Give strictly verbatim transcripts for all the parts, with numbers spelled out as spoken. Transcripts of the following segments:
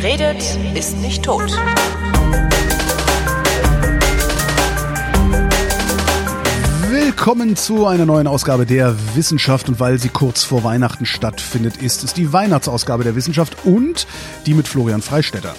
Wer redet, ist nicht tot. Willkommen zu einer neuen Ausgabe der Wissenschaft, und weil sie kurz vor Weihnachten stattfindet, ist es die Weihnachtsausgabe der Wissenschaft und die mit Florian Freistetter.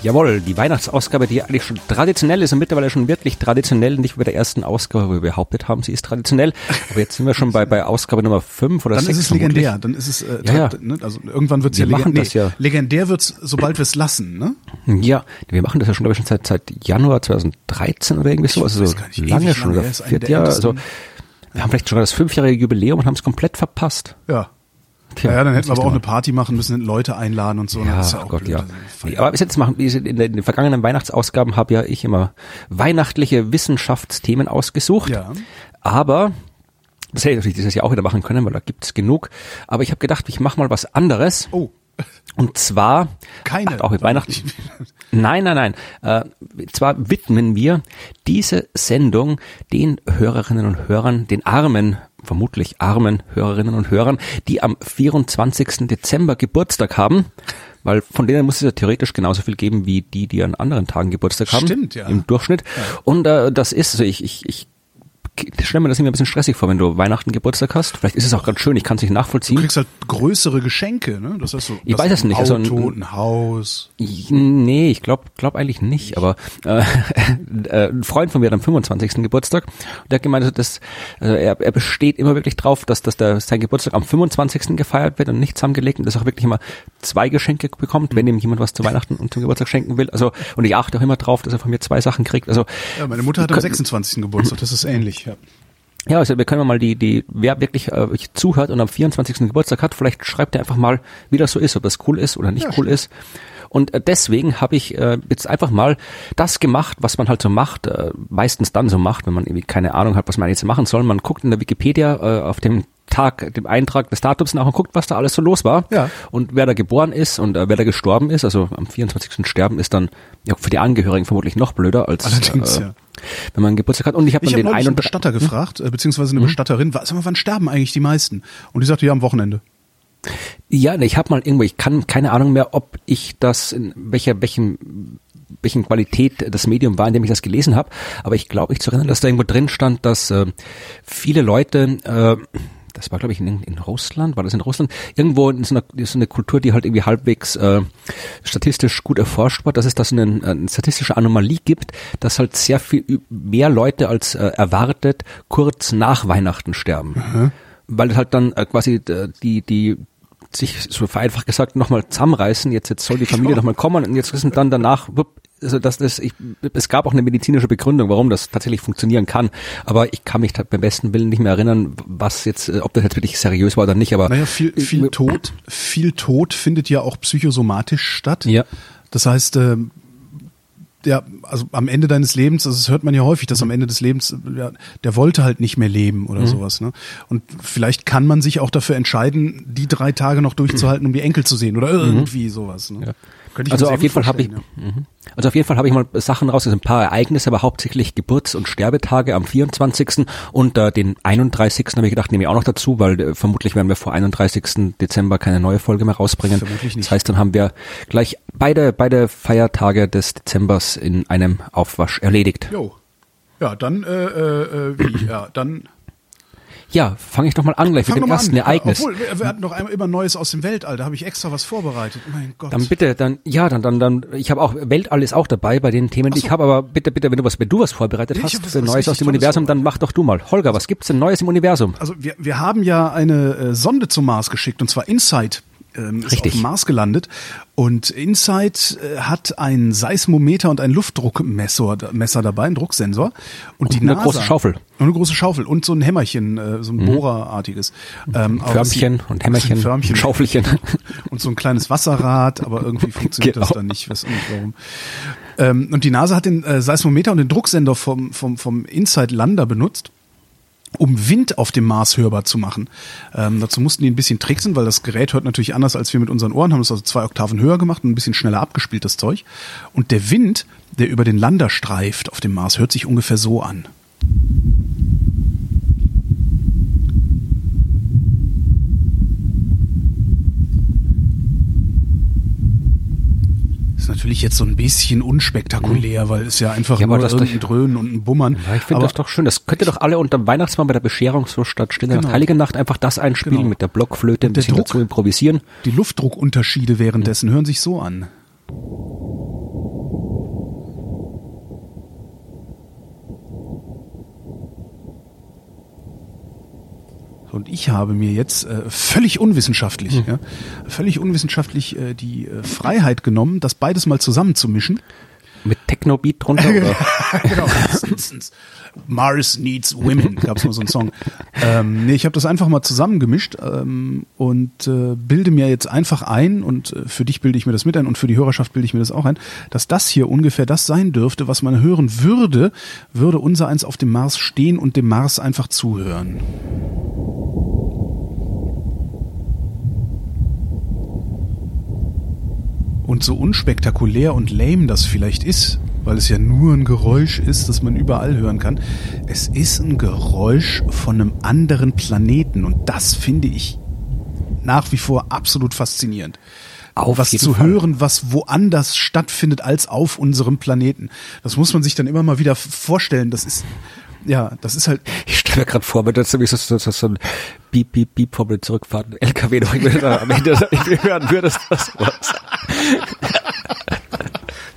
Jawohl, die Weihnachtsausgabe, die eigentlich schon traditionell ist und mittlerweile schon wirklich traditionell, nicht wie bei der ersten Ausgabe, wo wir behauptet haben, sie ist traditionell, aber jetzt sind wir schon bei, bei Ausgabe Nummer fünf oder sechs. Dann ist es legendär, dann ist es, äh, ja, ja. Ne? Also irgendwann wird's ja legendär. Ja. Legendär wird's, sobald wir es lassen, ne? Ja, wir machen das ja schon, glaube ich, schon seit, seit Januar zwanzig dreizehn oder irgendwie so, also so lange schon, oder viert Jahr, also wir haben vielleicht schon das fünfjährige Jubiläum und haben es komplett verpasst. Ja. Tja, ja, dann hätten wir aber auch mal eine Party machen müssen, Leute einladen und so. Ja, das ist ja auch Gott, blöd. Ja. Also, aber bis jetzt machen, in den vergangenen Weihnachtsausgaben habe ja ich immer weihnachtliche Wissenschaftsthemen ausgesucht. Ja. Aber das hätte ich natürlich dieses Jahr auch wieder machen können, weil da gibt's genug. Aber ich habe gedacht, ich mache mal was anderes. Oh. Und zwar keine. Ach, auch mit Weihnachten. Ich. Nein, nein, nein. Äh, zwar widmen wir diese Sendung den Hörerinnen und Hörern, den armen, vermutlich armen Hörerinnen und Hörern, die am vierundzwanzigsten Dezember Geburtstag haben, weil von denen muss es ja theoretisch genauso viel geben wie die, die an anderen Tagen Geburtstag haben. Stimmt, ja. Im Durchschnitt. Ja. Und äh, das ist, also ich, ich, ich stell mir das immer ein bisschen stressig vor, wenn du Weihnachten Geburtstag hast. Vielleicht ist es auch ganz schön, ich kann es nicht nachvollziehen. Du kriegst halt größere Geschenke, ne? Das heißt so, ich das weiß es nicht. Auto, also ein, ein Haus. Nee, ich glaube glaub eigentlich nicht. Aber äh, äh, ein Freund von mir hat am fünfundzwanzigsten Geburtstag. Und der hat gemeint, dass, also er, er besteht immer wirklich drauf, dass, dass der, sein Geburtstag am fünfundzwanzigsten gefeiert wird und nicht zusammengelegt. Und dass er auch wirklich immer zwei Geschenke bekommt, wenn ihm jemand was zu Weihnachten und zum Geburtstag schenken will. Also, und ich achte auch immer drauf, dass er von mir zwei Sachen kriegt. Also, ja, meine Mutter hat am sechsundzwanzigsten Geburtstag, das ist ähnlich. Ja, also wir können mal die, die, wer wirklich äh, zuhört und am vierundzwanzigsten Geburtstag hat, vielleicht schreibt er einfach mal, wie das so ist, ob das cool ist oder nicht ja, cool ist. Und äh, deswegen habe ich äh, jetzt einfach mal das gemacht, was man halt so macht, äh, meistens dann so macht, wenn man irgendwie keine Ahnung hat, was man jetzt machen soll. Man guckt in der Wikipedia äh, auf dem Tag, dem Eintrag des Datums nach und guckt, was da alles so los war. Ja. Und wer da geboren ist und äh, wer da gestorben ist, also am vierundzwanzigsten sterben ist dann ja für die Angehörigen vermutlich noch blöder als Allerdings, äh, ja. wenn man Geburtstag hat. Und ich habe dann hab den einen Bestatter hm? gefragt, äh, beziehungsweise eine hm? Bestatterin, sag mal, wann sterben eigentlich die meisten? Und die sagte, ja, am Wochenende. Ja, ich habe mal irgendwo, ich kann keine Ahnung mehr, ob ich das in welcher, welchen, welchen Qualität das Medium war, in dem ich das gelesen habe, aber ich glaube, ich zu erinnern, dass da irgendwo drin stand, dass äh, viele Leute äh, das war, glaube ich, in, in Russland, war das in Russland, irgendwo in so einer, so eine Kultur, die halt irgendwie halbwegs äh, statistisch gut erforscht war, dass es da so eine, eine statistische Anomalie gibt, dass halt sehr viel mehr Leute als äh, erwartet kurz nach Weihnachten sterben. Mhm. Weil halt dann äh, quasi äh, die, die sich so vereinfacht gesagt nochmal zusammenreißen, jetzt, jetzt soll die Familie nochmal kommen und jetzt wissen dann danach, wupp, also das ist, ich, es gab auch eine medizinische Begründung, warum das tatsächlich funktionieren kann, aber ich kann mich beim besten Willen nicht mehr erinnern, was jetzt, ob das jetzt wirklich seriös war oder nicht, aber. Naja, viel, viel ich, Tod, viel Tod findet ja auch psychosomatisch statt. Ja. Das heißt, äh, ja, also am Ende deines Lebens, also das hört man ja häufig, dass am Ende des Lebens, ja, der wollte halt nicht mehr leben oder mhm. sowas, ne? Und vielleicht kann man sich auch dafür entscheiden, die drei Tage noch durchzuhalten, um die Enkel zu sehen oder irgendwie mhm. sowas, ne? Ja. Könnte ich also, auf jeden Fall hab ich, ja. also auf jeden Fall habe ich mal Sachen raus, also ein paar Ereignisse, aber hauptsächlich Geburts- und Sterbetage am vierundzwanzigsten und äh, den einunddreißigsten habe ich gedacht, nehme ich auch noch dazu, weil äh, vermutlich werden wir vor einunddreißigsten Dezember keine neue Folge mehr rausbringen. Vermutlich nicht. Das heißt, dann haben wir gleich beide beide Feiertage des Dezembers in einem Aufwasch erledigt. Jo. Ja, dann äh, äh, wie? Ja, dann... Ja, fange ich doch mal an gleich fang mit dem ersten an. Ereignis. Obwohl, wir, wir hatten doch immer Neues aus dem Weltall, da habe ich extra was vorbereitet. Mein Gott. Dann bitte, dann, ja, dann, dann, dann, ich habe auch, Weltall ist auch dabei bei den Themen, die so. Ich habe, aber bitte, bitte, wenn du was, wenn du was vorbereitet ich hast was, für Neues aus dem Universum, dann mach doch du mal. Holger, was gibt's denn Neues im Universum? Also, wir, wir haben ja eine äh, Sonde zum Mars geschickt, und zwar InSight. Ähm, ist auf dem Mars gelandet und InSight äh, hat einen Seismometer und einen Luftdruckmesser Messer dabei, einen Drucksensor. Und, und die eine NASA, große Schaufel. Und eine große Schaufel und so ein Hämmerchen, äh, so ein mhm. Bohrerartiges. Ähm, Förmchen die, und Hämmerchen, Förmchen, Schaufelchen. Und so ein kleines Wasserrad, aber irgendwie funktioniert genau. das dann nicht, ich weiß nicht warum. Ähm, und die NASA hat den äh, Seismometer und den Drucksender vom, vom, vom InSight-Lander benutzt, um Wind auf dem Mars hörbar zu machen. Ähm, dazu mussten die ein bisschen tricksen, weil das Gerät hört natürlich anders als wir mit unseren Ohren, haben es also zwei Oktaven höher gemacht und ein bisschen schneller abgespielt, das Zeug. Und der Wind, der über den Lander streift auf dem Mars, hört sich ungefähr so an. ist natürlich jetzt so ein bisschen unspektakulär, mhm. weil es ja einfach ja, nur das irgendein durch, Dröhnen und ein Bummern. Ja, ich finde das doch schön. Das könnte doch alle unter dem Weihnachtsmann bei der Bescherung so statt Stille genau. Nacht, Heilige Nacht einfach das einspielen genau. mit der Blockflöte, ein bisschen Druck, dazu improvisieren. Die Luftdruckunterschiede währenddessen mhm. hören sich so an. Und ich habe mir jetzt äh, völlig unwissenschaftlich, mhm. ja, völlig unwissenschaftlich äh, die äh, Freiheit genommen, das beides mal zusammenzumischen. Mit Techno-Beat drunter? Oder? Genau. Mars Needs Women, gab es mal so einen Song. Ähm, nee, ich habe das einfach mal zusammengemischt ähm, und äh, bilde mir jetzt einfach ein, und äh, für dich bilde ich mir das mit ein und für die Hörerschaft bilde ich mir das auch ein, dass das hier ungefähr das sein dürfte, was man hören würde, würde unser eins auf dem Mars stehen und dem Mars einfach zuhören. Und so unspektakulär und lame das vielleicht ist, weil es ja nur ein Geräusch ist, das man überall hören kann, es ist ein Geräusch von einem anderen Planeten. Und das finde ich nach wie vor absolut faszinierend. Auf was zu Fall. Hören, was woanders stattfindet als auf unserem Planeten. Das muss man sich dann immer mal wieder vorstellen. Das ist... Ja, das ist halt. Ich stelle mir gerade vor, wenn das nämlich so, so, so, so ein Beep, Beep, Beep vom Zurückfahren L K W noch am Ende hören würdest. Das was.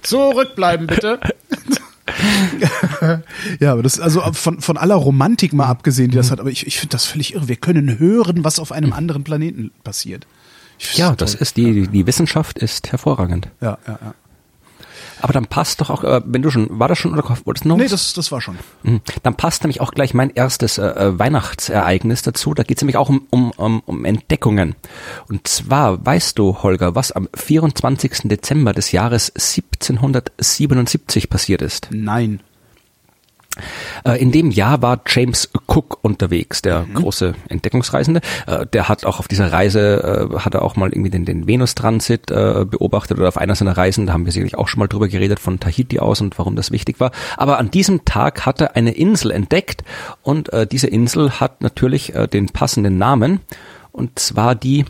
Zurückbleiben, bitte. Ja, aber das, also von, von aller Romantik mal abgesehen, die das hat, aber ich, ich finde das völlig irre. Wir können hören, was auf einem anderen Planeten passiert. Ja, das toll. Ist, die, die Wissenschaft ist hervorragend. Ja, ja, ja. Aber dann passt doch auch, wenn du schon, war das schon oder war das noch? Nee, das, das war schon. Dann passt nämlich auch gleich mein erstes äh, Weihnachtsereignis dazu. Da geht es nämlich auch um, um, um, um Entdeckungen. Und zwar, weißt du, Holger, was am vierundzwanzigsten Dezember des Jahres siebzehnhundertsiebenundsiebzig passiert ist? Nein. In dem Jahr war James Cook unterwegs, der mhm. große Entdeckungsreisende. Der hat auch auf dieser Reise, hat er auch mal irgendwie den, den Venus-Transit beobachtet oder auf einer seiner Reisen, da haben wir sicherlich auch schon mal drüber geredet, von Tahiti aus und warum das wichtig war. Aber an diesem Tag hat er eine Insel entdeckt und diese Insel hat natürlich den passenden Namen und zwar die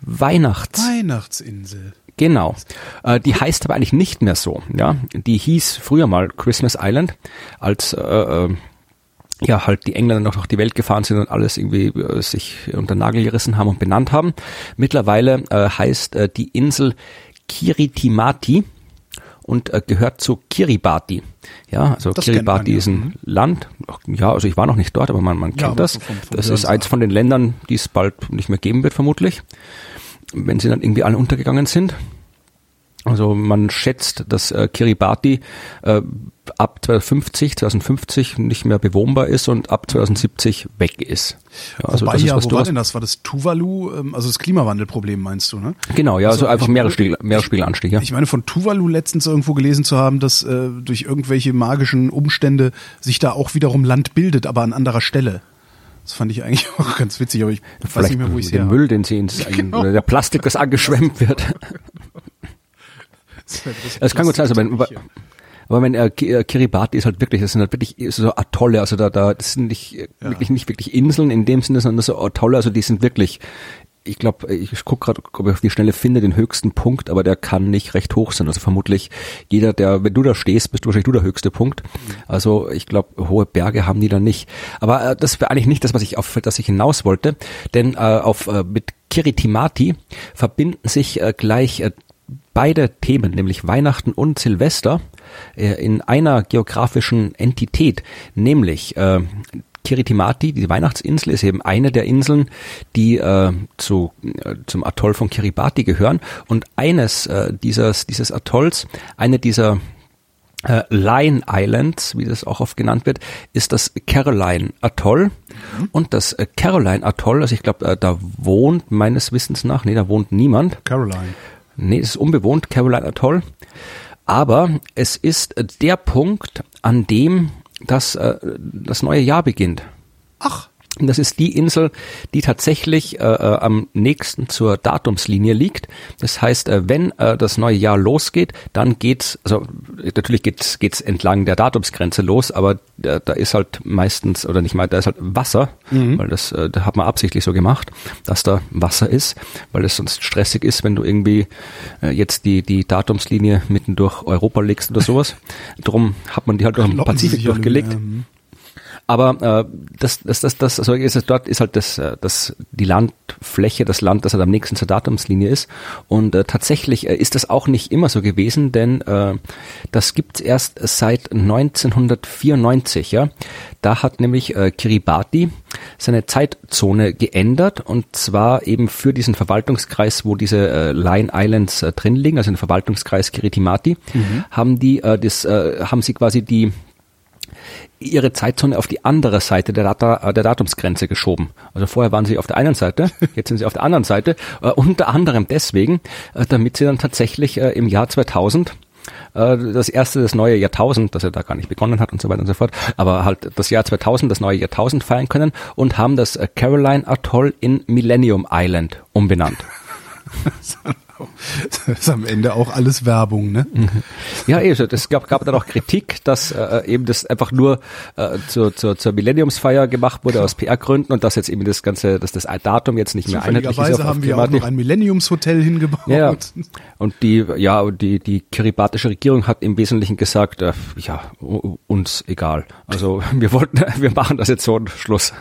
Weihnachts- Weihnachtsinsel. Genau. Äh, die heißt aber eigentlich nicht mehr so. Ja, die hieß früher mal Christmas Island, als äh, äh, ja halt die Engländer noch durch die Welt gefahren sind und alles irgendwie äh, sich unter den Nagel gerissen haben und benannt haben. Mittlerweile äh, heißt äh, die Insel Kiritimati und äh, gehört zu Kiribati. Ja, also das Kiribati man, ist ein ja. Land. Ja, also ich war noch nicht dort, aber man, man kennt ja, das. Von, von das ist eins von den Ländern, die es bald nicht mehr geben wird, vermutlich. Wenn sie dann irgendwie alle untergegangen sind. Also man schätzt, dass äh, Kiribati äh, ab zweitausendfünfzig nicht mehr bewohnbar ist und ab zweitausendsiebzig weg ist. Ja, also Wobei, das ist, ja, was wo du war hast, denn das? War das Tuvalu, ähm, also das Klimawandelproblem meinst du, ne? Genau, ja, also, also einfach Meeresspiegelanstieg. Ja. Ich meine, von Tuvalu letztens irgendwo gelesen zu haben, dass äh, durch irgendwelche magischen Umstände sich da auch wiederum Land bildet, aber an anderer Stelle. Das fand ich eigentlich auch ganz witzig, aber ich Vielleicht weiß nicht mehr, wo ich es den Müll, den sie ins genau. oder der Plastik, das angeschwemmt wird. Das, das kann gut sein, also wenn, aber, aber wenn äh, Kiribati ist halt wirklich, das sind halt wirklich so Atolle, also da, da das sind nicht ja. wirklich nicht wirklich Inseln in dem Sinne, sondern so Atolle, also die sind wirklich. Ich glaube, ich gucke gerade, ob ich auf die Schnelle finde, den höchsten Punkt, aber der kann nicht recht hoch sein. Also vermutlich jeder, der, wenn du da stehst, bist du wahrscheinlich du der höchste Punkt. Also ich glaube, hohe Berge haben die da nicht. Aber äh, das wäre eigentlich nicht das, was ich auf das ich hinaus wollte, denn äh, auf äh, mit Kiritimati verbinden sich äh, gleich äh, beide Themen, nämlich Weihnachten und Silvester, äh, in einer geografischen Entität, nämlich äh, Kiritimati, die Weihnachtsinsel, ist eben eine der Inseln, die äh, zu, äh, zum Atoll von Kiribati gehören. Und eines äh, dieses, dieses Atolls, eine dieser äh, Line Islands, wie das auch oft genannt wird, ist das Caroline Atoll. Mhm. Und das äh, Caroline Atoll, also ich glaube, äh, da wohnt meines Wissens nach, nee, da wohnt niemand. Caroline. Nee, es ist unbewohnt, Caroline Atoll. Aber es ist äh, der Punkt, an dem dass äh, das neue Jahr beginnt. Ach. Das ist die Insel, die tatsächlich äh, am nächsten zur Datumslinie liegt. Das heißt, äh, wenn äh, das neue Jahr losgeht, dann geht's, also natürlich geht's, geht's entlang der Datumsgrenze los, aber äh, da ist halt meistens, oder nicht mal, da ist halt Wasser, mhm. weil das, äh, das hat man absichtlich so gemacht, dass da Wasser ist, weil es sonst stressig ist, wenn du irgendwie äh, jetzt die, die Datumslinie mitten durch Europa legst oder sowas. Drum hat man die halt durch den Pazifik durchgelegt. An, ja. Aber äh, das, das, das, das, also ist es, dort ist halt das, das, die Landfläche, das Land, das halt am nächsten zur Datumslinie ist. Und äh, tatsächlich äh, ist das auch nicht immer so gewesen, denn äh, das gibt's erst seit neunzehnhundertvierundneunzig. Ja, da hat nämlich äh, Kiribati seine Zeitzone geändert, und zwar eben für diesen Verwaltungskreis, wo diese äh, Line Islands äh, drin liegen, also den Verwaltungskreis Kiritimati, mhm. haben die, äh, das, äh, haben sie quasi die ihre Zeitzone auf die andere Seite der, Dat- der Datumsgrenze geschoben. Also vorher waren sie auf der einen Seite, jetzt sind sie auf der anderen Seite, äh, unter anderem deswegen, äh, damit sie dann tatsächlich äh, im Jahr zweitausend, äh, das erste, das neue Jahrtausend, das ja da gar nicht begonnen hat und so weiter und so fort, aber halt das Jahr zweitausend, das neue Jahrtausend feiern können, und haben das äh, Caroline Atoll in Millennium Island umbenannt. Das ist am Ende auch alles Werbung, ne? Ja, eh, es gab, gab dann auch Kritik, dass äh, eben das einfach nur äh, zur, zur, zur Millenniumsfeier gemacht wurde aus P R-Gründen, und dass jetzt eben das ganze, dass das Datum jetzt nicht mehr einheitlich ist. Zufälligerweise haben wir auch noch ein Millenniumshotel hingebaut. Ja, und die, ja, die, die kiribatische Regierung hat im Wesentlichen gesagt, äh, ja, uns egal. Also wir wollten, wir machen das jetzt so, und Schluss.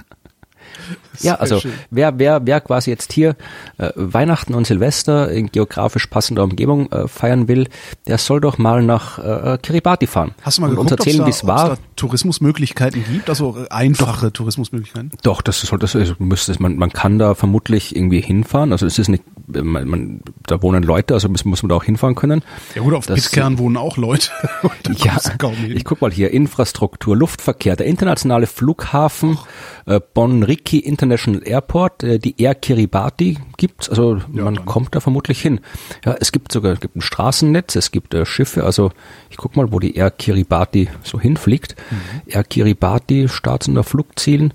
Ja, also wer, wer, wer quasi jetzt hier äh, Weihnachten und Silvester in geografisch passender Umgebung äh, feiern will, der soll doch mal nach äh, Kiribati fahren. Hast du mal und geguckt, ob es da, da Tourismusmöglichkeiten gibt, also einfache doch, Tourismusmöglichkeiten? Doch, das ist, das ist, müsste man, man kann da vermutlich irgendwie hinfahren. Also es ist nicht, man, man, da wohnen Leute, also muss, muss man da auch hinfahren können. Ja gut, auf Pitcairn wohnen auch Leute. Und ja, kaum hin. Ich guck mal hier, Infrastruktur, Luftverkehr, der internationale Flughafen, äh, Bonriki International Airport, die Air Kiribati gibt's, also ja, man dann kommt da vermutlich hin. Ja, es gibt sogar, es gibt ein Straßennetz, es gibt äh, Schiffe, also ich guck mal, wo die Air Kiribati so hinfliegt. Mhm. Air Kiribati, Starts und Flugzielen,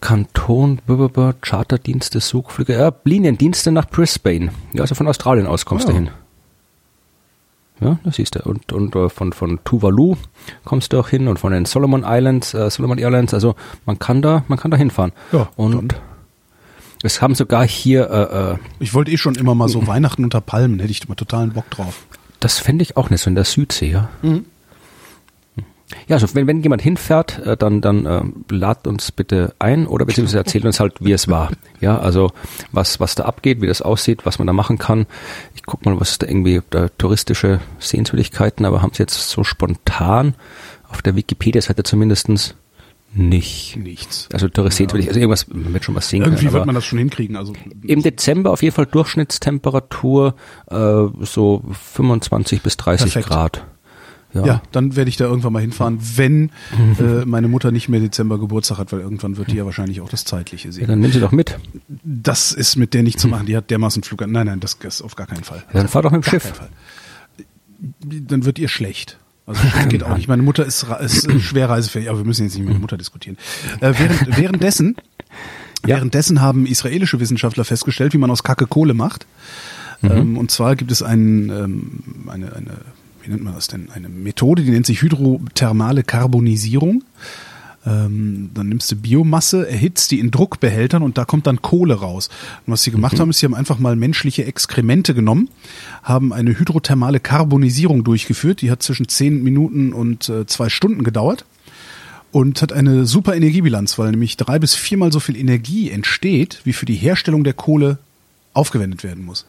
Kanton, blablabla, Charterdienste, Suchflüge, ja, Liniendienste nach Brisbane. Ja, also von Australien aus kommst ja. du hin. Ja, das siehst du. Und, und äh, von, von Tuvalu kommst du auch hin, und von den Solomon Islands, äh, Solomon Islands, also man kann da, man kann da hinfahren. Ja, und dann. Es haben sogar hier äh, äh, ich wollte eh schon immer mal so Weihnachten unter Palmen, hätte ich immer totalen Bock drauf. Das fände ich auch nicht so in der Südsee, ja. Mhm. Ja, also wenn, wenn jemand hinfährt, äh, dann, dann äh, ladet uns bitte ein, oder beziehungsweise erzählt uns halt, wie es war. Ja, also was, was da abgeht, wie das aussieht, was man da machen kann. Ich guck mal, was da irgendwie, da touristische Sehenswürdigkeiten, aber haben sie jetzt so spontan auf der Wikipedia-Seite zumindestens nicht. Nichts. Also touristische Sehenswürdigkeiten, also irgendwas, man wird schon was sehen können. Irgendwie wird man das schon hinkriegen. Also im Dezember auf jeden Fall Durchschnittstemperatur äh, so fünfundzwanzig bis dreißig Perfekt. Grad. Ja. Ja, dann werde ich da irgendwann mal hinfahren, wenn äh, meine Mutter nicht mehr Dezember Geburtstag hat, weil irgendwann wird die ja wahrscheinlich auch das Zeitliche sehen. Ja, dann nimm sie doch mit. Das ist mit der nicht zu machen, die hat dermaßen Flug an. Nein, nein, das ist auf gar keinen Fall. Ja, dann fahr doch mit dem Schiff. Dann wird ihr schlecht. Also das geht auch nicht. Meine Mutter ist, ist schwer reisefähig, aber wir müssen jetzt nicht mit der Mutter diskutieren. Äh, während, währenddessen, ja. währenddessen haben israelische Wissenschaftler festgestellt, wie man aus Kacke Kohle macht. Mhm. Ähm, und zwar gibt es einen, ähm, eine, eine wie nennt man das denn? Eine Methode, die nennt sich hydrothermale Karbonisierung. Ähm, dann nimmst du Biomasse, erhitzt die in Druckbehältern, und da kommt dann Kohle raus. Und was sie gemacht mhm. haben, ist, sie haben einfach mal menschliche Exkremente genommen, haben eine hydrothermale Karbonisierung durchgeführt. Die hat zwischen zehn Minuten und äh, zwei Stunden gedauert und hat eine super Energiebilanz, weil nämlich drei bis viermal so viel Energie entsteht, wie für die Herstellung der Kohle aufgewendet werden muss.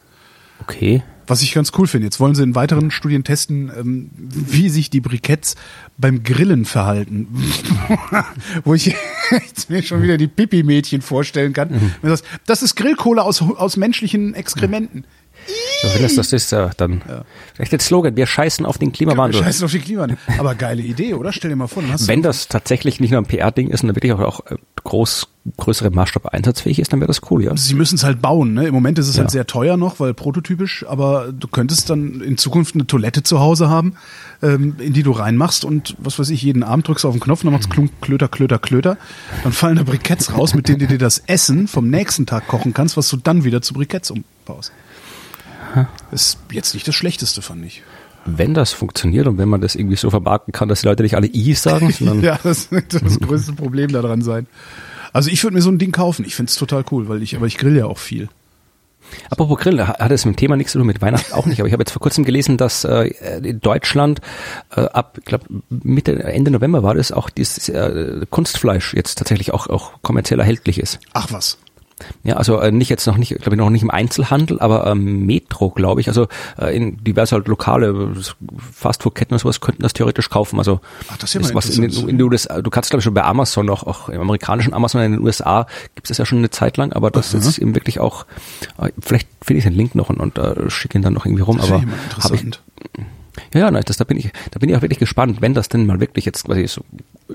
Okay. Was ich ganz cool finde. Jetzt wollen sie in weiteren Studien testen, wie sich die Briketts beim Grillen verhalten. Wo ich jetzt mir schon wieder die Pipi-Mädchen vorstellen kann. Mhm. Das ist Grillkohle aus, aus menschlichen Exkrementen. Ja, das ist ja dann ja. vielleicht der Slogan, wir scheißen auf den Klimawandel. Wir scheißen auf den Klimawandel. Aber geile Idee, oder? Stell dir mal vor. Dann hast Wenn du das tatsächlich nicht nur ein P R-Ding ist, sondern wirklich auch, auch groß, größerem Maßstab einsatzfähig ist, dann wäre das cool, ja. Sie müssen es halt bauen, ne? Im Moment ist es ja halt sehr teuer noch, weil prototypisch, aber du könntest dann in Zukunft eine Toilette zu Hause haben, ähm, in die du reinmachst und, was weiß ich, jeden Abend drückst du auf den Knopf, dann macht's klunk, klöter, klöter, klöter. Dann fallen da Briketts raus, mit denen du dir das Essen vom nächsten Tag kochen kannst, was du dann wieder zu Briketts umbaust. Ist jetzt nicht das Schlechteste, fand ich. Wenn das funktioniert und wenn man das irgendwie so vermarkten kann, dass die Leute nicht alle I's sagen, sondern ja, das wird das größte Problem daran sein. Also ich würde mir so ein Ding kaufen. Ich finde es total cool, weil ich, aber ich grill ja auch viel. Apropos Grill, hat es mit dem Thema nichts zu tun, mit Weihnachten auch nicht, aber ich habe jetzt vor kurzem gelesen, dass äh, in Deutschland äh, ab, ich glaube Mitte, Ende November war das, auch dieses äh, Kunstfleisch jetzt tatsächlich auch, auch kommerziell erhältlich ist. Ach was. Ja, also äh, nicht jetzt noch nicht, glaube ich, noch nicht im Einzelhandel, aber ähm, Metro, glaube ich, also äh, in diverse halt lokale Fastfood-Ketten und sowas könnten das theoretisch kaufen. Also ach, das ist ja was in den, in den U S A, du kannst, glaube ich, schon bei Amazon auch, auch im amerikanischen Amazon in den U S A gibt es das ja schon eine Zeit lang, aber das mhm. ist eben wirklich auch, äh, vielleicht finde ich den Link noch und, und äh, schicke ihn dann noch irgendwie rum, das aber habe ich. Ja, ja, nein, das, da bin ich, da bin ich auch wirklich gespannt, wenn das denn mal wirklich jetzt quasi so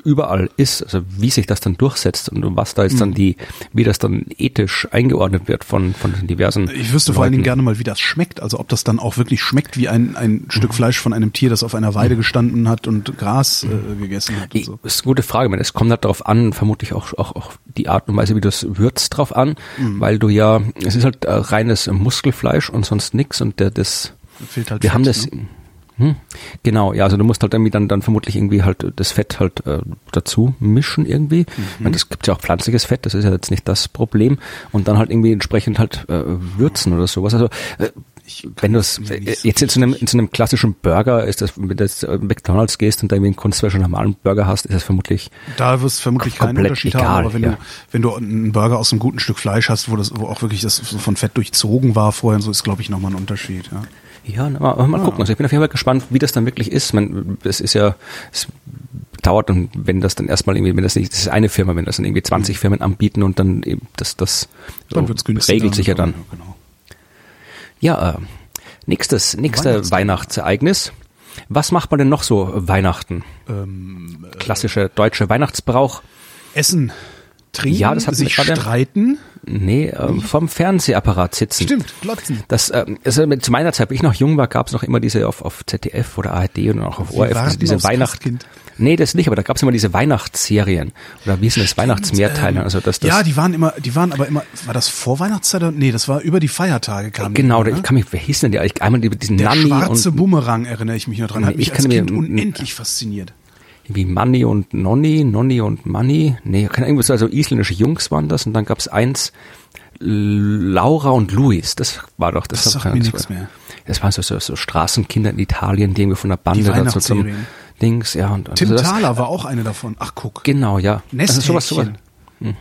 überall ist, also wie sich das dann durchsetzt und was da jetzt mhm. dann die, wie das dann ethisch eingeordnet wird von, von diversen. Ich wüsste Leuten. Vor allen Dingen gerne mal, wie das schmeckt, also ob das dann auch wirklich schmeckt wie ein, ein mhm. Stück Fleisch von einem Tier, das auf einer Weide gestanden hat und Gras äh, gegessen hat. Und so. Das ist eine gute Frage, es kommt halt darauf an, vermutlich auch, auch, auch die Art und Weise, wie du es würzt, drauf an, mhm. weil du ja, es ist halt reines Muskelfleisch und sonst nichts und der, das, fehlt halt wir Fett, haben das, ne? Hm. Genau, ja, also du musst halt irgendwie dann, dann vermutlich irgendwie halt das Fett halt äh, dazu mischen irgendwie. Mhm. Ich meine, das gibt ja auch pflanzliches Fett, das ist ja jetzt nicht das Problem. Und dann halt irgendwie entsprechend halt äh, würzen oder sowas. Also äh, ich wenn du es äh, jetzt in so, einem, in so einem klassischen Burger ist das, wenn du jetzt in McDonald's gehst und da irgendwie einen Kunstfleisch und einen normalen Burger hast, ist das vermutlich da wirst vermutlich keinen Unterschied egal, haben. Aber wenn ja. du wenn du einen Burger aus einem guten Stück Fleisch hast, wo das wo auch wirklich das so von Fett durchzogen war vorher, so ist glaube ich nochmal ein Unterschied. Ja. Ja, na, mal, mal gucken. Also ich bin auf jeden Fall gespannt, wie das dann wirklich ist. Man, es ist ja, es dauert und wenn das dann erstmal irgendwie, wenn das nicht, das ist eine Firma, wenn das dann irgendwie zwanzig Firmen anbieten und dann eben das, das dann so wird's regelt sich ja dann. Ja, genau. Ja, äh, nächstes, nächstes Weihnachtsereignis. Was macht man denn noch so Weihnachten? Ähm, äh, Klassischer deutscher Weihnachtsbrauch. Essen. Trinken, ja, das hat sich streiten? Nee, ähm, vom Fernsehapparat sitzen. Stimmt, glotzen. Das, ähm, also zu meiner Zeit, als ich noch jung war, gab es noch immer diese auf, auf Z D F oder A R D und auch auf O R F, also diese Weihnachten. Nee, das nicht, aber da gab es immer diese Weihnachtsserien. Oder wie ist denn das Weihnachtsmehrteile? Also das, das ja, die waren immer, die waren aber immer, war das vor Weihnachtszeit? Nee, das war über die Feiertage kam. Genau, die, ne? Ich kann mich, wer hieß denn die? Einmal diesen der Nanni. Der schwarze und, Bumerang erinnere ich mich noch dran, nee, hat mich ich als kann Kind mir, unendlich fasziniert. Wie Manni und Nonni, Nonni und Manni, nee, keine Ahnung, also isländische Jungs waren das und dann gab's eins, Laura und Luis, das war doch, das, das sagt mir nichts mehr. Das waren so, so, so Straßenkinder in Italien, die irgendwie von der Bande oder so zum Dings, ja. Und, Tim also das, Thaler war auch eine davon, ach guck. Genau, ja. Das ist sowas, sowas. Mhm.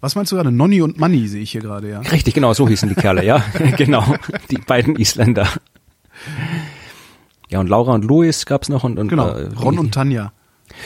Was meinst du gerade? Nonni und Manni sehe ich hier gerade, ja. Richtig, genau, so hießen die Kerle, ja, genau, die beiden Isländer. Ja, und Laura und Luis gab's noch und, und genau, äh, Ron und Tanja.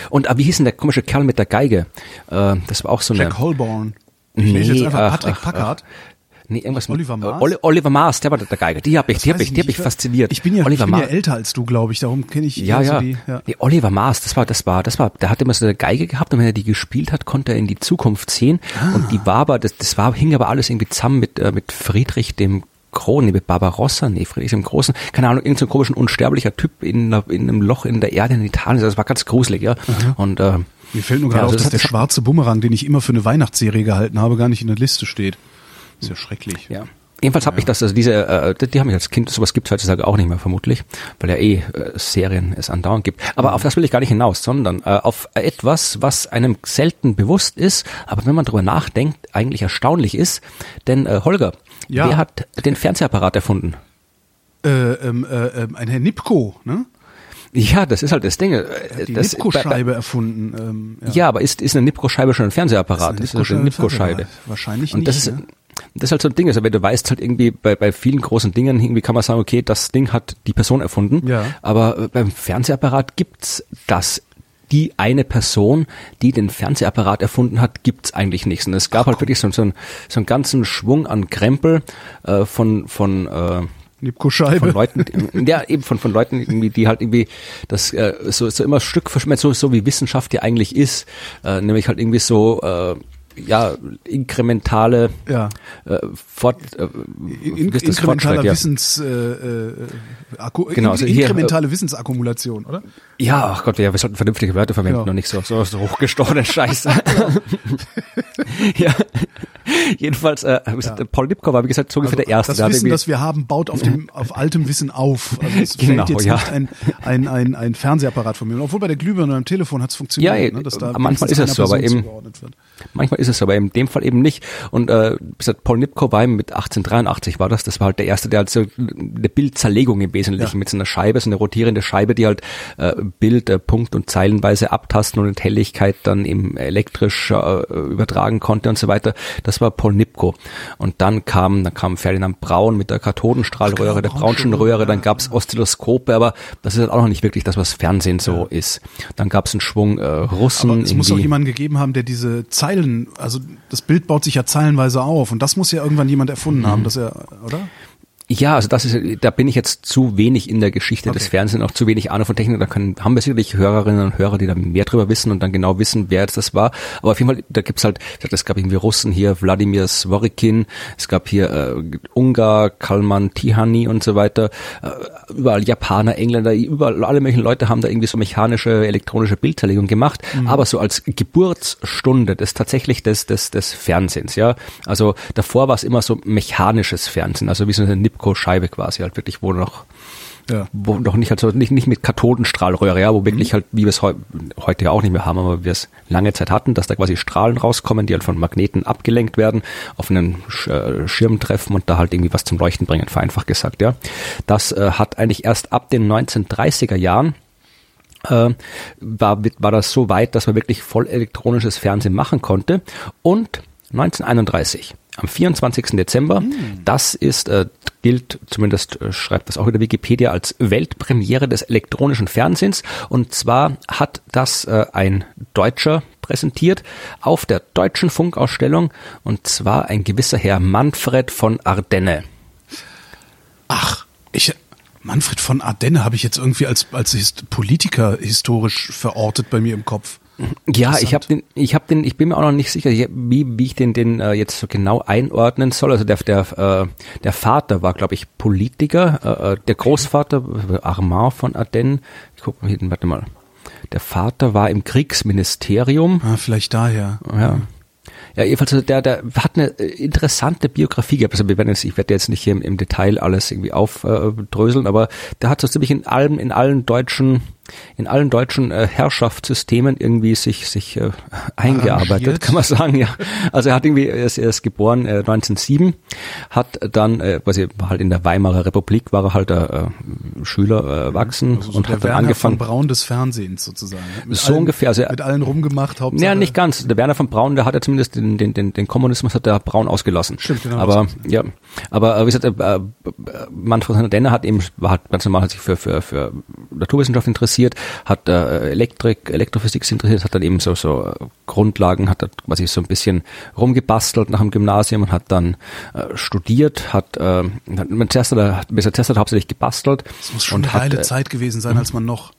Und ah, wie hieß denn der komische Kerl mit der Geige? Äh, das war auch so Jack eine... Jack Holborn. Ich nee, jetzt einfach ach, Patrick ach, Packard. Ach. Nee, irgendwas Oliver Maas? Äh, Oliver Maas, der war der Geige. Die habe ich, die hab ich, die hab ich fasziniert. Ich bin ja, ich bin ja älter als du, glaube ich. Darum kenne ich ja, ja. So die. Ja. Nee, Oliver Maas, das war, das war, das war. Der hatte immer so eine Geige gehabt und wenn er die gespielt hat, konnte er in die Zukunft sehen. Ah. Und die war aber, das, das war, hing aber alles irgendwie zusammen mit äh, mit Friedrich dem Krone, mit Barbarossa, nee, Friedrich dem Großen, keine Ahnung, irgendein so komischen unsterblicher Typ in, einer, in einem Loch in der Erde in Italien, das war ganz gruselig, ja. Mhm. Und äh, mir fällt nur gerade ja, also auf, dass das der schwarze Bumerang, den ich immer für eine Weihnachtsserie gehalten habe, gar nicht in der Liste steht. Ist ja schrecklich. Ja. Jedenfalls habe ja. ich das, also diese, äh, die, die haben mich als Kind, sowas gibt es heutzutage auch nicht mehr vermutlich, weil ja eh äh, Serien es andauernd gibt. Aber mhm. auf das will ich gar nicht hinaus, sondern äh, auf etwas, was einem selten bewusst ist, aber wenn man drüber nachdenkt, eigentlich erstaunlich ist, denn äh, Holger, ja. Wer hat den Fernsehapparat erfunden? Äh, ähm, äh, ein Herr Nipkow, ne? Ja, das ist halt das Ding. Er hat die das, Nipkow-Scheibe bei, erfunden. Ähm, ja. ja, aber ist ist eine Nipkow-Scheibe schon ein Fernsehapparat? Ist eine Nipkow-Scheibe? Wahrscheinlich nicht. Und das ist, ne? Das ist halt so ein Ding. Also wenn du weißt halt irgendwie bei bei vielen großen Dingen irgendwie kann man sagen, okay, das Ding hat die Person erfunden. Ja. Aber beim Fernsehapparat gibt's das. Die eine Person, die den Fernsehapparat erfunden hat, gibt's eigentlich nichts. Und es gab Ach, halt wirklich so, so, einen, so einen ganzen Schwung an Krempel äh, von von äh, Nipkow-Scheibe. Von Leuten, die, ja eben von von Leuten, irgendwie, die halt irgendwie das äh, so so immer Stück verschmerzt, so, so wie Wissenschaft ja eigentlich ist, äh, nämlich halt irgendwie so äh, ja, inkrementale ja. Äh, Fort, äh, In, Inkrementaler ja. Wissens äh, Akku, genau, also Inkrementale hier, äh, Wissensakkumulation, oder? Ja, ach Gott, ja, wir sollten vernünftige Wörter verwenden genau. und nicht so, so, so hochgestochene Scheiße. ja. Jedenfalls, äh, ja. Paul Lipkow war, wie gesagt, so ungefähr also, der Erste. Das da Wissen, das wir haben, baut auf dem auf altem Wissen auf. Also es genau, fällt jetzt ja. nicht ein, ein, ein, ein Fernsehapparat von mir. Und obwohl bei der Glühbirne und am Telefon hat es funktioniert. Ja, ne, dass da manchmal ist es so, aber eben, manchmal ist es so, aber in dem Fall eben nicht. Und äh, wie gesagt, Paul Lipkow war eben mit achtzehnhundertdreiundachtzig war das, das war halt der Erste, der halt so eine Bildzerlegung im Wesentlichen ja. mit so einer Scheibe, so eine rotierende Scheibe, die halt äh, Bild, äh, Punkt und Zeilenweise abtasten und Helligkeit dann eben elektrisch äh, übertragen konnte und so weiter. Das war Paul Lipkow. Und dann kam, dann kam Ferdinand Braun mit der Kathodenstrahlröhre, der Braunschen Röhre, dann gab's Oszilloskope, aber das ist halt auch noch nicht wirklich das, was Fernsehen so ja. ist. Dann gab's einen Schwung äh, Russen. Aber es muss auch jemanden gegeben haben, der diese Zeilen, also das Bild baut sich ja zeilenweise auf und das muss ja irgendwann jemand erfunden mhm. haben, dass er, oder? Ja, also das ist, da bin ich jetzt zu wenig in der Geschichte okay. des Fernsehens, auch zu wenig Ahnung von Technik. Da können, haben wir sicherlich Hörerinnen und Hörer, die da mehr drüber wissen und dann genau wissen, wer jetzt das war. Aber auf jeden Fall, da gibt's halt, es gab irgendwie Russen hier, Wladimir Sworikin, es gab hier äh, Ungar, Kalman Tihani und so weiter. Äh, überall Japaner, Engländer, überall alle möglichen Leute haben da irgendwie so mechanische, elektronische Bildzerlegung gemacht. Mhm. Aber so als Geburtsstunde des tatsächlich des des des Fernsehens, ja. Also davor war es immer so mechanisches Fernsehen, also wie so eine Scheibe quasi halt wirklich, wo noch ja. wo noch nicht halt so nicht nicht mit Kathodenstrahlröhre, ja, wo wirklich mhm. halt, wie wir es heu, heute ja auch nicht mehr haben, aber wir es lange Zeit hatten, dass da quasi Strahlen rauskommen, die halt von Magneten abgelenkt werden, auf einen Schirm treffen und da halt irgendwie was zum Leuchten bringen, vereinfacht gesagt, ja. Das äh, hat eigentlich erst ab den neunzehnhundertdreißiger Jahren äh, war war das so weit, dass man wirklich voll elektronisches Fernsehen machen konnte. Und neunzehnhunderteinunddreißig am vierundzwanzigsten Dezember, mhm. das ist, äh, gilt, zumindest äh, schreibt das auch in der Wikipedia, als Weltpremiere des elektronischen Fernsehens. Und zwar hat das äh, ein Deutscher präsentiert auf der Deutschen Funkausstellung, und zwar ein gewisser Herr Manfred von Ardenne. Ach, ich... Manfred von Ardenne habe ich jetzt irgendwie als als Politiker historisch verortet bei mir im Kopf. Ja, ich habe den, ich habe den, ich bin mir auch noch nicht sicher, wie wie ich den den äh, jetzt so genau einordnen soll. Also der der äh, der Vater war, glaube ich, Politiker. Äh, der Großvater Armand von Ardenne. Ich guck mal hinten, warte mal. Der Vater war im Kriegsministerium. Ah, vielleicht daher. Ja. Ja, jedenfalls, der, der hat eine interessante Biografie gehabt. Also wir werden jetzt, ich werde jetzt nicht hier im, im Detail alles irgendwie aufdröseln, äh, aber der hat so ziemlich in allem, in allen deutschen, in allen deutschen äh, Herrschaftssystemen irgendwie sich, sich äh, eingearbeitet, Arrangiert. Kann man sagen, ja. Also er hat irgendwie, er ist, er ist geboren äh, neunzehnhundertsieben, hat dann, äh, quasi halt in der Weimarer Republik, war er halt äh, Schüler, äh, wachsen also so und der hat dann Werner angefangen. Werner von Braun des Fernsehens sozusagen. Mit so allen, ungefähr. Also er, mit allen rumgemacht, Hauptsache. Ja, nicht ganz. Der Werner von Braun, der hat ja zumindest den, den, den, den Kommunismus hat der Braun ausgelassen. Stimmt, genau. Aber, ja. Aber, wie gesagt, äh, Manfred von Ardenne hat eben, war halt ganz normal, hat sich für, für, für Naturwissenschaft interessiert, hat äh, Elektrik, Elektrophysik interessiert, hat dann eben so, so Grundlagen, hat da quasi so ein bisschen rumgebastelt nach dem Gymnasium und hat dann äh, studiert, hat, äh, hat man testet, hat, hat hauptsächlich gebastelt. Das muss schon eine geile Zeit gewesen sein, als man noch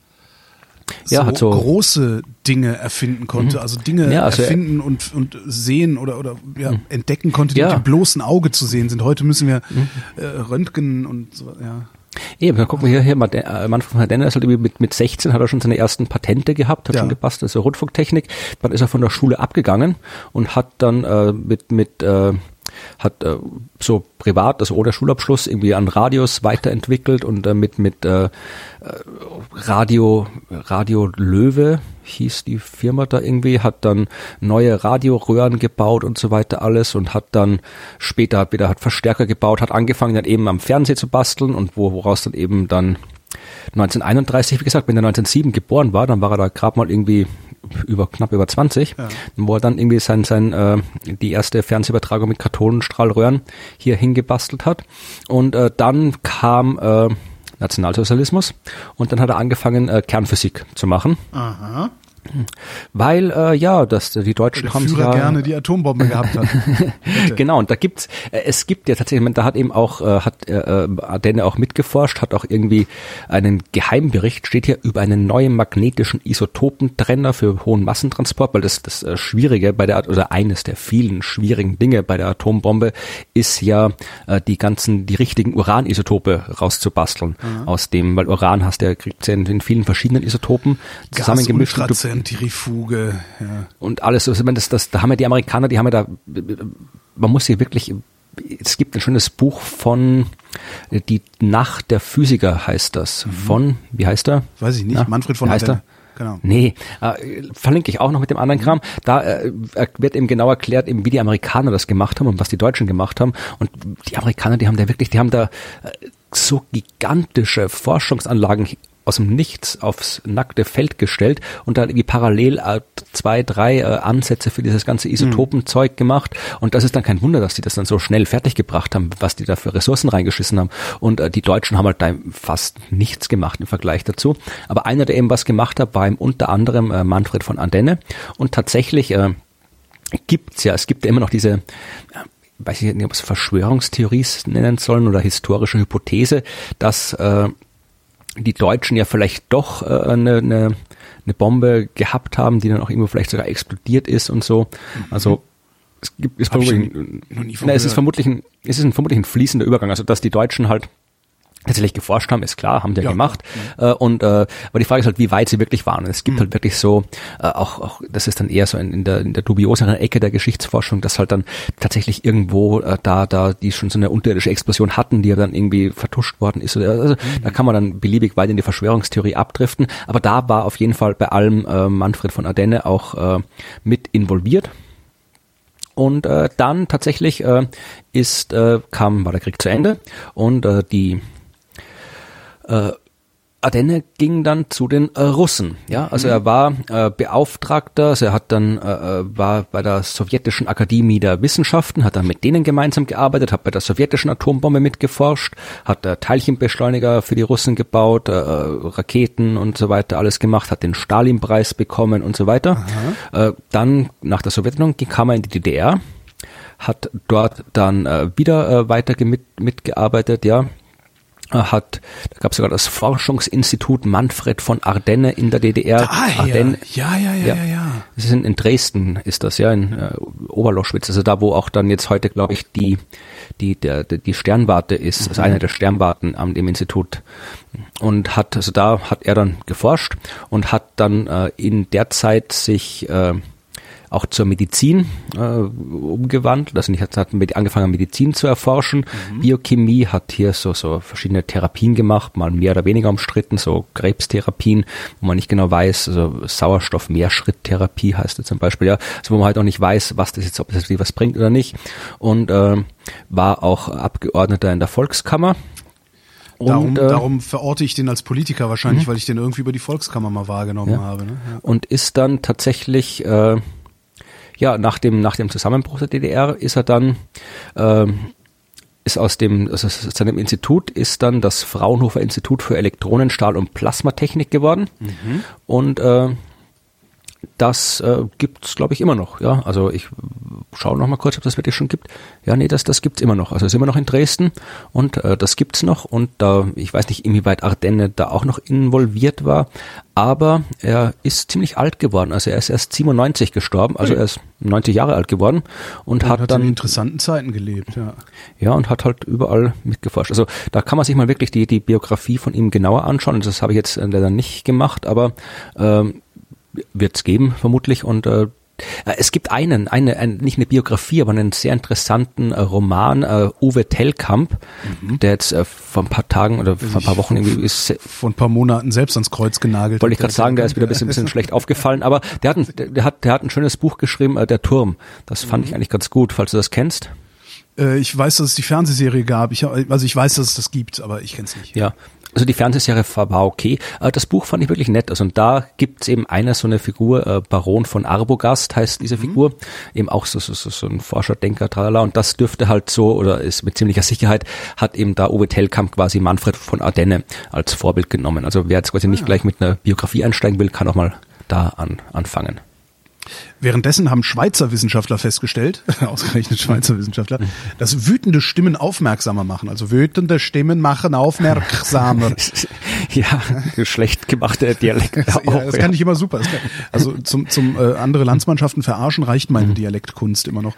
so, ja, hat so große Dinge erfinden konnte, mhm. also Dinge ja, also erfinden er, und, und sehen oder, oder ja, mhm. entdecken konnte, die ja. mit dem bloßen Auge zu sehen sind. Heute müssen wir mhm. äh, Röntgen und so, ja. Eben, dann gucken wir hier, hier Manfred von Ardenne ist halt mit, mit sechzehn hat er schon seine ersten Patente gehabt, hat ja. schon gebastelt, also Rundfunktechnik. Dann ist er von der Schule abgegangen und hat dann äh, mit, mit, äh, hat äh, so privat, also ohne Schulabschluss, irgendwie an Radios weiterentwickelt und äh, mit, mit äh, Radio, Radio Löwe hieß die Firma da irgendwie, hat dann neue Radioröhren gebaut und so weiter alles und hat dann später hat wieder hat Verstärker gebaut, hat angefangen dann eben am Fernsehen zu basteln und wo, woraus dann eben dann neunzehnhunderteinunddreißig, wie gesagt, wenn er neunzehnhundertsieben geboren war, dann war er da gerade mal irgendwie über knapp über zwanzig, ja. wo er dann irgendwie sein sein äh, die erste Fernsehübertragung mit Kathodenstrahlröhren hier hingebastelt hat und äh, dann kam äh, Nationalsozialismus und dann hat er angefangen äh, Kernphysik zu machen. Aha. Weil, äh, ja, das, die Deutschen haben ja gerne die Atombombe gehabt hat. Genau, und da gibt's, äh, es gibt ja tatsächlich, da hat eben auch, äh, hat äh, Ardenne auch mitgeforscht, hat auch irgendwie einen Geheimbericht, steht hier, über einen neuen magnetischen Isotopentrenner für hohen Massentransport, weil das das äh, Schwierige bei der, oder eines der vielen schwierigen Dinge bei der Atombombe ist ja, äh, die ganzen, die richtigen Uranisotope rauszubasteln, mhm. aus dem, weil Uran hast der kriegt ja in vielen verschiedenen Isotopen zusammengemischt. Centrifuge, ja. Und alles, also das, das, da haben ja die Amerikaner, die haben ja da, man muss hier wirklich, es gibt ein schönes Buch von, die Nacht der Physiker heißt das, mhm. von, wie heißt er? Weiß ich nicht, ja? Manfred von Ardenne. Genau. Nee, äh, verlinke ich auch noch mit dem anderen Kram. Da äh, wird eben genau erklärt, eben wie die Amerikaner das gemacht haben und was die Deutschen gemacht haben. Und die Amerikaner, die haben da wirklich, die haben da äh, so gigantische Forschungsanlagen aus dem Nichts aufs nackte Feld gestellt und da irgendwie parallel zwei, drei äh, Ansätze für dieses ganze Isotopenzeug mhm. gemacht. Und das ist dann kein Wunder, dass die das dann so schnell fertig gebracht haben, was die da für Ressourcen reingeschissen haben. Und äh, die Deutschen haben halt da fast nichts gemacht im Vergleich dazu. Aber einer, der eben was gemacht hat, war eben unter anderem äh, Manfred von Ardenne. Und tatsächlich äh, gibt's ja, es gibt ja immer noch diese... Äh, weiß ich nicht, ob es Verschwörungstheorie nennen sollen oder historische Hypothese, dass äh, die Deutschen ja vielleicht doch äh, eine, eine, eine Bombe gehabt haben, die dann auch irgendwo vielleicht sogar explodiert ist und so. Also es gibt ist vermutlich, ein, na, es ist vermutlich ein, es ist ein, vermutlich ein fließender Übergang, also dass die Deutschen halt tatsächlich geforscht haben, ist klar, haben die ja, ja gemacht. Ja. Und äh, aber die Frage ist halt, wie weit sie wirklich waren. Und es gibt mhm. halt wirklich so, äh, auch, auch das ist dann eher so in, in der in der dubioseren Ecke der Geschichtsforschung, dass halt dann tatsächlich irgendwo äh, da da die schon so eine unterirdische Explosion hatten, die ja dann irgendwie vertuscht worden ist. Also mhm. da kann man dann beliebig weit in die Verschwörungstheorie abdriften. Aber da war auf jeden Fall bei allem äh, Manfred von Ardenne auch äh, mit involviert. Und äh, dann tatsächlich äh, ist äh, kam war der Krieg zu Ende und äh, die Äh, Ardenne ging dann zu den äh, Russen, ja, also mhm. er war äh, Beauftragter, also er hat dann, äh, war bei der sowjetischen Akademie der Wissenschaften, hat dann mit denen gemeinsam gearbeitet, hat bei der sowjetischen Atombombe mitgeforscht, hat äh, Teilchenbeschleuniger für die Russen gebaut, äh, Raketen und so weiter, alles gemacht, hat den Stalin-Preis bekommen und so weiter. Äh, dann, nach der Sowjetunion, kam er in die D D R, hat dort dann äh, wieder äh, weiter mit, mitgearbeitet, ja, hat, da gab es sogar das Forschungsinstitut Manfred von Ardenne in der D D R. Ah, Ardenne, ja, ja, ja, ja, ja. ja. Das ist in, in Dresden ist das, ja, in äh, Oberloschwitz, also da, wo auch dann jetzt heute, glaube ich, die die der, die Sternwarte ist, mhm. also einer der Sternwarten an dem Institut. Und hat, also da hat er dann geforscht und hat dann äh, in der Zeit sich äh, auch zur Medizin äh, umgewandelt, also ich hat mit angefangen Medizin zu erforschen, mhm. Biochemie, hat hier so so verschiedene Therapien gemacht, mal mehr oder weniger umstritten, so Krebstherapien, wo man nicht genau weiß, also Sauerstoff-Mehrschritt-Therapie heißt das zum Beispiel, ja, also wo man halt auch nicht weiß, was das jetzt, ob das was bringt oder nicht, und äh, war auch Abgeordneter in der Volkskammer. Und, darum, äh, darum verorte ich den als Politiker wahrscheinlich, weil ich den irgendwie über die Volkskammer mal wahrgenommen ja. habe. Ne? Ja. Und ist dann tatsächlich... Äh, Ja, nach dem nach dem Zusammenbruch der D D R ist er dann äh, ist aus dem also aus seinem Institut ist dann das Fraunhofer Institut für Elektronen, Stahl und Plasmatechnik geworden mhm. und äh, das äh, gibt's glaube ich immer noch, ja, also ich schaue noch mal kurz, ob das wirklich schon gibt. Ja, nee, das das gibt's immer noch, also ist immer noch in Dresden und äh, das gibt's noch und da äh, ich weiß nicht, inwieweit Ardenne da auch noch involviert war, aber er ist ziemlich alt geworden, also er ist erst siebenundneunzig gestorben, also er ist neunzig Jahre alt geworden und, und hat, hat dann in interessanten Zeiten gelebt, ja. Ja, und hat halt überall mitgeforscht. Also da kann man sich mal wirklich die die Biografie von ihm genauer anschauen, das habe ich jetzt leider nicht gemacht, aber ähm, wird es geben, vermutlich. Und äh, es gibt einen, eine, ein, nicht eine Biografie, aber einen sehr interessanten äh, Roman, äh, Uwe Tellkamp, mhm. der jetzt äh, vor ein paar Tagen oder vor ein paar Wochen irgendwie ist. Vor ein paar Monaten selbst ans Kreuz genagelt. Wollte ich gerade sagen, der ist wieder ein bisschen, bisschen schlecht aufgefallen, aber der hat, ein, der, hat, der hat ein schönes Buch geschrieben, äh, Der Turm. Das fand mhm. ich eigentlich ganz gut, falls du das kennst. Äh, ich weiß, dass es die Fernsehserie gab. Ich, also ich weiß, dass es das gibt, aber ich kenne es nicht. Ja. Also die Fernsehserie war okay. Das Buch fand ich wirklich nett. Also und da gibt's eben einer so eine Figur, äh, Baron von Arbogast heißt diese Figur, mhm. eben auch so, so, so, so ein Forscher, Denker, tralala. Und das dürfte halt so oder ist mit ziemlicher Sicherheit, hat eben da Uwe Tellkamp quasi Manfred von Ardenne als Vorbild genommen. Also wer jetzt quasi ah, nicht ja. gleich mit einer Biografie einsteigen will, kann auch mal da an, anfangen. Währenddessen haben Schweizer Wissenschaftler festgestellt, ausgerechnet Schweizer Wissenschaftler, dass wütende Stimmen aufmerksamer machen. Also wütende Stimmen machen aufmerksamer. Ja, schlecht gemachte Dialekte. Das, auch, ja, das ja. kann ich immer super. Kann, also zum, zum äh, andere Landsmannschaften verarschen reicht meine mhm. Dialektkunst immer noch.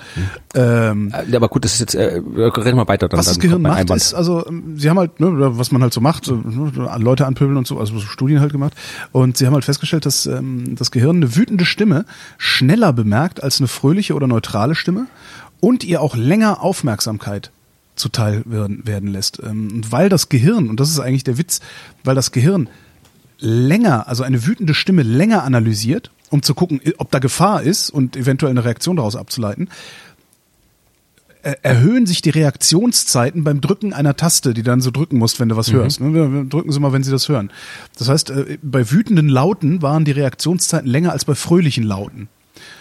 Ähm, Aber gut, das ist jetzt, äh, reden wir weiter. Dann, was das dann Gehirn macht, Einwand. Ist, also sie haben halt, ne, was man halt so macht, Leute anpöbeln und so, also Studien halt gemacht. Und sie haben halt festgestellt, dass ähm, das Gehirn eine wütende Stimme schneller bemerkt als eine fröhliche oder neutrale Stimme und ihr auch länger Aufmerksamkeit zuteil werden, werden lässt. Und weil das Gehirn, und das ist eigentlich der Witz, weil das Gehirn länger, also eine wütende Stimme länger analysiert, um zu gucken, ob da Gefahr ist und eventuell eine Reaktion daraus abzuleiten, erhöhen sich die Reaktionszeiten beim Drücken einer Taste, die dann so drücken musst, wenn du was mhm. hörst. Drücken Sie mal, wenn Sie das hören. Das heißt, bei wütenden Lauten waren die Reaktionszeiten länger als bei fröhlichen Lauten.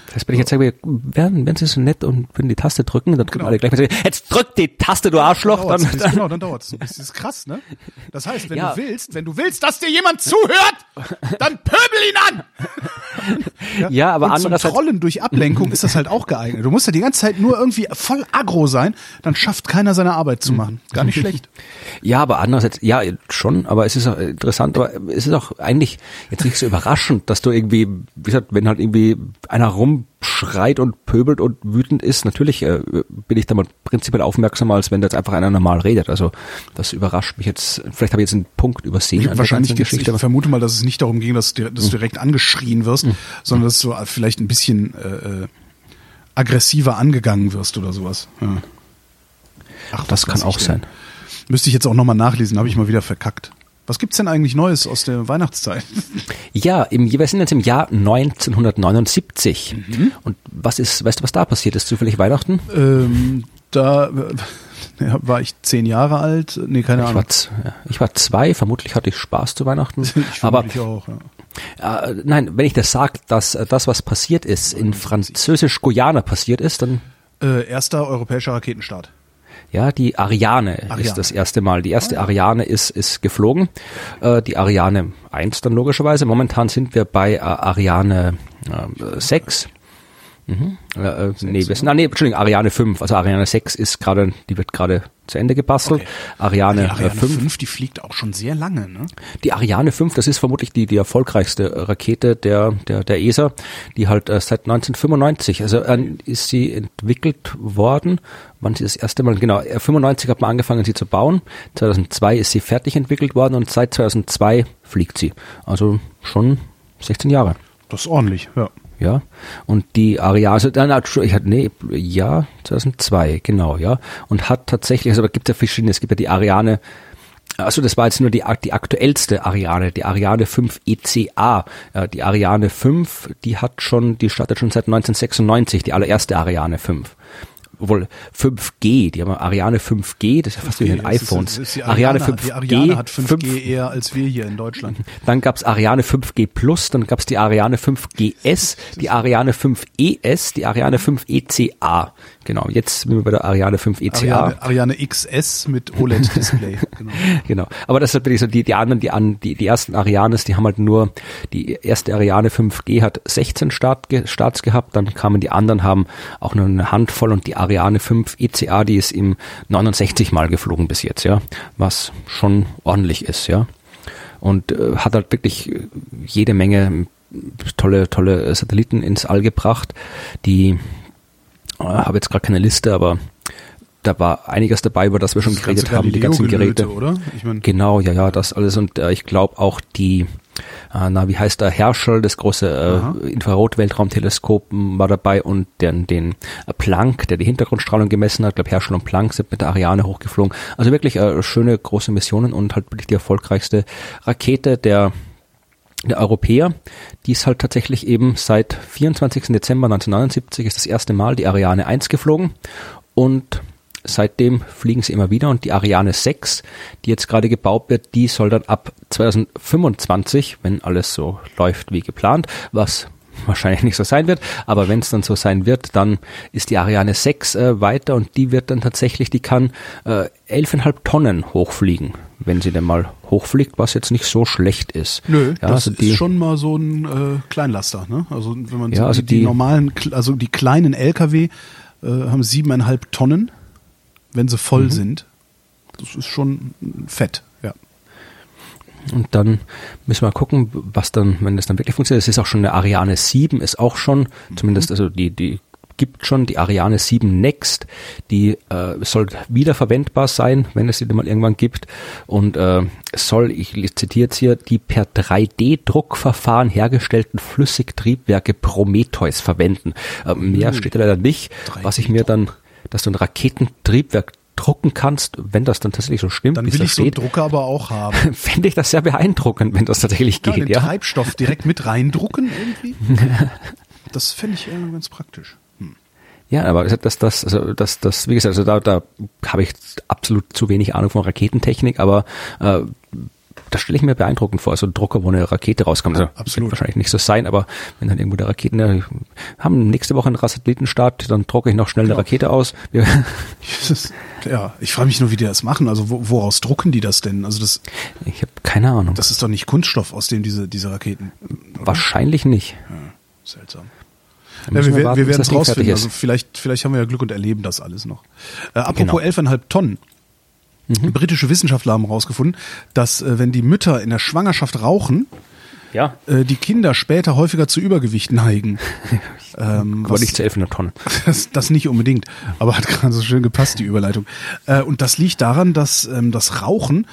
Das heißt, wenn ich jetzt sage, werden, wenn Sie so nett und wenn die Taste drücken, dann drücken genau. alle gleich mal, jetzt drück die Taste, du Arschloch. Dann dann, dann genau, dann dauert es. Das ist krass, ne? Das heißt, wenn ja. du willst, wenn du willst, dass dir jemand zuhört, dann pöbel ihn an! ja? ja, aber und zum Trollen durch Ablenkung ist das halt auch geeignet. Du musst ja die ganze Zeit nur irgendwie voll aggro sein, dann schafft keiner seine Arbeit zu machen. Gar nicht schlecht. Ja, aber andererseits, ja, schon, aber es ist auch interessant, aber es ist auch eigentlich jetzt nicht so überraschend, dass du irgendwie, wie gesagt, wenn halt irgendwie einer rum schreit und pöbelt und wütend ist, natürlich äh, bin ich da mal prinzipiell aufmerksamer, als wenn da jetzt einfach einer normal redet. Also das überrascht mich jetzt. Vielleicht habe ich jetzt einen Punkt übersehen. Ich, wahrscheinlich Geschichte, ich vermute mal, dass es nicht darum ging, dass du, dass du direkt angeschrien wirst, mhm. sondern dass du vielleicht ein bisschen äh, aggressiver angegangen wirst oder sowas. Ja. Ach, das kann auch sein. Müsste ich jetzt auch nochmal nachlesen, habe ich mal wieder verkackt. Was gibt's denn eigentlich Neues aus der Weihnachtszeit? Ja, im, wir sind jetzt im Jahr neunzehnhundertneunundsiebzig. Mhm. Und was ist, weißt du, was da passiert ist? Zufällig Weihnachten? Ähm, da ja, war ich zehn Jahre alt. Nee, keine ich Ahnung. War, ich war zwei, vermutlich hatte ich Spaß zu Weihnachten. Ich aber auch, ja. äh, nein, wenn ich das sage, dass das, was passiert ist, in Französisch-Guyana passiert ist, dann... Äh, erster europäischer Raketenstart. Ja, die Ariane, Ariane ist das erste Mal. Die erste Ariane ist, ist geflogen. Äh, die Ariane eins dann logischerweise. Momentan sind wir bei äh, Ariane äh, sechs. Mhm. Äh, sechs nee, wir sind, ah, nee, Entschuldigung, Ariane fünf. Also Ariane sechs ist gerade, die wird gerade zu Ende gebastelt. Okay. Ariane, die Ariane fünf, die fliegt auch schon sehr lange, ne? Die Ariane fünf, das ist vermutlich die, die erfolgreichste Rakete der, der, der E S A, die halt äh, seit neunzehnhundertfünfundneunzig, also äh, ist sie entwickelt worden. Wann sie das erste Mal, genau, neunzehnhundertfünfundneunzig hat man angefangen, sie zu bauen. zweitausendzwei ist sie fertig entwickelt worden und seit zweitausendzwei fliegt sie. Also schon sechzehn Jahre. Das ist ordentlich, ja. Ja, und die Ariane, also, ich hatte, nee, ja, zweitausendzwei, genau, ja, und hat tatsächlich, also da gibt es ja verschiedene, es gibt ja die Ariane, also das war jetzt nur die, die aktuellste Ariane, die Ariane fünf E C A, die Ariane fünf, die hat schon, die startet schon seit neunzehnhundertsechsundneunzig, die allererste Ariane fünf. Obwohl fünf G, die haben Ariane fünf G, das ist ja fast wie in den iPhones. Ist, ist Ariane, Ariane fünf G, die Ariane hat fünf G eher als wir hier in Deutschland. Dann gab's Ariane fünf G Plus, dann gab's die Ariane fünf G S, die Ariane fünf E S, die Ariane fünf E C A. Genau, jetzt sind wir bei der Ariane fünf E C A. Ariane, Ariane X S mit O L E D-Display. Genau. genau. Aber das ist natürlich so, die, die anderen, die an, die, die ersten Arianes, die haben halt nur, die erste Ariane fünf G hat sechzehn Start, Starts gehabt, dann kamen die anderen, haben auch nur eine Handvoll und die Ariane fünf E C A, die ist im neunundsechzig Mal geflogen bis jetzt, ja, was schon ordentlich ist, ja. Und äh, hat halt wirklich jede Menge tolle, tolle Satelliten ins All gebracht, die habe jetzt gerade keine Liste, aber da war einiges dabei, über das wir schon das geredet haben, die ganzen Geräte. Gelöte, oder? Ich mein genau, ja, ja, das alles und äh, ich glaube auch die, äh, na wie heißt der Herschel, das große äh, Infrarot-Weltraumteleskop war dabei und den, den äh, Planck, der die Hintergrundstrahlung gemessen hat, glaube Herschel und Planck sind mit der Ariane hochgeflogen. Also wirklich äh, schöne große Missionen und halt wirklich die erfolgreichste Rakete der der Europäer, die ist halt tatsächlich eben seit vierundzwanzigsten Dezember neunzehnhundertneunundsiebzig ist das erste Mal die Ariane eins geflogen und seitdem fliegen sie immer wieder und die Ariane sechs, die jetzt gerade gebaut wird, die soll dann ab zweitausendfünfundzwanzig, wenn alles so läuft wie geplant, was wahrscheinlich nicht so sein wird, aber wenn es dann so sein wird, dann ist die Ariane sechs äh, weiter und die wird dann tatsächlich, die kann äh, elf Komma fünf Tonnen hochfliegen, wenn sie denn mal hochfliegt, was jetzt nicht so schlecht ist. Nö, ja, das also die, ist schon mal so ein äh, Kleinlaster, ne? Also wenn man ja, so also die, die normalen, also die kleinen L K W äh, haben siebeneinhalb Tonnen, wenn sie voll mhm. sind. Das ist schon fett. Und dann müssen wir gucken, was dann, wenn das dann wirklich funktioniert. Es ist auch schon eine Ariane sieben, ist auch schon, mhm. zumindest, also die, die gibt schon die Ariane sieben Next, die äh, soll wiederverwendbar sein, wenn es sie denn mal irgendwann gibt. Und äh, soll, ich zitiere jetzt hier, die per drei D Druckverfahren hergestellten Flüssigtriebwerke Prometheus verwenden. Äh, mehr mhm. steht da leider nicht, was ich mir dann, dass so ein Raketentriebwerk drucken kannst, wenn das dann tatsächlich so stimmt. Dann will ich so einen Drucker aber auch haben. Fände ich das sehr beeindruckend, wenn das tatsächlich ja, geht. Den ja, den Treibstoff direkt mit reindrucken irgendwie. Das fände ich irgendwie ganz praktisch. Hm. Ja, aber das, das, also das, das, wie gesagt, also da, da habe ich absolut zu wenig Ahnung von Raketentechnik, aber äh, das stelle ich mir beeindruckend vor. Also ein Drucker, wo eine Rakete rauskommt. Also das wird wahrscheinlich nicht so sein, aber wenn dann irgendwo der Raketen, ja, haben nächste Woche einen Satellitenstart, dann drucke ich noch schnell genau. eine Rakete aus. Ist, ja, ich frage mich nur, wie die das machen. Also wo, woraus drucken die das denn? Also das. Ich habe keine Ahnung. Das ist doch nicht Kunststoff, aus dem diese, diese Raketen. Oder? Wahrscheinlich nicht. Ja, seltsam. Ja, wir wir, warten, wir werden es rausfinden. Also vielleicht, vielleicht haben wir ja Glück und erleben das alles noch. Äh, apropos elf Komma fünf genau. Tonnen. Mhm. Britische Wissenschaftler haben herausgefunden, dass äh, wenn die Mütter in der Schwangerschaft rauchen, ja. äh, die Kinder später häufiger zu Übergewicht neigen. Ähm, aber was, nicht zu elfhundert Tonnen. Das, das nicht unbedingt, aber hat gerade so schön gepasst, die Überleitung. Äh, und das liegt daran, dass ähm, das Rauchen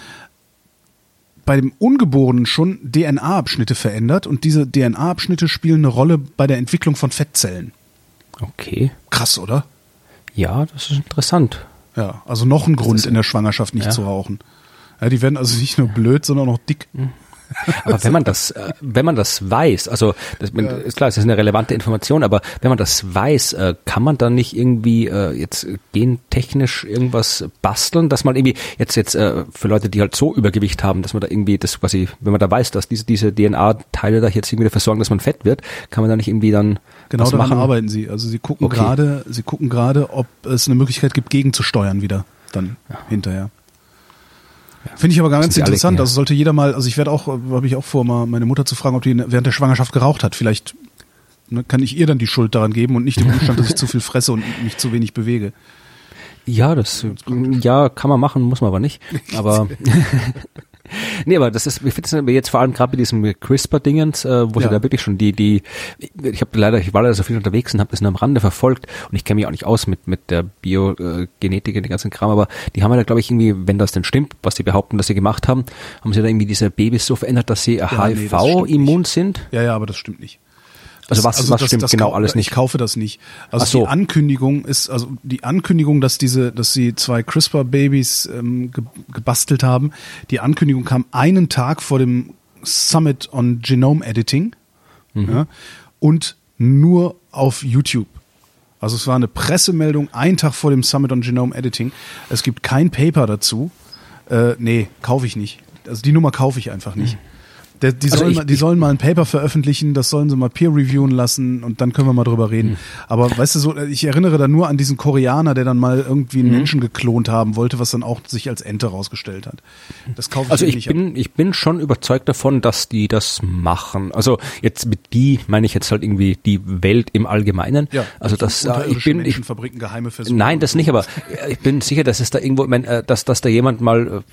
bei dem Ungeborenen schon D N A-Abschnitte verändert und diese D N A-Abschnitte spielen eine Rolle bei der Entwicklung von Fettzellen. Okay. Krass, oder? Ja, das ist interessant. Ja, also noch ein Grund in der Schwangerschaft nicht ja. zu rauchen. Ja, die werden also nicht nur blöd, sondern auch dick. Aber wenn man das, äh, wenn man das weiß, also das, ja. ist klar, es ist eine relevante Information, aber wenn man das weiß, äh, kann man dann nicht irgendwie äh, jetzt gentechnisch irgendwas basteln, dass man irgendwie jetzt jetzt äh, für Leute, die halt so Übergewicht haben, dass man da irgendwie das quasi, wenn man da weiß, dass diese diese D N A-Teile da jetzt irgendwie dafür sorgen, dass man fett wird, kann man da nicht irgendwie dann genau was daran machen? Arbeiten sie. Also sie gucken okay. gerade, sie gucken gerade, ob es eine Möglichkeit gibt, gegenzusteuern wieder dann ja. hinterher. Ja, finde ich aber ganz interessant. Alle, ja. Also sollte jeder mal, also ich werde auch, habe ich auch vor, mal meine Mutter zu fragen, ob die während der Schwangerschaft geraucht hat. Vielleicht ne, kann ich ihr dann die Schuld daran geben und nicht dem Umstand, dass ich zu viel fresse und mich zu wenig bewege. Ja, das, ja, kann man machen, muss man aber nicht. Aber nee, aber das ist, ich finde es jetzt vor allem gerade bei diesem CRISPR-Dingens, äh, wo ja. sie da wirklich schon die, die, ich habe leider, ich war leider so viel unterwegs und habe das nur am Rande verfolgt und ich kenne mich auch nicht aus mit mit der Biogenetik und dem ganzen Kram, aber die haben ja da, glaube ich, irgendwie, wenn das denn stimmt, was die behaupten, dass sie gemacht haben, haben sie da irgendwie diese Babys so verändert, dass sie ja, H I V-immun nee, sind? Ja, ja, aber das stimmt nicht. Das, also was, also was das, stimmt das genau alles nicht? Ich kaufe das nicht. Also so. die Ankündigung ist, also die Ankündigung, dass diese, dass sie zwei CRISPR-Babys ähm, ge- gebastelt haben, die Ankündigung kam einen Tag vor dem Summit on Genome Editing mhm. ja, und nur auf YouTube. Also es war eine Pressemeldung einen Tag vor dem Summit on Genome Editing. Es gibt kein Paper dazu. Äh, nee, kaufe ich nicht. Also die Nummer kaufe ich einfach nicht. Mhm. Die, die, also sollen, ich, die sollen mal ein Paper veröffentlichen, das sollen sie mal peer-reviewen lassen und dann können wir mal drüber reden. Mhm. Aber weißt du, so, ich erinnere da nur an diesen Koreaner, der dann mal irgendwie einen mhm. Menschen geklont haben wollte, was dann auch sich als Ente rausgestellt hat. Das kaufe ich also ich nicht bin, ab. Ich bin schon überzeugt davon, dass die das machen. Also jetzt mit die meine ich jetzt halt irgendwie die Welt im Allgemeinen. Ja, also das, das ich bin ich Fabriken geheime Versuche. Nein, das nicht, aber ich bin sicher, dass es da irgendwo, mein, dass dass da jemand mal,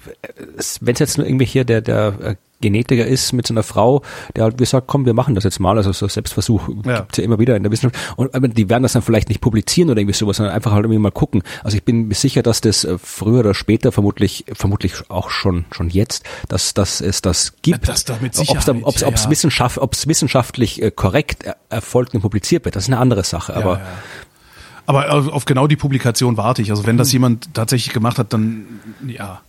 wenn es jetzt nur irgendwie hier der der Genetiker ist mit so einer Frau, der halt gesagt, komm, wir machen das jetzt mal, also so Selbstversuch ja. gibt's ja immer wieder in der Wissenschaft und aber die werden das dann vielleicht nicht publizieren oder irgendwie sowas, sondern einfach halt irgendwie mal gucken. Also ich bin mir sicher, dass das früher oder später vermutlich vermutlich auch schon schon jetzt, dass dass es das gibt, ja, das damit Sicherheit, ob's ob's, ob's ja. Wissenschaft, ob's wissenschaftlich korrekt erfolgt und publiziert wird, das ist eine andere Sache, aber ja, ja. aber auf genau die Publikation warte ich. Also wenn das jemand tatsächlich gemacht hat, dann ja.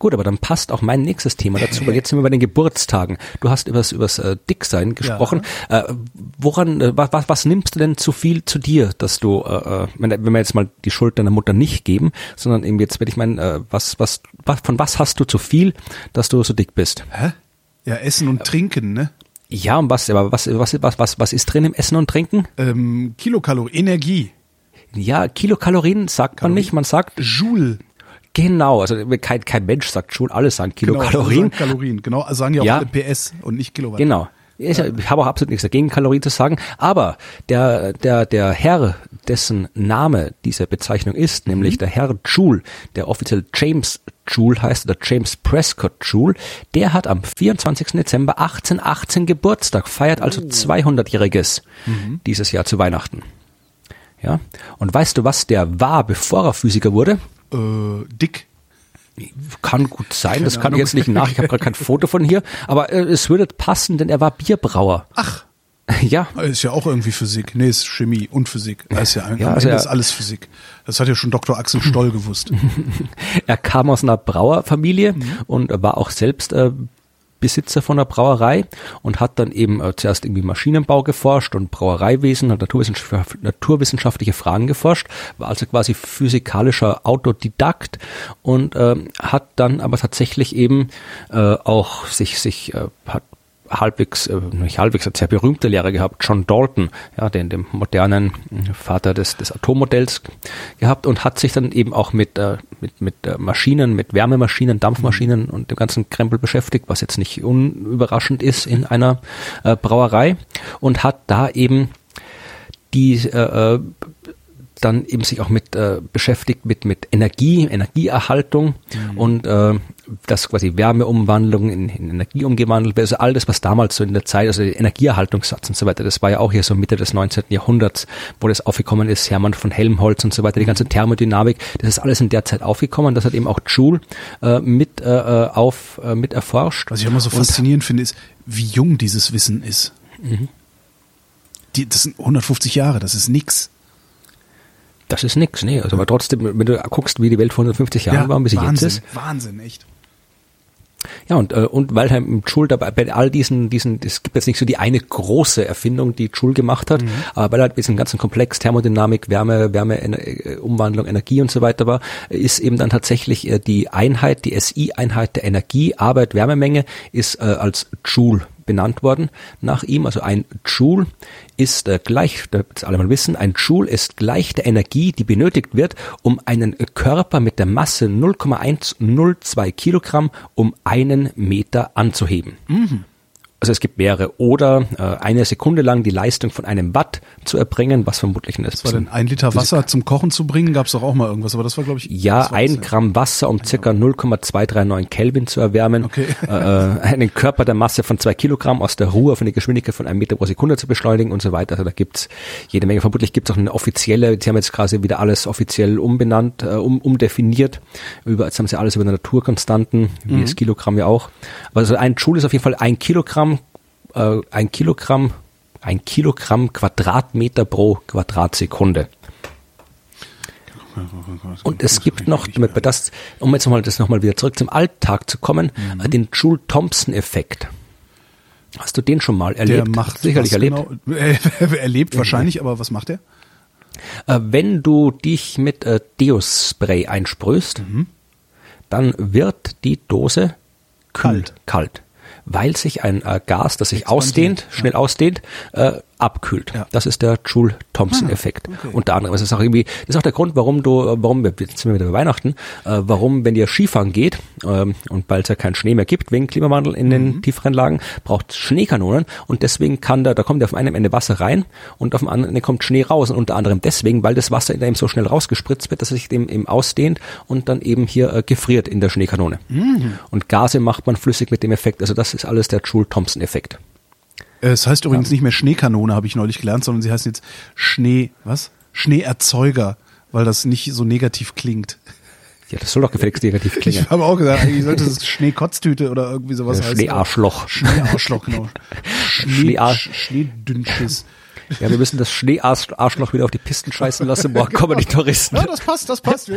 Gut, aber dann passt auch mein nächstes Thema dazu, weil jetzt sind wir bei den Geburtstagen. Du hast übers, übers äh, Dicksein gesprochen. Ja. Äh, woran, äh, was, was nimmst du denn zu viel zu dir, dass du, äh, wenn, wenn wir jetzt mal die Schuld deiner Mutter nicht geben, sondern eben jetzt, wenn ich meine, äh, was, was, was, von was hast du zu viel, dass du so dick bist? Hä? Ja, Essen und äh, Trinken, ne? Ja, und was, aber was, was, was, was, was ist drin im Essen und Trinken? Ähm, Kilokalorien, Energie. Ja, Kilokalorien sagt Kalorien. Man nicht, man sagt Joule. Genau, also kein, kein Mensch sagt Joule, alle sagen Kilokalorien. Genau, also sagen Kalorien, genau, also sagen ja auch ja. alle P S und nicht Kilowatt. Genau. Ich habe auch absolut nichts dagegen, Kalorien zu sagen, aber der der der Herr, dessen Name diese Bezeichnung ist, nämlich mhm. der Herr Joule, der offiziell James Joule heißt oder James Prescott Joule, der hat am vierundzwanzigsten Dezember achtzehnhundertachtzehn Geburtstag, feiert also oh. zweihundertjähriges mhm. dieses Jahr zu Weihnachten. Ja, und weißt du, was der war, bevor er Physiker wurde? Äh, dick. Kann gut sein, Keine das kann Ahnung. Ich jetzt nicht nach, ich habe gerade kein Foto von hier, aber äh, es würde passen, denn er war Bierbrauer. Ach. Ja. Ist ja auch irgendwie Physik, nee, ist Chemie und Physik, das ist ja, ja also ist alles Physik. Das hat ja schon Doktor Axel Stoll gewusst. Er kam aus einer Brauerfamilie mhm. und war auch selbst äh, Besitzer von einer Brauerei und hat dann eben äh, zuerst irgendwie Maschinenbau geforscht und Brauereiwesen, hat naturwissenschaft, naturwissenschaftliche Fragen geforscht, war also quasi physikalischer Autodidakt und äh, hat dann aber tatsächlich eben äh, auch sich, sich äh, hat halbwegs, äh, nicht halbwegs, hat sehr berühmte Lehrer gehabt, John Dalton, ja, den, den modernen Vater des, des Atommodells gehabt und hat sich dann eben auch mit, äh, mit, mit Maschinen, mit Wärmemaschinen, Dampfmaschinen und dem ganzen Krempel beschäftigt, was jetzt nicht unüberraschend ist in einer äh, Brauerei und hat da eben die äh, dann eben sich auch mit äh, beschäftigt mit, mit Energie, Energieerhaltung mhm. und äh, dass quasi Wärmeumwandlung in, in Energie umgewandelt wird, also all das, was damals so in der Zeit, also der Energieerhaltungssatz und so weiter, das war ja auch hier so Mitte des neunzehnten Jahrhunderts, wo das aufgekommen ist, Hermann von Helmholtz und so weiter, die ganze Thermodynamik, das ist alles in der Zeit aufgekommen, das hat eben auch Joule äh, mit äh, auf, äh, mit erforscht. Was ich immer so und faszinierend finde, ist, wie jung dieses Wissen ist. Mhm. Die, das sind hundertfünfzig Jahre, das ist nix. Das ist nix, nee. Also, aber trotzdem, wenn du guckst, wie die Welt vor hundertfünfzig Jahren ja, war und bis sie jetzt ist. Wahnsinn, echt. Ja, und, äh, und weil halt Joule dabei, bei all diesen, diesen, es gibt jetzt nicht so die eine große Erfindung, die Joule gemacht hat, mhm. aber weil halt diesen ganzen Komplex Thermodynamik, Wärme, Wärme, Ener- Umwandlung, Energie und so weiter war, ist eben dann tatsächlich äh, die Einheit, die S I-Einheit der Energie, Arbeit, Wärmemenge, ist äh, als Joule benannt worden nach ihm. Also ein Joule ist äh, gleich, damit alle mal wissen, ein Joule ist gleich der Energie, die benötigt wird, um einen Körper mit der Masse null Komma eins null zwei Kilogramm um einen Meter anzuheben. Mhm. Also es gibt mehrere oder äh, eine Sekunde lang die Leistung von einem Watt zu erbringen, was vermutlich nicht ist. Was war denn ein Liter Wasser zum Kochen zu bringen? Gab es doch auch mal irgendwas, aber das war glaube ich... Ja, ein Gramm Wasser, um circa null Komma zwei drei neun Kelvin zu erwärmen. Okay. Äh, einen Körper der Masse von zwei Kilogramm aus der Ruhe auf eine Geschwindigkeit von einem Meter pro Sekunde zu beschleunigen und so weiter. Also da gibt's jede Menge. Vermutlich gibt's auch eine offizielle, sie haben jetzt quasi wieder alles offiziell umbenannt, äh, um, umdefiniert. Über, jetzt haben sie alles über Naturkonstanten, wie mhm. das Kilogramm ja auch. Aber also ein Joule ist auf jeden Fall ein Kilogramm ein Kilogramm, ein Kilogramm Quadratmeter pro Quadratsekunde. Und es gibt noch, damit das, um jetzt nochmal das nochmal wieder zurück zum Alltag zu kommen, mhm. den Joule-Thomson-Effekt. Hast du den schon mal erlebt? Der macht sicherlich erlebt. Genau, äh, erlebt wahrscheinlich, aber was macht er? Wenn du dich mit äh, Deo-Spray einsprühst, mhm. dann wird die Dose kalt. kalt. Weil sich ein äh, Gas, das sich expandiert, ausdehnt, schnell ja. ausdehnt, äh, abkühlt. Ja. Das ist der Joule-Thomson-Effekt. Ah, okay. Unter anderem. Das ist auch irgendwie, das ist auch der Grund, warum du, warum, jetzt sind wir wieder bei Weihnachten, äh, warum, wenn ihr Skifahren geht, ähm, und weil es ja keinen Schnee mehr gibt, wegen Klimawandel in den mhm. tieferen Lagen, braucht es Schneekanonen und deswegen kann da, da kommt auf einem Ende Wasser rein und auf dem anderen Ende kommt Schnee raus und unter anderem deswegen, weil das Wasser eben so schnell rausgespritzt wird, dass es sich dem eben ausdehnt und dann eben hier äh, gefriert in der Schneekanone. Mhm. Und Gase macht man flüssig mit dem Effekt. Also das ist alles der Joule-Thomson-Effekt. Es heißt übrigens nicht mehr Schneekanone, habe ich neulich gelernt, sondern sie heißen jetzt Schnee, was? Schneeerzeuger, weil das nicht so negativ klingt. Ja, das soll doch gefälligst negativ klingen. Ich habe auch gesagt, eigentlich sollte es Schneekotztüte oder irgendwie sowas heißen. Schneearschloch. Schneearschloch, genau. Schnee, Schneedünnschiss. Ja, wir müssen das Schneearschloch wieder auf die Pisten scheißen lassen. Boah, kommen genau. die Touristen. Ja, das passt, das passt.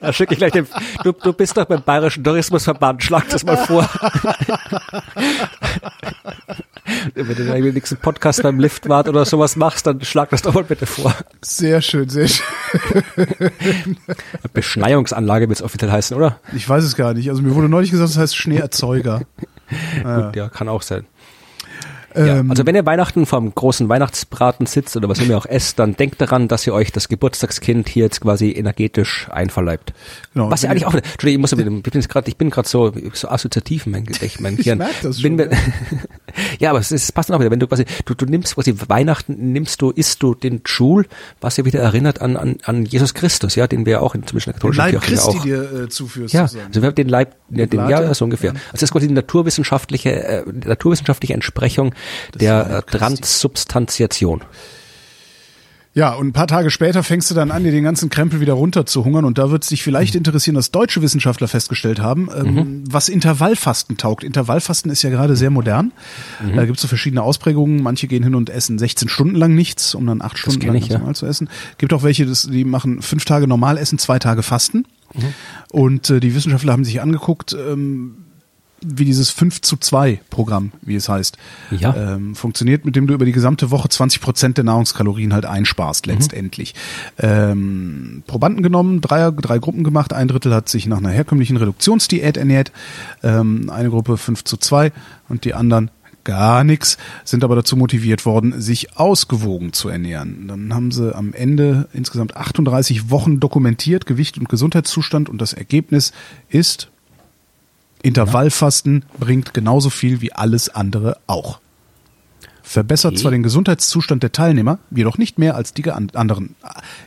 Da schicke ich gleich den, du, du bist doch beim Bayerischen Tourismusverband, schlag das mal vor. Wenn du den nächsten Podcast beim Lift wart oder sowas machst, dann schlag das doch mal bitte vor. Sehr schön, sehr schön. Beschneiungsanlage wird es offiziell heißen, oder? Ich weiß es gar nicht. Also mir wurde neulich gesagt, es heißt Schneeerzeuger. Ja. Gut, ja, kann auch sein. Ja, also wenn ihr Weihnachten vorm großen Weihnachtsbraten sitzt oder was immer ihr auch esst, dann denkt daran, dass ihr euch das Geburtstagskind hier jetzt quasi energetisch einverleibt. Genau. Was ja eigentlich auch, Entschuldigung, ich muss mit dem, ich bin gerade, ich bin gerade so, so assoziativ, mein Gedächtnis, mein Hirn. Ich merke das schon. Bin, ja. Ja, aber es, es passt dann auch wieder, wenn du quasi, du, du nimmst quasi Weihnachten, nimmst du, isst du den Joule, was ja wieder erinnert an, an, an Jesus Christus, ja, den wir ja auch in, zum Beispiel in der katholischen Kirche Christi auch. Den Leib Christi dir äh, zuführst. Ja, also wir haben den Leib, den, den ja, so ungefähr. Ja. Also das ist quasi die naturwissenschaftliche, äh, naturwissenschaftliche Entsprechung das der Transsubstantiation. Ja, und ein paar Tage später fängst du dann an, dir den ganzen Krempel wieder runter zu hungern. Und da wird es dich vielleicht mhm. interessieren, dass deutsche Wissenschaftler festgestellt haben, ähm, mhm. was Intervallfasten taugt. Intervallfasten ist ja gerade sehr modern. Mhm. Da gibt es so verschiedene Ausprägungen. Manche gehen hin und essen sechzehn Stunden lang nichts, um dann acht Stunden lang ich, normal ja. zu essen. Gibt auch welche, die machen fünf Tage normal essen, zwei Tage fasten. Mhm. Und äh, die Wissenschaftler haben sich angeguckt, ähm, wie dieses fünf zu zwei Programm, wie es heißt, ja. ähm, funktioniert, mit dem du über die gesamte Woche zwanzig Prozent der Nahrungskalorien halt einsparst, letztendlich. Mhm. Ähm, Probanden genommen, drei, drei Gruppen gemacht, ein Drittel hat sich nach einer herkömmlichen Reduktionsdiät ernährt, ähm, eine Gruppe fünf zu zwei und die anderen gar nichts, sind aber dazu motiviert worden, sich ausgewogen zu ernähren. Dann haben sie am Ende insgesamt achtunddreißig Wochen dokumentiert, Gewicht und Gesundheitszustand, und das Ergebnis ist: Intervallfasten bringt genauso viel wie alles andere auch. Verbessert okay. zwar den Gesundheitszustand der Teilnehmer, jedoch nicht mehr als die anderen,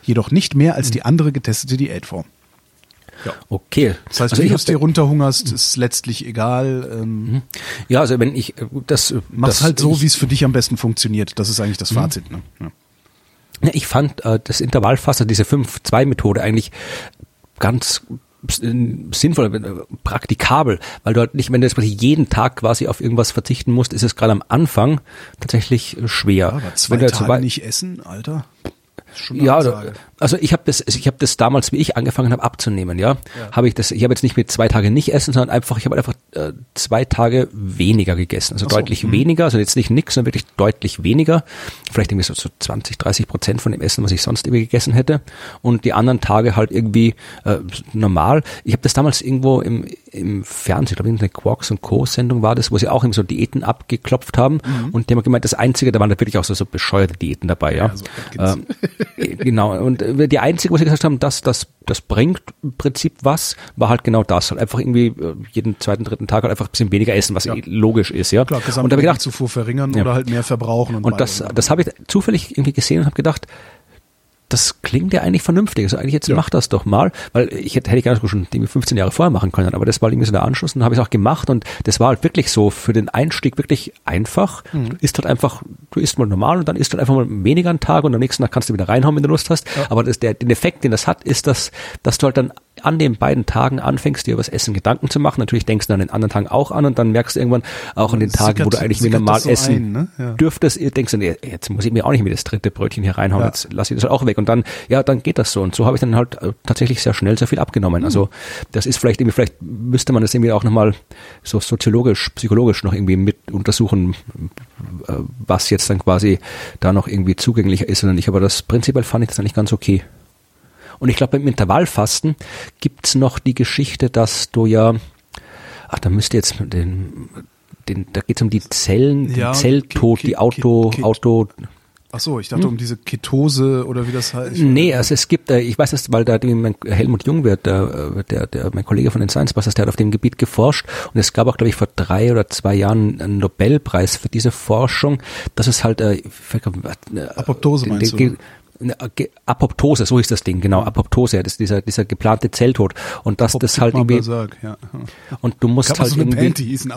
jedoch nicht mehr als die andere getestete Diätform. Ja. Okay. Das heißt, also wenn du es dir runterhungerst, ist letztlich egal. Ähm, ja, also wenn ich das mach's das, halt so, wie es für dich am besten funktioniert. Das ist eigentlich das Fazit. Ne? Ja. Ja, ich fand äh, das Intervallfasten, diese fünf zwei Methode eigentlich ganz sinnvoll, praktikabel, weil du halt nicht, wenn du jetzt quasi jeden Tag quasi auf irgendwas verzichten musst, ist es gerade am Anfang tatsächlich schwer. Ja, aber zwei Tage so weit- nicht essen, Alter. Schon ja, Ansage. Also ich habe das, ich habe das damals, wie ich angefangen habe abzunehmen, ja, ja. habe ich das, ich habe jetzt nicht mit zwei Tage nicht essen, sondern einfach, ich habe einfach äh, zwei Tage weniger gegessen, also so. deutlich hm. weniger, also jetzt nicht nix, sondern wirklich deutlich weniger, vielleicht irgendwie so zu so zwanzig, dreißig Prozent von dem Essen, was ich sonst irgendwie gegessen hätte, und die anderen Tage halt irgendwie äh, normal. Ich habe das damals irgendwo im im Fernsehen, glaube ich, eine Quarks und Co. Sendung war das, wo sie auch eben so Diäten abgeklopft haben mhm. und die haben gemeint, das Einzige, da waren natürlich auch so so bescheuerte Diäten dabei, ja. ja so, genau, und die einzige, wo sie gesagt haben, dass das das bringt im Prinzip was, war halt genau das, halt einfach irgendwie jeden zweiten, dritten Tag halt einfach ein bisschen weniger essen, was ja. logisch ist, ja. Klar, und da habe ich gedacht, Zufuhr verringern ja. oder halt mehr verbrauchen. Und, und das, das habe ich zufällig irgendwie gesehen und habe gedacht, das klingt ja eigentlich vernünftig. Also eigentlich jetzt ja. mach das doch mal, weil ich hätte, hätte ich gar nicht schon fünfzehn Jahre vorher machen können, aber das war irgendwie so der Anschluss und dann habe ich es auch gemacht und das war halt wirklich so für den Einstieg wirklich einfach. Mhm. Du isst halt einfach, du isst mal normal und dann isst halt einfach mal weniger einen Tag und am nächsten Tag kannst du wieder reinhauen, wenn du Lust hast. Ja. Aber das, der, den Effekt, den das hat, ist, dass, dass du halt dann an den beiden Tagen anfängst, dir über das Essen Gedanken zu machen. Natürlich denkst du an den anderen Tagen auch an und dann merkst du irgendwann auch an den Tagen, wo du eigentlich wieder normal so essen ein, ne? ja. dürftest, denkst du, nee, jetzt muss ich mir auch nicht mehr das dritte Brötchen hier reinhauen, ja. jetzt lass ich das halt auch weg. Und dann, ja, dann geht das so. Und so habe ich dann halt tatsächlich sehr schnell sehr viel abgenommen. Mhm. Also das ist vielleicht irgendwie, vielleicht müsste man das irgendwie auch nochmal so soziologisch, psychologisch noch irgendwie mit untersuchen, was jetzt dann quasi da noch irgendwie zugänglicher ist oder nicht. Aber das prinzipiell fand ich das eigentlich ganz okay. Und ich glaube, beim Intervallfasten gibt's noch die Geschichte, dass du ja, ach, da müsst ihr jetzt den, den, da geht's um die Zellen, ja, den Zelltod, ki- ki- die Auto, ki- ki- Auto. Ach so, ich dachte hm? um diese Ketose oder wie das heißt. Nee, also es gibt, ich weiß das, weil da mein Helmut Jung wird, der, der, der, mein Kollege von den Science Busters, der hat auf dem Gebiet geforscht und es gab auch, glaube ich, vor drei oder zwei Jahren einen Nobelpreis für diese Forschung, dass es halt, äh, Apoptose meinst den, den, du? Apoptose, so ist das Ding, genau, Apoptose, das ist dieser, dieser geplante Zelltod. Und dass das halt irgendwie, Berserk, ja. und du musst Kann halt so irgendwie, Panty, ein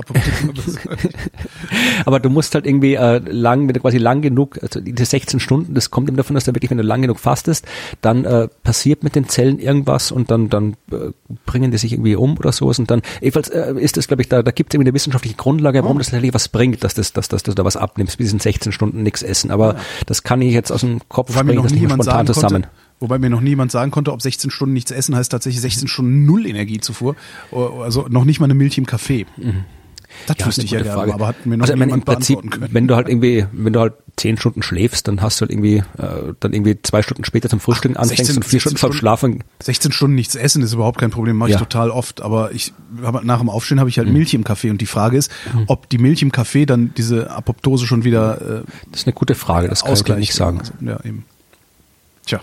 aber du musst halt irgendwie äh, lang, wenn du quasi lang genug, also diese sechzehn Stunden, das kommt eben davon, dass du wirklich, wenn du lang genug fastest, dann äh, passiert mit den Zellen irgendwas und dann, dann äh, bringen die sich irgendwie um oder sowas und dann, jedenfalls äh, ist das, glaube ich, da, da gibt es irgendwie eine wissenschaftliche Grundlage, warum oh. das tatsächlich was bringt, dass, das, dass, dass, dass du da was abnimmst, bis in sechzehn Stunden nichts essen, aber ja. das kann ich jetzt aus dem Kopf springen. Niemand sagen konnte, zusammen. Wobei mir noch niemand sagen konnte, ob sechzehn Stunden nichts essen heißt tatsächlich sechzehn Stunden null Energiezufuhr, also noch nicht mal eine Milch im Kaffee. Mhm. Das ja, wüsste ich ja gerne, aber hat mir noch also, niemand im Prinzip, können. Wenn du halt irgendwie, wenn du halt zehn Stunden schläfst, dann hast du halt irgendwie, äh, dann irgendwie zwei Stunden später zum Frühstück Ach, anfängst sechzehn, und vier Stunden vom Schlafen. sechzehn Stunden nichts essen ist überhaupt kein Problem, mache ja. ich total oft, aber ich hab, nach dem Aufstehen habe ich halt mhm. Milch im Kaffee und die Frage ist, mhm. ob die Milch im Kaffee dann diese Apoptose schon wieder äh, das ist eine gute Frage, das kann ich gleich nicht sagen. Also, ja, eben. Tja.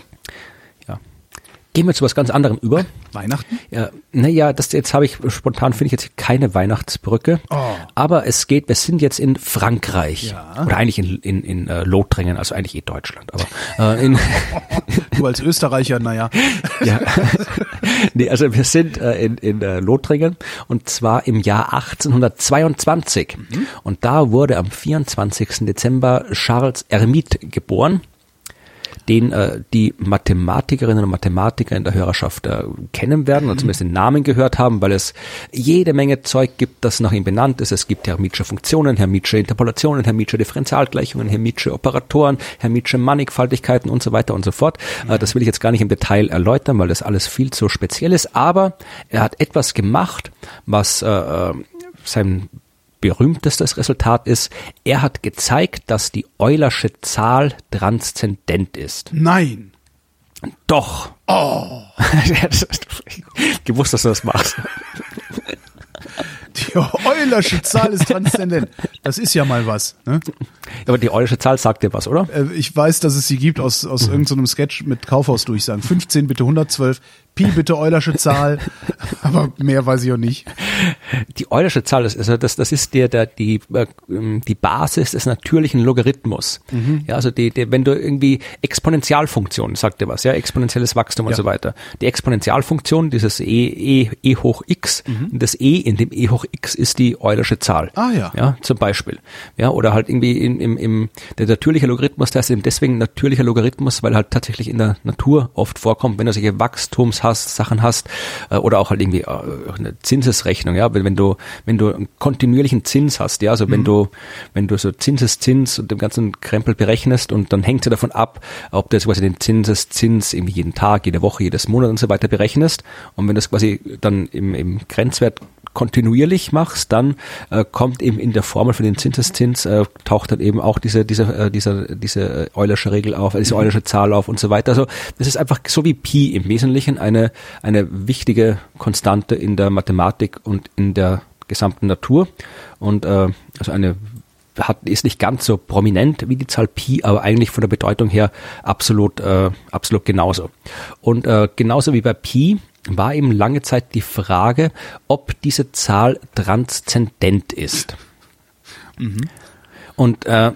Gehen wir zu was ganz anderem über. Weihnachten? Ja, naja, das jetzt habe ich spontan, finde ich jetzt keine Weihnachtsbrücke. Oh. Aber es geht, wir sind jetzt in Frankreich. Ja. Oder eigentlich in, in, in uh, Lothringen, also eigentlich eh Deutschland. Aber, äh, in du als Österreicher, naja. Ja. Nee, also wir sind äh, in, in äh, Lothringen und zwar im Jahr achtzehnhundertzweiundzwanzig. Mhm. Und da wurde am vierundzwanzigsten Dezember Charles Hermite geboren, den äh, die Mathematikerinnen und Mathematiker in der Hörerschaft äh, kennen werden oder zumindest den Namen gehört haben, weil es jede Menge Zeug gibt, das nach ihm benannt ist. Es gibt Hermitsche Funktionen, Hermitsche Interpolationen, Hermitsche Differentialgleichungen, Hermitsche Operatoren, Hermitsche Mannigfaltigkeiten und so weiter und so fort. Äh, das will ich jetzt gar nicht im Detail erläutern, weil das alles viel zu speziell ist, aber er hat etwas gemacht, was äh, sein berühmtestes Resultat ist, er hat gezeigt, dass die Eulersche Zahl transzendent ist. Nein. Doch. Oh. Gewusst, dass du das machst. Die Eulersche Zahl ist transzendent. Das ist ja mal was. Ne? Aber die Eulersche Zahl sagt dir was, oder? Ich weiß, dass es sie gibt aus, aus mhm. irgendeinem Sketch mit Kaufhausdurchsagen. fünfzehn bitte hundertzwölf, Pi bitte Eulersche Zahl. Aber mehr weiß ich auch nicht. Die Eulersche Zahl, ist, also das, das ist der, der, die, die Basis des natürlichen Logarithmus. Mhm. Ja, also die, die, wenn du irgendwie Exponentialfunktion, sagt dir was, ja, exponentielles Wachstum ja. und so weiter. Die Exponentialfunktion, dieses E, E, E hoch X, mhm. das E in dem E hoch X ist die Eulersche Zahl. Ah ja. Ja, zum Beispiel. Ja, oder halt irgendwie in, im, im, der natürliche Logarithmus, der ist eben deswegen natürlicher Logarithmus, weil halt tatsächlich in der Natur oft vorkommt, wenn du solche Wachstums hast, Sachen hast, oder auch halt irgendwie eine Zinsesrechnung, ja, wenn du, wenn du einen kontinuierlichen Zins hast, ja, also wenn mhm. du, wenn du so Zinseszins und den ganzen Krempel berechnest und dann hängt es ja davon ab, ob du jetzt quasi den Zinseszins eben jeden Tag, jede Woche, jedes Monat und so weiter berechnest und wenn du das quasi dann im, im Grenzwert kontinuierlich machst, dann äh, kommt eben in der Formel für den Zinseszins äh, taucht dann eben auch diese diese äh, diese diese Eulersche Regel auf, diese Eulersche Zahl auf und so weiter. Also das ist einfach so wie Pi im Wesentlichen eine eine wichtige Konstante in der Mathematik und in der gesamten Natur und äh, also eine hat ist nicht ganz so prominent wie die Zahl Pi, aber eigentlich von der Bedeutung her absolut äh, absolut genauso. Und äh, genauso wie bei Pi war eben lange Zeit die Frage, ob diese Zahl transzendent ist. Mhm. Und äh,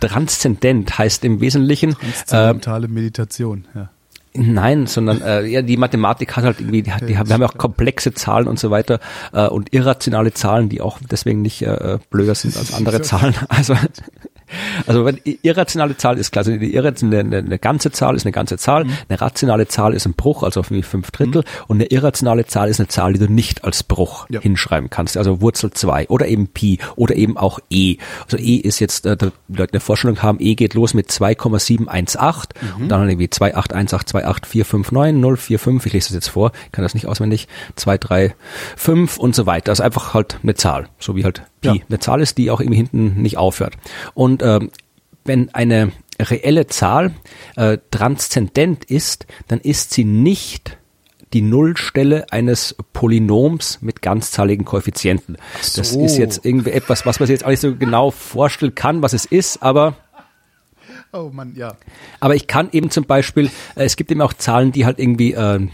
transzendent heißt im Wesentlichen transzendentale äh, Meditation, ja. Nein, sondern äh, ja, die Mathematik hat halt irgendwie, die, die, die haben ja auch komplexe Zahlen und so weiter äh, und irrationale Zahlen, die auch deswegen nicht äh, blöder sind als andere Zahlen. Also Also wenn irrationale Zahl ist klar, also eine, eine, eine ganze Zahl ist eine ganze Zahl, mhm. eine rationale Zahl ist ein Bruch, also auf fünf Drittel mhm. und eine irrationale Zahl ist eine Zahl, die du nicht als Bruch ja. hinschreiben kannst, also Wurzel zwei oder eben Pi oder eben auch E. Also E ist jetzt, äh, da die Leute eine Vorstellung haben, E geht los mit zwei Komma sieben eins acht mhm. und dann irgendwie zwei acht eins acht zwei acht vier fünf neun null vier fünf, ich lese das jetzt vor, ich kann das nicht auswendig, zwei drei fünf und so weiter, also einfach halt eine Zahl, so wie halt Pi ja. eine Zahl ist, die auch irgendwie hinten nicht aufhört. Und Und ähm, wenn eine reelle Zahl äh, transzendent ist, dann ist sie nicht die Nullstelle eines Polynoms mit ganzzahligen Koeffizienten. So. Das ist jetzt irgendwie etwas, was man sich jetzt auch nicht so genau vorstellen kann, was es ist, aber... Oh Mann, ja. Aber ich kann eben zum Beispiel, äh, es gibt eben auch Zahlen, die halt irgendwie... Äh,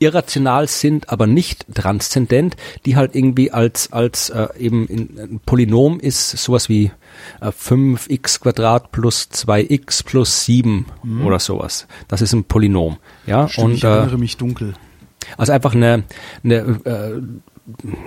irrational sind, aber nicht transzendent, die halt irgendwie als als äh, eben in, ein Polynom ist, sowas wie äh, fünf x Quadrat plus zwei x plus sieben mhm. oder sowas. Das ist ein Polynom. Ja? Stimmt, und, ich erinnere äh, mich dunkel. Also einfach eine, eine äh,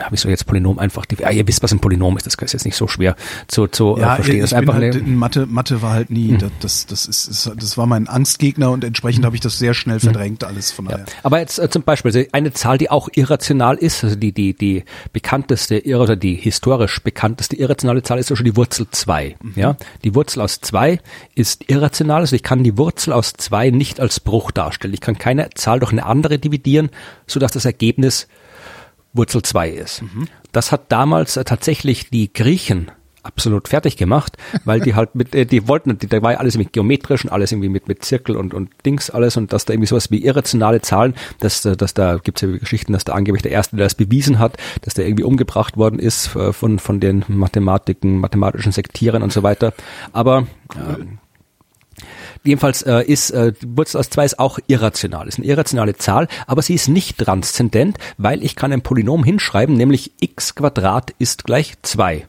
habe ich so jetzt Polynom einfach, die, ah, ihr wisst, was ein Polynom ist, das ist jetzt nicht so schwer zu, zu ja, äh, verstehen. Das einfach halt, eine, Mathe, Mathe war halt nie, mhm. das, das, ist, das war mein Angstgegner und entsprechend habe ich das sehr schnell verdrängt, alles von daher. Ja. Aber jetzt äh, zum Beispiel eine Zahl, die auch irrational ist, also die, die, die bekannteste, oder die historisch bekannteste irrationale Zahl ist ja schon die Wurzel zwei. Mhm. Ja? Die Wurzel aus zwei ist irrational, also ich kann die Wurzel aus zwei nicht als Bruch darstellen. Ich kann keine Zahl durch eine andere dividieren, sodass das Ergebnis Wurzel zwei ist. Mhm. Das hat damals tatsächlich die Griechen absolut fertig gemacht, weil die halt mit, äh, die wollten, die, da war ja alles mit geometrischen, alles irgendwie mit mit Zirkel und und Dings alles, und dass da irgendwie sowas wie irrationale Zahlen, dass, dass da gibt's ja Geschichten, dass da angeblich der Erste, der das bewiesen hat, dass der irgendwie umgebracht worden ist von von den Mathematiken, mathematischen Sektierern und so weiter. Aber ähm, jedenfalls äh, ist äh, Wurzel aus zwei ist auch irrational. Ist eine irrationale Zahl, aber sie ist nicht transzendent, weil ich kann ein Polynom hinschreiben, nämlich x Quadrat ist gleich zwei.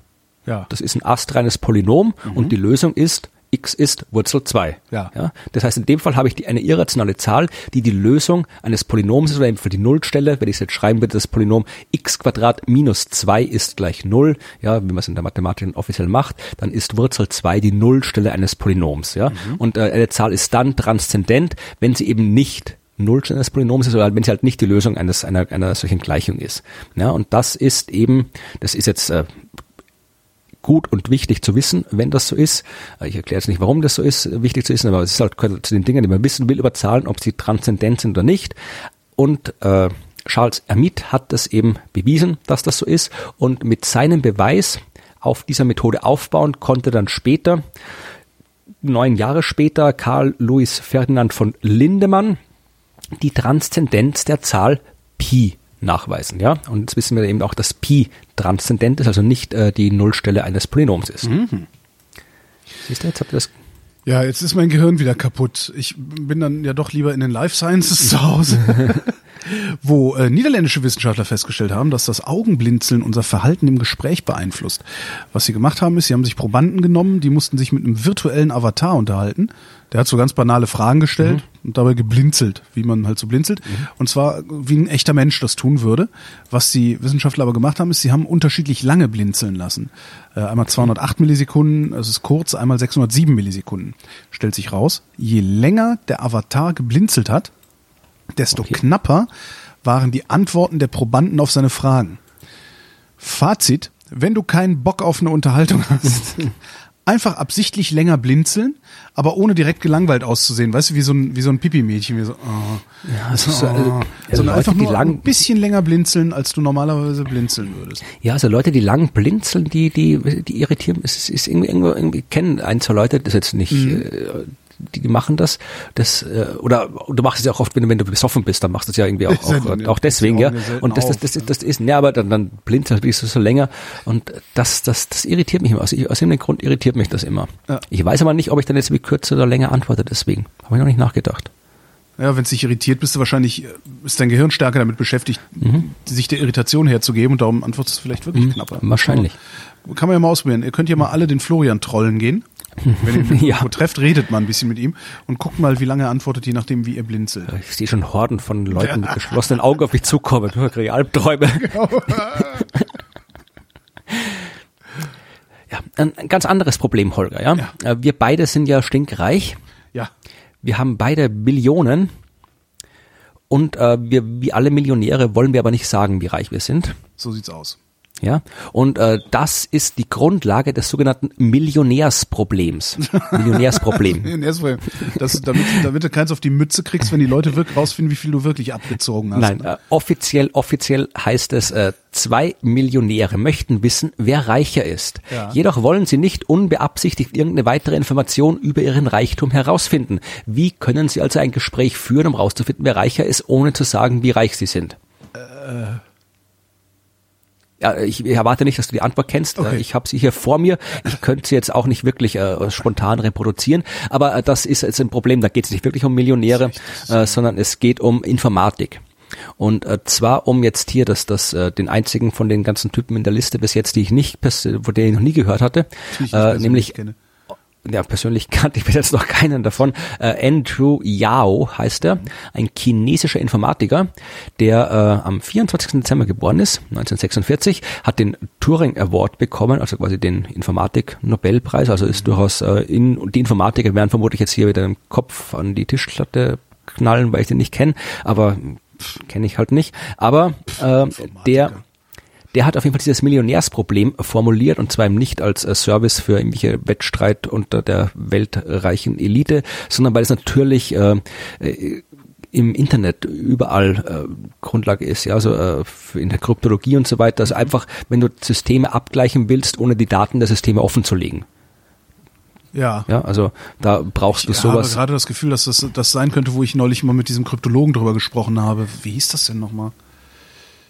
Ja. Das ist ein astreines Polynom, mhm, und die Lösung ist, x ist Wurzel zwei. Ja. Ja? Das heißt, in dem Fall habe ich die, eine irrationale Zahl, die die Lösung eines Polynoms ist, oder eben für die Nullstelle, wenn ich es jetzt schreiben würde, das Polynom x Quadrat minus zwei ist gleich null, ja, wie man es in der Mathematik offiziell macht, dann ist Wurzel zwei die Nullstelle eines Polynoms. Ja? Mhm. Und äh, eine Zahl ist dann transzendent, wenn sie eben nicht Nullstelle eines Polynoms ist, oder wenn sie halt nicht die Lösung eines einer, einer solchen Gleichung ist. Ja? Und das ist eben, das ist jetzt äh, gut und wichtig zu wissen, wenn das so ist. Ich erkläre jetzt nicht, warum das so ist, wichtig zu wissen, aber es ist halt zu den Dingen, die man wissen will über Zahlen, ob sie transzendent sind oder nicht. Und äh, Charles Hermite hat das eben bewiesen, dass das so ist. Und mit seinem Beweis auf dieser Methode aufbauen konnte dann später, neun Jahre später, Karl Louis Ferdinand von Lindemann die Transzendenz der Zahl Pi nachweisen, ja. Und jetzt wissen wir eben auch, dass Pi transzendent ist, also nicht äh, die Nullstelle eines Polynoms ist. Mhm. Siehst du, jetzt habt ihr das. Ja, jetzt ist mein Gehirn wieder kaputt. Ich bin dann ja doch lieber in den Life Sciences zu Hause, wo äh, niederländische Wissenschaftler festgestellt haben, dass das Augenblinzeln unser Verhalten im Gespräch beeinflusst. Was sie gemacht haben, ist, sie haben sich Probanden genommen, die mussten sich mit einem virtuellen Avatar unterhalten. Der hat so ganz banale Fragen gestellt, mhm, und dabei geblinzelt, wie man halt so blinzelt. Mhm. Und zwar, wie ein echter Mensch das tun würde. Was die Wissenschaftler aber gemacht haben, ist, sie haben unterschiedlich lange blinzeln lassen. Äh, einmal zweihundertacht Millisekunden, das ist kurz, einmal sechshundertsieben Millisekunden. Stellt sich raus, je länger der Avatar geblinzelt hat, desto okay. knapper waren die Antworten der Probanden auf seine Fragen. Fazit, wenn du keinen Bock auf eine Unterhaltung hast, einfach absichtlich länger blinzeln, aber ohne direkt gelangweilt auszusehen. Weißt du, wie so ein, wie so ein Pipi-Mädchen. Wie so, oh, ja, das ist so, oh, also sondern Leute, einfach nur die lang, ein bisschen länger blinzeln, als du normalerweise blinzeln würdest. Ja, also Leute, die lang blinzeln, die, die, die irritieren. Es ist, ist irgendwie, irgendwo, irgendwie kennen ein, zwei Leute, das ist jetzt nicht, mhm, äh, die, die machen das, das, äh, oder du machst es ja auch oft, wenn du, wenn du besoffen bist, dann machst du es ja irgendwie auch, auch, auch, auch deswegen, ja. Und das, das, das, das, das ist, ne, aber dann, dann blinzelst du so länger, und das, das, das irritiert mich immer. Aus, aus dem Grund irritiert mich das immer. Ja. Ich weiß aber nicht, ob ich dann jetzt wie kürzer oder länger antworte, deswegen. Habe ich noch nicht nachgedacht. Ja, wenn es dich irritiert, bist du wahrscheinlich, ist dein Gehirn stärker damit beschäftigt, mhm, sich der Irritation herzugeben, und darum antwortest du vielleicht wirklich mhm. knapper. Wahrscheinlich. Also, kann man ja mal ausprobieren. Ihr könnt ja mal alle den Florian trollen gehen. Wenn ihr ihn ja. trefft, redet man ein bisschen mit ihm und guckt mal, wie lange er antwortet, je nachdem, wie er blinzelt. Ich sehe schon Horden von Leuten mit geschlossenen Augen auf mich zukommen. Ich kriege Albträume. Genau. Ja, ein ganz anderes Problem, Holger. Ja? Ja. Wir beide sind ja stinkreich. Ja. Wir haben beide Millionen. Und äh, wir, wie alle Millionäre, wollen wir aber nicht sagen, wie reich wir sind. So sieht's aus. Ja, und äh, das ist die Grundlage des sogenannten Millionärsproblems. Millionärsproblem. Millionärsproblem. Das, damit, damit du keins auf die Mütze kriegst, wenn die Leute wirklich rausfinden, wie viel du wirklich abgezogen hast. Nein, äh, offiziell, offiziell heißt es, äh, zwei Millionäre möchten wissen, wer reicher ist. Ja. Jedoch wollen sie nicht unbeabsichtigt irgendeine weitere Information über ihren Reichtum herausfinden. Wie können sie also ein Gespräch führen, um rauszufinden, wer reicher ist, ohne zu sagen, wie reich sie sind? Äh... Ja, ich erwarte nicht, dass du die Antwort kennst. Okay. Ich habe sie hier vor mir. Ich könnte sie jetzt auch nicht wirklich äh, spontan reproduzieren. Aber äh, das ist jetzt ein Problem. Da geht es nicht wirklich um Millionäre, äh, sondern es geht um Informatik. Und äh, zwar um jetzt hier, dass das äh, den einzigen von den ganzen Typen in der Liste bis jetzt, die ich nicht, von denen ich noch nie gehört hatte, ich äh, nämlich kenne. Ja, persönlich kannte ich bis jetzt noch keinen davon. Äh, Andrew Yao heißt er, ein chinesischer Informatiker, der äh, am vierundzwanzigsten Dezember geboren ist, neunzehnhundertsechsundvierzig, hat den Turing Award bekommen, also quasi den Informatik-Nobelpreis, also ist durchaus äh, in, die Informatiker werden vermutlich jetzt hier wieder den Kopf an die Tischplatte knallen, weil ich den nicht kenne, aber kenne ich halt nicht. Aber äh, der... Der hat auf jeden Fall dieses Millionärsproblem formuliert, und zwar eben nicht als äh, Service für irgendwelche Wettstreit unter der weltreichen Elite, sondern weil es natürlich äh, äh, im Internet überall äh, Grundlage ist, ja, also äh, in der Kryptologie und so weiter. Also einfach, wenn du Systeme abgleichen willst, ohne die Daten der Systeme offen zu legen. Ja. Ja, also da brauchst du ich sowas. Ich habe gerade das Gefühl, dass das, das sein könnte, wo ich neulich mal mit diesem Kryptologen drüber gesprochen habe. Wie hieß das denn nochmal?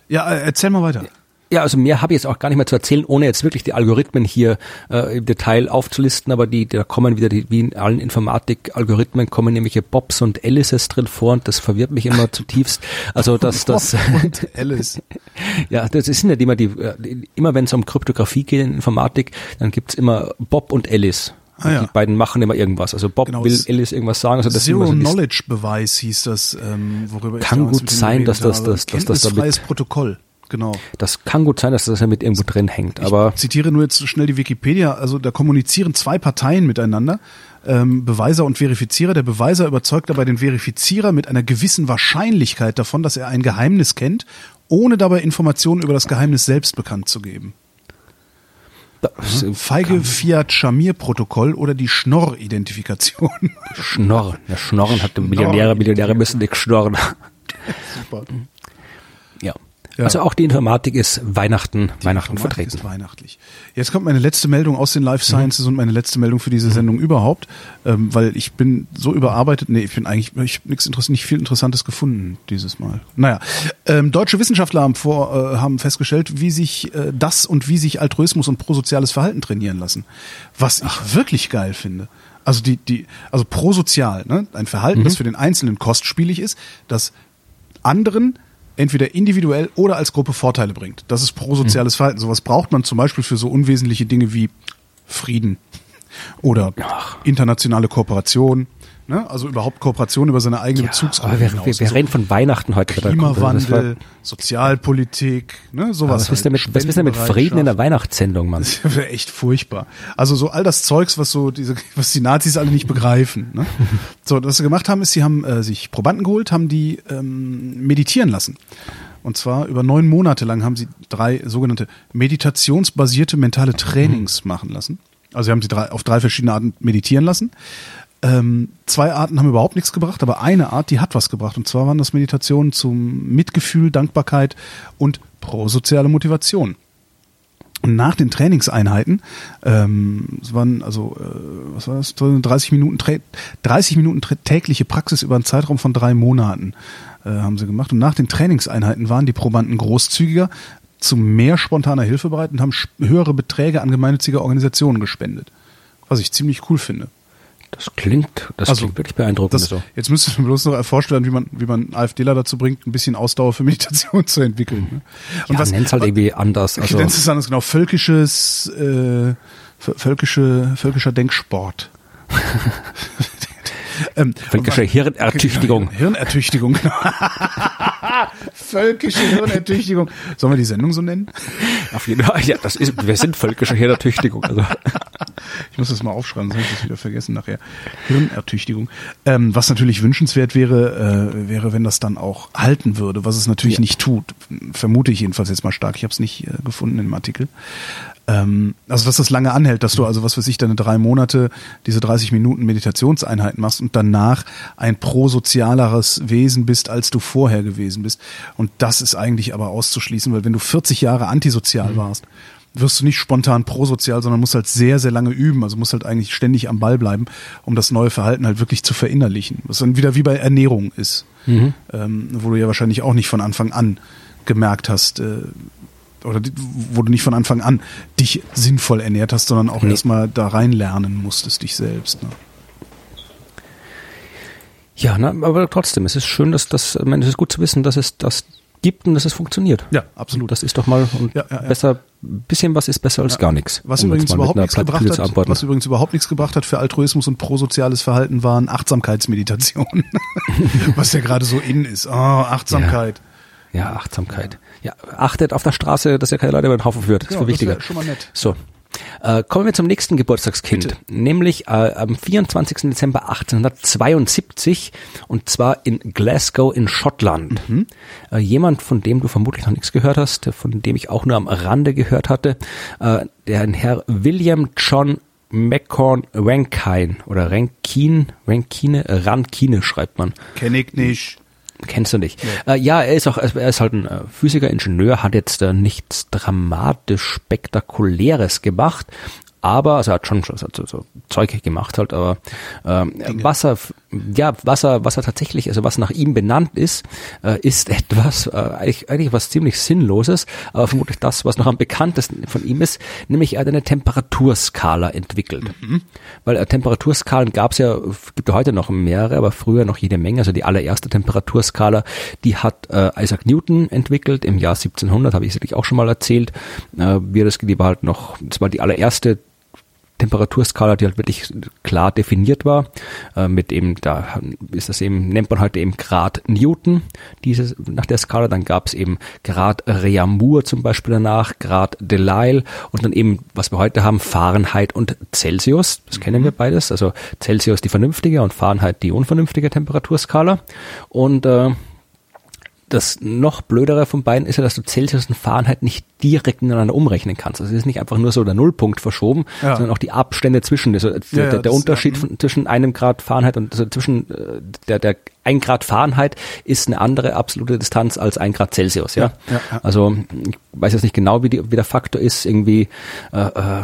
Ja, erzähl mal weiter. Ja, also mehr habe ich jetzt auch gar nicht mehr zu erzählen, ohne jetzt wirklich die Algorithmen hier äh, im Detail aufzulisten, aber die, da kommen wieder, die, wie in allen Informatik-Algorithmen, kommen nämlich hier Bobs und Alices drin vor und das verwirrt mich immer zutiefst. Also dass das und Alice. Ja, das sind ja immer die, immer wenn es um Kryptographie geht in Informatik, dann gibt's immer Bob und Alice. Ah, ja. Die beiden machen immer irgendwas. Also Bob genau, will Alice irgendwas sagen. Also das Zero-Knowledge-Beweis so hieß das, ähm, worüber ich kann gut mit sein, dass das, das, das, das damit Protokoll. Genau. Das kann gut sein, dass das ja mit irgendwo drin hängt. Aber ich zitiere nur jetzt schnell die Wikipedia. Also da kommunizieren zwei Parteien miteinander, ähm, Beweiser und Verifizierer. Der Beweiser überzeugt dabei den Verifizierer mit einer gewissen Wahrscheinlichkeit davon, dass er ein Geheimnis kennt, ohne dabei Informationen über das Geheimnis selbst bekannt zu geben. Das feige Fiat-Schamir-Protokoll oder die Schnorr-Identifikation. Schnorr. Ja, Schnorren hat Millionäre, Millionäre müssen nicht schnorren. Super. Ja. Ja. Also auch die Informatik ist Weihnachten, die Weihnachten Informatik vertreten. Ist weihnachtlich. Jetzt kommt meine letzte Meldung aus den Life Sciences mhm. und meine letzte Meldung für diese Sendung überhaupt, ähm, weil ich bin so überarbeitet, nee, ich bin eigentlich, ich habe nichts Interess- nicht viel Interessantes gefunden dieses Mal. Naja, ähm, deutsche Wissenschaftler haben, vor, äh, haben festgestellt, wie sich äh, das und wie sich Altruismus und prosoziales Verhalten trainieren lassen, was ich Ach. wirklich geil finde. Also die, die, also prosozial, ne? Ein Verhalten, mhm. das für den Einzelnen kostspielig ist, das anderen entweder individuell oder als Gruppe Vorteile bringt. Das ist prosoziales Verhalten. Sowas braucht man zum Beispiel für so unwesentliche Dinge wie Frieden oder Ach. internationale Kooperation. Ne? Also überhaupt Kooperation über seine eigene ja, Bezugsgruppe. Wir, wir, wir reden von Weihnachten heute. Klimawandel, Sozialpolitik, ne? sowas. Was, halt. Ist mit, was ist denn mit Frieden in der Weihnachtssendung, Mann? Das wäre echt furchtbar. Also so all das Zeugs, was so diese, was die Nazis alle nicht begreifen. Ne? So, was sie gemacht haben, ist, sie haben äh, sich Probanden geholt, haben die ähm, meditieren lassen. Und zwar über neun Monate lang haben sie drei sogenannte meditationsbasierte mentale Trainings mhm. machen lassen. Also sie haben sie drei, auf drei verschiedene Arten meditieren lassen. Ähm, zwei Arten haben überhaupt nichts gebracht, aber eine Art, die hat was gebracht. Und zwar waren das Meditationen zum Mitgefühl, Dankbarkeit und prosoziale Motivation. Und nach den Trainingseinheiten, ähm, es waren also, äh, was war das, dreißig Minuten, dreißig Minuten tägliche Praxis über einen Zeitraum von drei Monaten äh, haben sie gemacht. Und nach den Trainingseinheiten waren die Probanden großzügiger, zu mehr spontaner Hilfe bereit und haben höhere Beträge an gemeinnützige Organisationen gespendet. Was ich ziemlich cool finde. Das klingt, das also, klingt wirklich beeindruckend. Das, so. Jetzt müsstest du bloß noch vorstellen, wie man, wie man AfDler dazu bringt, ein bisschen Ausdauer für Meditation zu entwickeln. Ne? Und ja, was nennt's halt was, irgendwie anders. Also nennt's es anders, genau. Völkisches, äh, völkische, völkischer Denksport. ähm, Völkische Hirnertüchtigung. Hirnertüchtigung, genau. Völkische Hirnertüchtigung. Sollen wir die Sendung so nennen? Auf jeden Fall. Ja, das ist, wir sind völkische Hirnertüchtigung. Also. Ich muss das mal aufschreiben, sonst habe ich das wieder vergessen nachher. Hirnertüchtigung. Ähm, was natürlich wünschenswert wäre, äh, wäre, wenn das dann auch halten würde, was es natürlich ja. nicht tut. Vermute ich jedenfalls jetzt mal stark. Ich habe es nicht äh, gefunden im Artikel. Ähm, also, dass das lange anhält, dass du also, was weiß ich, deine drei Monate diese dreißig Minuten Meditationseinheiten machst und danach ein prosozialeres Wesen bist, als du vorher gewesen bist. Und das ist eigentlich aber auszuschließen, weil wenn du vierzig Jahre antisozial mhm. warst, wirst du nicht spontan prosozial, sondern musst halt sehr, sehr lange üben. Also musst halt eigentlich ständig am Ball bleiben, um das neue Verhalten halt wirklich zu verinnerlichen. Was dann wieder wie bei Ernährung ist, mhm. ähm, wo du ja wahrscheinlich auch nicht von Anfang an gemerkt hast, äh, oder die, wo du nicht von Anfang an dich sinnvoll ernährt hast, sondern auch nee. erstmal da reinlernen musstest, dich selbst. Ne? Ja, na, aber trotzdem, es ist schön, dass das, ich meine, es ist gut zu wissen, dass es das gibt und dass es funktioniert. Ja, absolut. Das ist doch mal und ja, ja, ja. besser, ein bisschen was ist besser als ja. gar nichts. Was, um übrigens überhaupt nichts gebracht hat, was übrigens überhaupt nichts gebracht hat für Altruismus und prosoziales Verhalten, waren Achtsamkeitsmeditationen. Was ja gerade so in ist. Oh, Achtsamkeit. Ja, ja Achtsamkeit. Ja. ja, achtet auf der Straße, dass ihr keine Leute über den Haufen führt. Das ja, ist viel wichtiger. Das schon mal nett. So. Äh, kommen wir zum nächsten Geburtstagskind, Bitte. nämlich äh, am vierundzwanzigsten Dezember achtzehnhundertzweiundsiebzig und zwar in Glasgow in Schottland. Mhm. Äh, jemand, von dem du vermutlich noch nichts gehört hast, von dem ich auch nur am Rande gehört hatte, äh, der Herr William John McCorn Rankine oder Rankine, Rankine, Rankine schreibt man. Kenn ich nicht. Kennst du nicht. Ja, äh, ja er ist auch, er ist halt ein Physiker, Ingenieur, hat jetzt äh, nichts dramatisch Spektakuläres gemacht, aber, also er hat schon, schon so, so Zeug gemacht halt, aber äh, was er, ja, was er, was er tatsächlich, also was nach ihm benannt ist, äh, ist etwas, äh, eigentlich, eigentlich was ziemlich Sinnloses, aber vermutlich das, was noch am bekanntesten von ihm ist, nämlich er hat eine Temperaturskala entwickelt. Mhm. Weil äh, Temperaturskalen gab es ja, gibt ja heute noch mehrere, aber früher noch jede Menge, also die allererste Temperaturskala, die hat äh, Isaac Newton entwickelt im Jahr siebzehnhundert, habe ich sicherlich auch schon mal erzählt, äh, wie das, die war halt noch, das war die allererste Temperaturskala, die halt wirklich klar definiert war, äh, mit eben, da ist das eben, nennt man heute eben Grad Newton, dieses, nach der Skala, dann gab es eben Grad Reaumur zum Beispiel danach, Grad Delisle und dann eben, was wir heute haben, Fahrenheit und Celsius, das mhm. kennen wir beides, also Celsius die vernünftige und Fahrenheit die unvernünftige Temperaturskala und äh, das noch blödere von beiden ist ja, dass du Celsius und Fahrenheit nicht direkt miteinander umrechnen kannst. Also es ist nicht einfach nur so der Nullpunkt verschoben, ja. sondern auch die Abstände zwischen, also ja, der, der das, Unterschied ja. von, zwischen einem Grad Fahrenheit und also zwischen der, der ein Grad Fahrenheit ist eine andere absolute Distanz als ein Grad Celsius. Ja, ja, ja, ja. Also ich weiß jetzt nicht genau, wie, die, wie der Faktor ist, irgendwie äh, äh,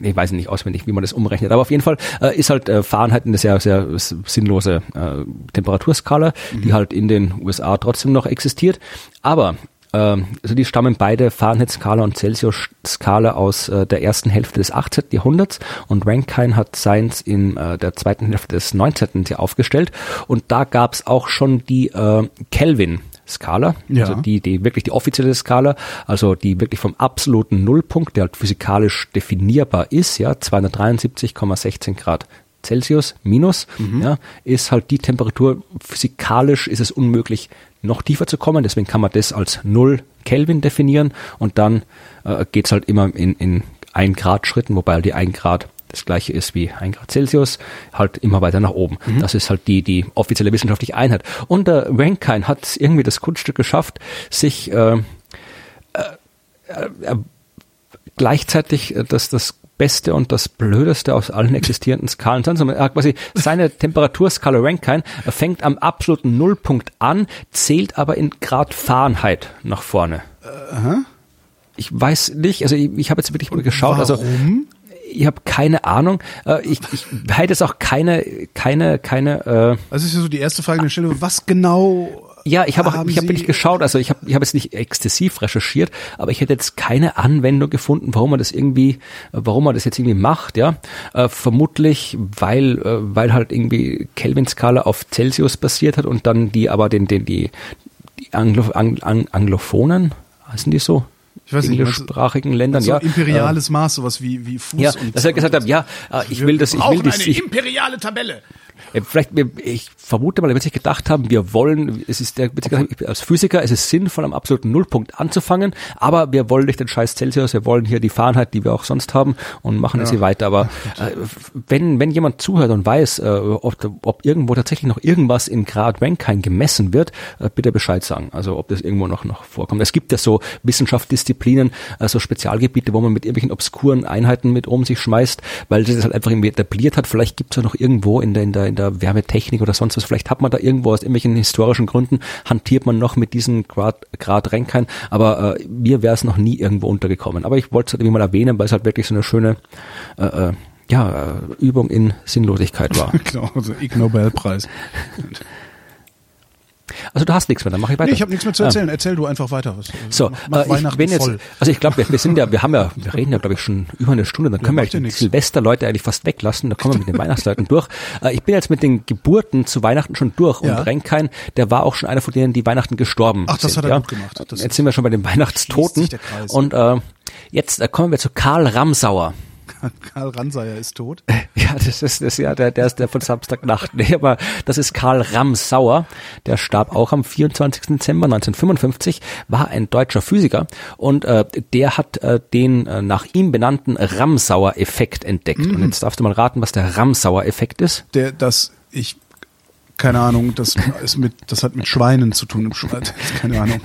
ich weiß nicht auswendig, wie man das umrechnet, aber auf jeden Fall äh, ist halt äh, Fahrenheit eine sehr, sehr sinnlose äh, Temperaturskala, mhm. die halt in den U S A trotzdem noch existiert, aber äh, also die stammen beide, Fahrenheit-Skala und Celsius-Skala, aus äh, der ersten Hälfte des achtzehnten Jahrhunderts und Rankine hat Science in äh, der zweiten Hälfte des neunzehnten Jahrhunderts aufgestellt und da gab es auch schon die äh, Kelvin Skala, ja. also die, die wirklich die offizielle Skala, also die wirklich vom absoluten Nullpunkt, der halt physikalisch definierbar ist, ja, zweihundertdreiundsiebzig Komma sechzehn Grad Celsius minus, mhm. ja, ist halt die Temperatur, physikalisch ist es unmöglich, noch tiefer zu kommen, deswegen kann man das als null Kelvin definieren und dann äh, geht es halt immer in, in ein Grad Schritten, wobei halt die ein Grad das gleiche ist wie ein Grad Celsius, halt immer weiter nach oben. Mhm. Das ist halt die, die offizielle wissenschaftliche Einheit. Und äh, Rankine hat irgendwie das Kunststück geschafft, sich äh, äh, äh, gleichzeitig äh, das, das Beste und das Blödeste aus allen existierenden Skalen zu sein. Er quasi seine Temperaturskala Rankine fängt am absoluten Nullpunkt an, zählt aber in Grad Fahrenheit nach vorne. Aha. Ich weiß nicht, also ich, ich habe jetzt wirklich mal geschaut. Warum? Also, ich habe keine Ahnung. Ich, ich hätte es auch keine, keine, keine. Äh also ist ja so die erste Frage, die ich stelle. Was genau? Ja, ich habe auch, ich habe wirklich geschaut. Also ich habe, ich habe jetzt nicht exzessiv recherchiert, aber ich hätte jetzt keine Anwendung gefunden, warum man das irgendwie, warum man das jetzt irgendwie macht. Ja, äh, vermutlich, weil, äh, weil halt irgendwie Kelvin-Skala auf Celsius basiert hat und dann die, aber den, den die, die Anglo, Ang, Anglophonen, heißen die so? Ich weiß nicht, englischsprachigen Ländern, so ja. imperiales äh, Maß, sowas wie, wie Fuß ja, und dass er gesagt hat, ja, äh, ich will das, ich will das. Eine imperiale Tabelle. Vielleicht, ich vermute mal, er wird sich gedacht haben, wir wollen, es ist der, als Physiker, es ist sinnvoll, am absoluten Nullpunkt anzufangen, aber wir wollen nicht den Scheiß Celsius, wir wollen hier die Fahrenheit, die wir auch sonst haben und machen es ja. hier weiter. Aber äh, wenn, wenn jemand zuhört und weiß, äh, ob, ob irgendwo tatsächlich noch irgendwas in Grad Rankine gemessen wird, äh, bitte Bescheid sagen. Also, ob das irgendwo noch, noch vorkommt. Es gibt ja so Wissenschaftsdisziplinen, äh, so Spezialgebiete, wo man mit irgendwelchen obskuren Einheiten mit um sich schmeißt, weil das halt einfach irgendwie etabliert hat. Vielleicht gibt's ja noch irgendwo in der, in der, in der Wärmetechnik oder sonst was, vielleicht hat man da irgendwo aus irgendwelchen historischen Gründen, hantiert man noch mit diesen Grad, Grad Rankine, aber äh, mir wäre es noch nie irgendwo untergekommen. Aber ich wollte es halt irgendwie mal erwähnen, weil es halt wirklich so eine schöne äh, äh, ja, Übung in Sinnlosigkeit war. Genau, also Ig Nobelpreis. Also du hast nichts mehr, dann mache ich weiter. Nee, ich habe nichts mehr zu erzählen. Ähm, Erzähl du einfach weiter. Also, so, mach äh, ich bin jetzt, voll. Also ich glaube, wir, wir sind ja, wir haben ja, wir reden ja, glaube ich, schon über eine Stunde. Dann können ja, wir ja die Silvesterleute eigentlich fast weglassen. Da kommen wir mit den Weihnachtsleuten durch. Äh, ich bin jetzt mit den Geburten zu Weihnachten schon durch. Ja. Und Rankine, der war auch schon einer von denen, die Weihnachten gestorben Ach, das sind, hat er ja? gut gemacht. Das jetzt sind wir schon bei den Weihnachtstoten. Kreis, und äh, jetzt äh, kommen wir zu Karl Ramsauer. Karl Ramsauer ist tot. Ja, das ist, das, ja, der, der ist der von Samstagnacht. Nee, aber das ist Karl Ramsauer. Der starb auch am vierundzwanzigsten Dezember neunzehnhundertfünfundfünfzig, war ein deutscher Physiker und äh, der hat äh, den äh, nach ihm benannten Ramsauer-Effekt entdeckt. Mhm. Und jetzt darfst du mal raten, was der Ramsauer-Effekt ist. Der, das, ich, keine Ahnung, das ist mit, das hat mit Schweinen zu tun im Schwein. Keine Ahnung.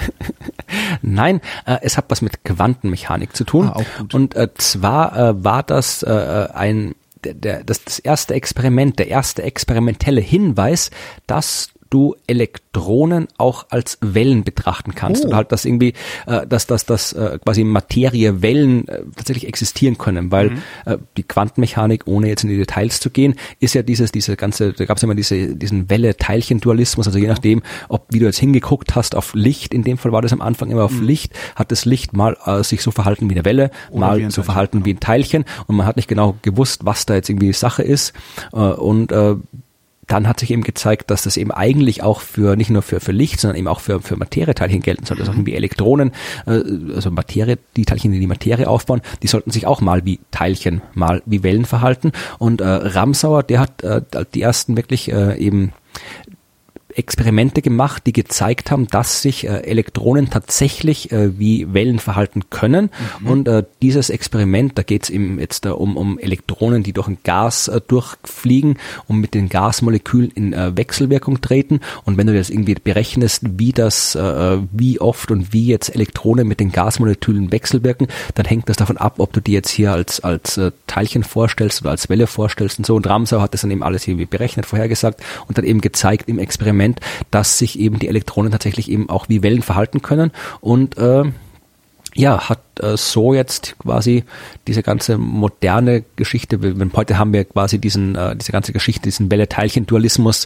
Nein, äh, es hat was mit Quantenmechanik zu tun. Ah, auch gut. Und äh, zwar äh, war das äh, ein der, der, das, das erste Experiment, der erste experimentelle Hinweis, dass du Elektronen auch als Wellen betrachten kannst. Oh. Oder halt, dass irgendwie, äh, dass, dass, dass äh, quasi Materie-Wellen äh, tatsächlich existieren können, weil mhm. äh, die Quantenmechanik, ohne jetzt in die Details zu gehen, ist ja dieses, diese ganze, da gab es ja immer diese, diesen Welle-Teilchen-Dualismus, also je nachdem, ob wie du jetzt hingeguckt hast auf Licht, in dem Fall war das am Anfang immer auf mhm. Licht, hat das Licht mal äh, sich so verhalten wie eine Welle, oder mal so verhalten genau. wie ein Teilchen, und man hat nicht genau gewusst, was da jetzt irgendwie die Sache ist, äh, und äh, dann hat sich eben gezeigt, dass das eben eigentlich auch für, nicht nur für, für Licht, sondern eben auch für, für Materieteilchen gelten soll. Also irgendwie Elektronen, also Materie, die Teilchen, die die Materie aufbauen, die sollten sich auch mal wie Teilchen, mal wie Wellen verhalten. Und äh, Ramsauer, der hat äh, die ersten wirklich äh, eben Experimente gemacht, die gezeigt haben, dass sich äh, Elektronen tatsächlich äh, wie Wellen verhalten können. Mhm. Und äh, dieses Experiment, da geht's eben jetzt äh, um, um Elektronen, die durch ein Gas äh, durchfliegen und mit den Gasmolekülen in äh, Wechselwirkung treten. Und wenn du das irgendwie berechnest, wie das, äh, wie oft und wie jetzt Elektronen mit den Gasmolekülen wechselwirken, dann hängt das davon ab, ob du die jetzt hier als als äh, Teilchen vorstellst oder als Welle vorstellst und so. Und Ramsauer hat das dann eben alles irgendwie berechnet, vorhergesagt und dann eben gezeigt im Experiment, dass sich eben die Elektronen tatsächlich eben auch wie Wellen verhalten können und äh, ja, hat äh, so jetzt quasi diese ganze moderne Geschichte, heute haben wir quasi diesen, äh, diese ganze Geschichte, diesen Welle-Teilchen-Dualismus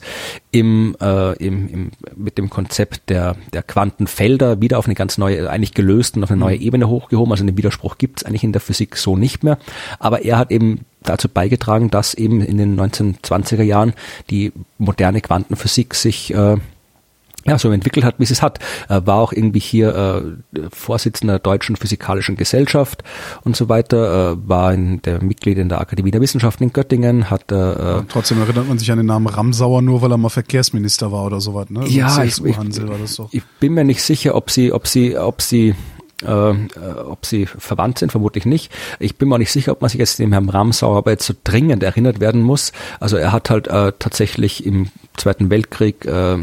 im, äh, im, im, mit dem Konzept der, der Quantenfelder wieder auf eine ganz neue, eigentlich gelöst und auf eine neue Ebene hochgehoben, also einen Widerspruch gibt es eigentlich in der Physik so nicht mehr, aber er hat eben dazu beigetragen, dass eben in den neunzehnhundertzwanziger Jahren die moderne Quantenphysik sich äh, ja so entwickelt hat, wie sie es hat. Äh, war auch irgendwie hier äh, Vorsitzender der Deutschen Physikalischen Gesellschaft und so weiter, äh, war in der Mitglied in der Akademie der Wissenschaften in Göttingen, hat äh, ja, trotzdem erinnert man sich an den Namen Ramsauer nur, weil er mal Verkehrsminister war oder sowas, ne? Ja, ich, ich, war das doch. Ich bin mir nicht sicher, ob sie, ob sie, ob sie Äh, ob sie verwandt sind, vermutlich nicht. Ich bin mir auch nicht sicher, ob man sich jetzt dem Herrn Ramsauer aber jetzt so dringend erinnert werden muss. Also er hat halt äh, tatsächlich im Zweiten Weltkrieg äh,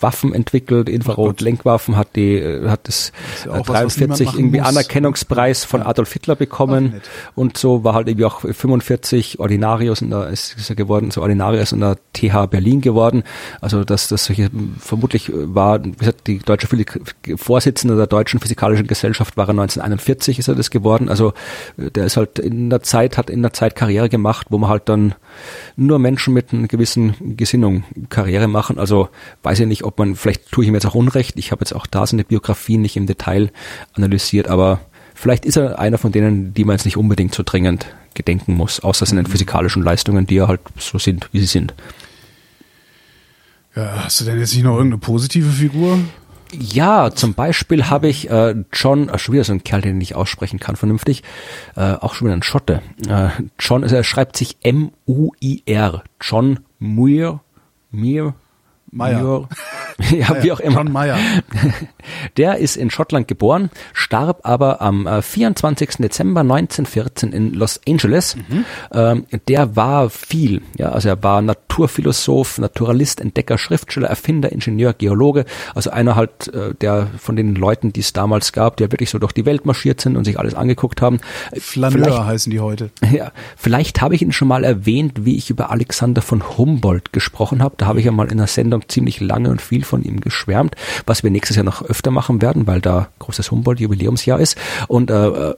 Waffen entwickelt, Infrarot-Lenkwaffen, hat die, hat das äh, dreiundvierzig irgendwie muss. Anerkennungspreis von ja. Adolf Hitler bekommen und so, war halt irgendwie auch fünfundvierzig Ordinarius in der, ist, ist er geworden, so Ordinarius in der T H Berlin geworden. Also dass das solche, vermutlich war, wie gesagt, die deutsche Physik, Vorsitzende der Deutschen Physikalischen Gesellschaft war er neunzehnhunderteinundvierzig, ist er das geworden. Also der ist halt in der Zeit, hat in der Zeit Karriere gemacht, wo man halt dann nur Menschen mit einer gewissen Gesinnung Karriere machen, also weiß ich nicht, ob man, vielleicht tue ich ihm jetzt auch Unrecht, ich habe jetzt auch da seine Biografie nicht im Detail analysiert, aber vielleicht ist er einer von denen, die man jetzt nicht unbedingt so dringend gedenken muss, außer seinen physikalischen Leistungen, die ja halt so sind, wie sie sind. Ja, hast du denn jetzt nicht noch irgendeine positive Figur? Ja, zum Beispiel habe ich äh, John, ach, schon wieder so ein Kerl, den ich nicht aussprechen kann vernünftig, äh, auch schon wieder ein Schotte. Äh, John, also er schreibt sich M U I R, John Muir, Mir, Meyer. Ja, Meyer, wie auch immer. John Meyer. Der ist in Schottland geboren, starb aber am vierundzwanzigsten Dezember neunzehnhundertvierzehn in Los Angeles. Mhm. Ähm, der war viel, ja, also er war Naturphilosoph, Naturalist, Entdecker, Schriftsteller, Erfinder, Ingenieur, Geologe, also einer halt äh, der von den Leuten, die es damals gab, die ja wirklich so durch die Welt marschiert sind und sich alles angeguckt haben. Flaneur heißen die heute. Ja, vielleicht habe ich ihn schon mal erwähnt, wie ich über Alexander von Humboldt gesprochen habe. Da habe ich ja mal in einer Sendung ziemlich lange und viel von ihm geschwärmt, was wir nächstes Jahr noch öfter machen werden, weil da großes Humboldt-Jubiläumsjahr ist. Und äh, äh,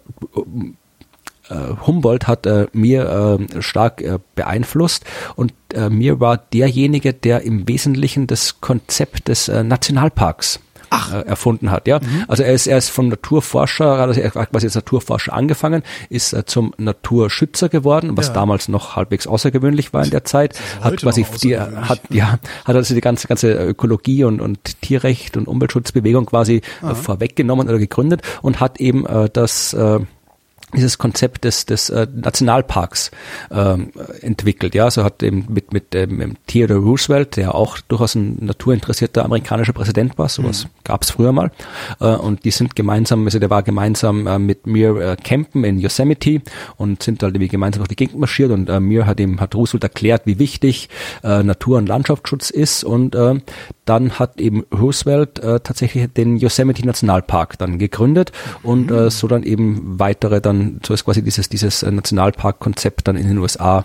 Humboldt hat äh, mir äh, stark äh, beeinflusst und äh, mir war derjenige, der im Wesentlichen das Konzept des äh, Nationalparks Ach. Äh, erfunden hat. Ja, mhm. Also er ist, er ist vom Naturforscher, also er hat quasi als Naturforscher angefangen, ist äh, zum Naturschützer geworden, was ja. damals noch halbwegs außergewöhnlich war in der Zeit. Hat quasi die, hat ja, hat also die ganze ganze Ökologie und und Tierrecht und Umweltschutzbewegung quasi äh, vorweggenommen oder gegründet und hat eben äh, das äh, dieses Konzept des des äh, Nationalparks ähm, entwickelt, ja, so hat eben mit mit, äh, mit Theodore Roosevelt, der auch durchaus ein naturinteressierter amerikanischer Präsident war, sowas mhm. gab's früher mal, äh, und die sind gemeinsam, also der war gemeinsam äh, mit Muir äh, campen in Yosemite und sind halt irgendwie gemeinsam durch die Gegend marschiert und äh, Muir hat eben hat Roosevelt erklärt, wie wichtig äh, Natur- und Landschaftsschutz ist und äh, dann hat eben Roosevelt äh, tatsächlich den Yosemite Nationalpark dann gegründet und mhm. äh, so dann eben weitere dann so ist quasi dieses, dieses Nationalparkkonzept dann in den U S A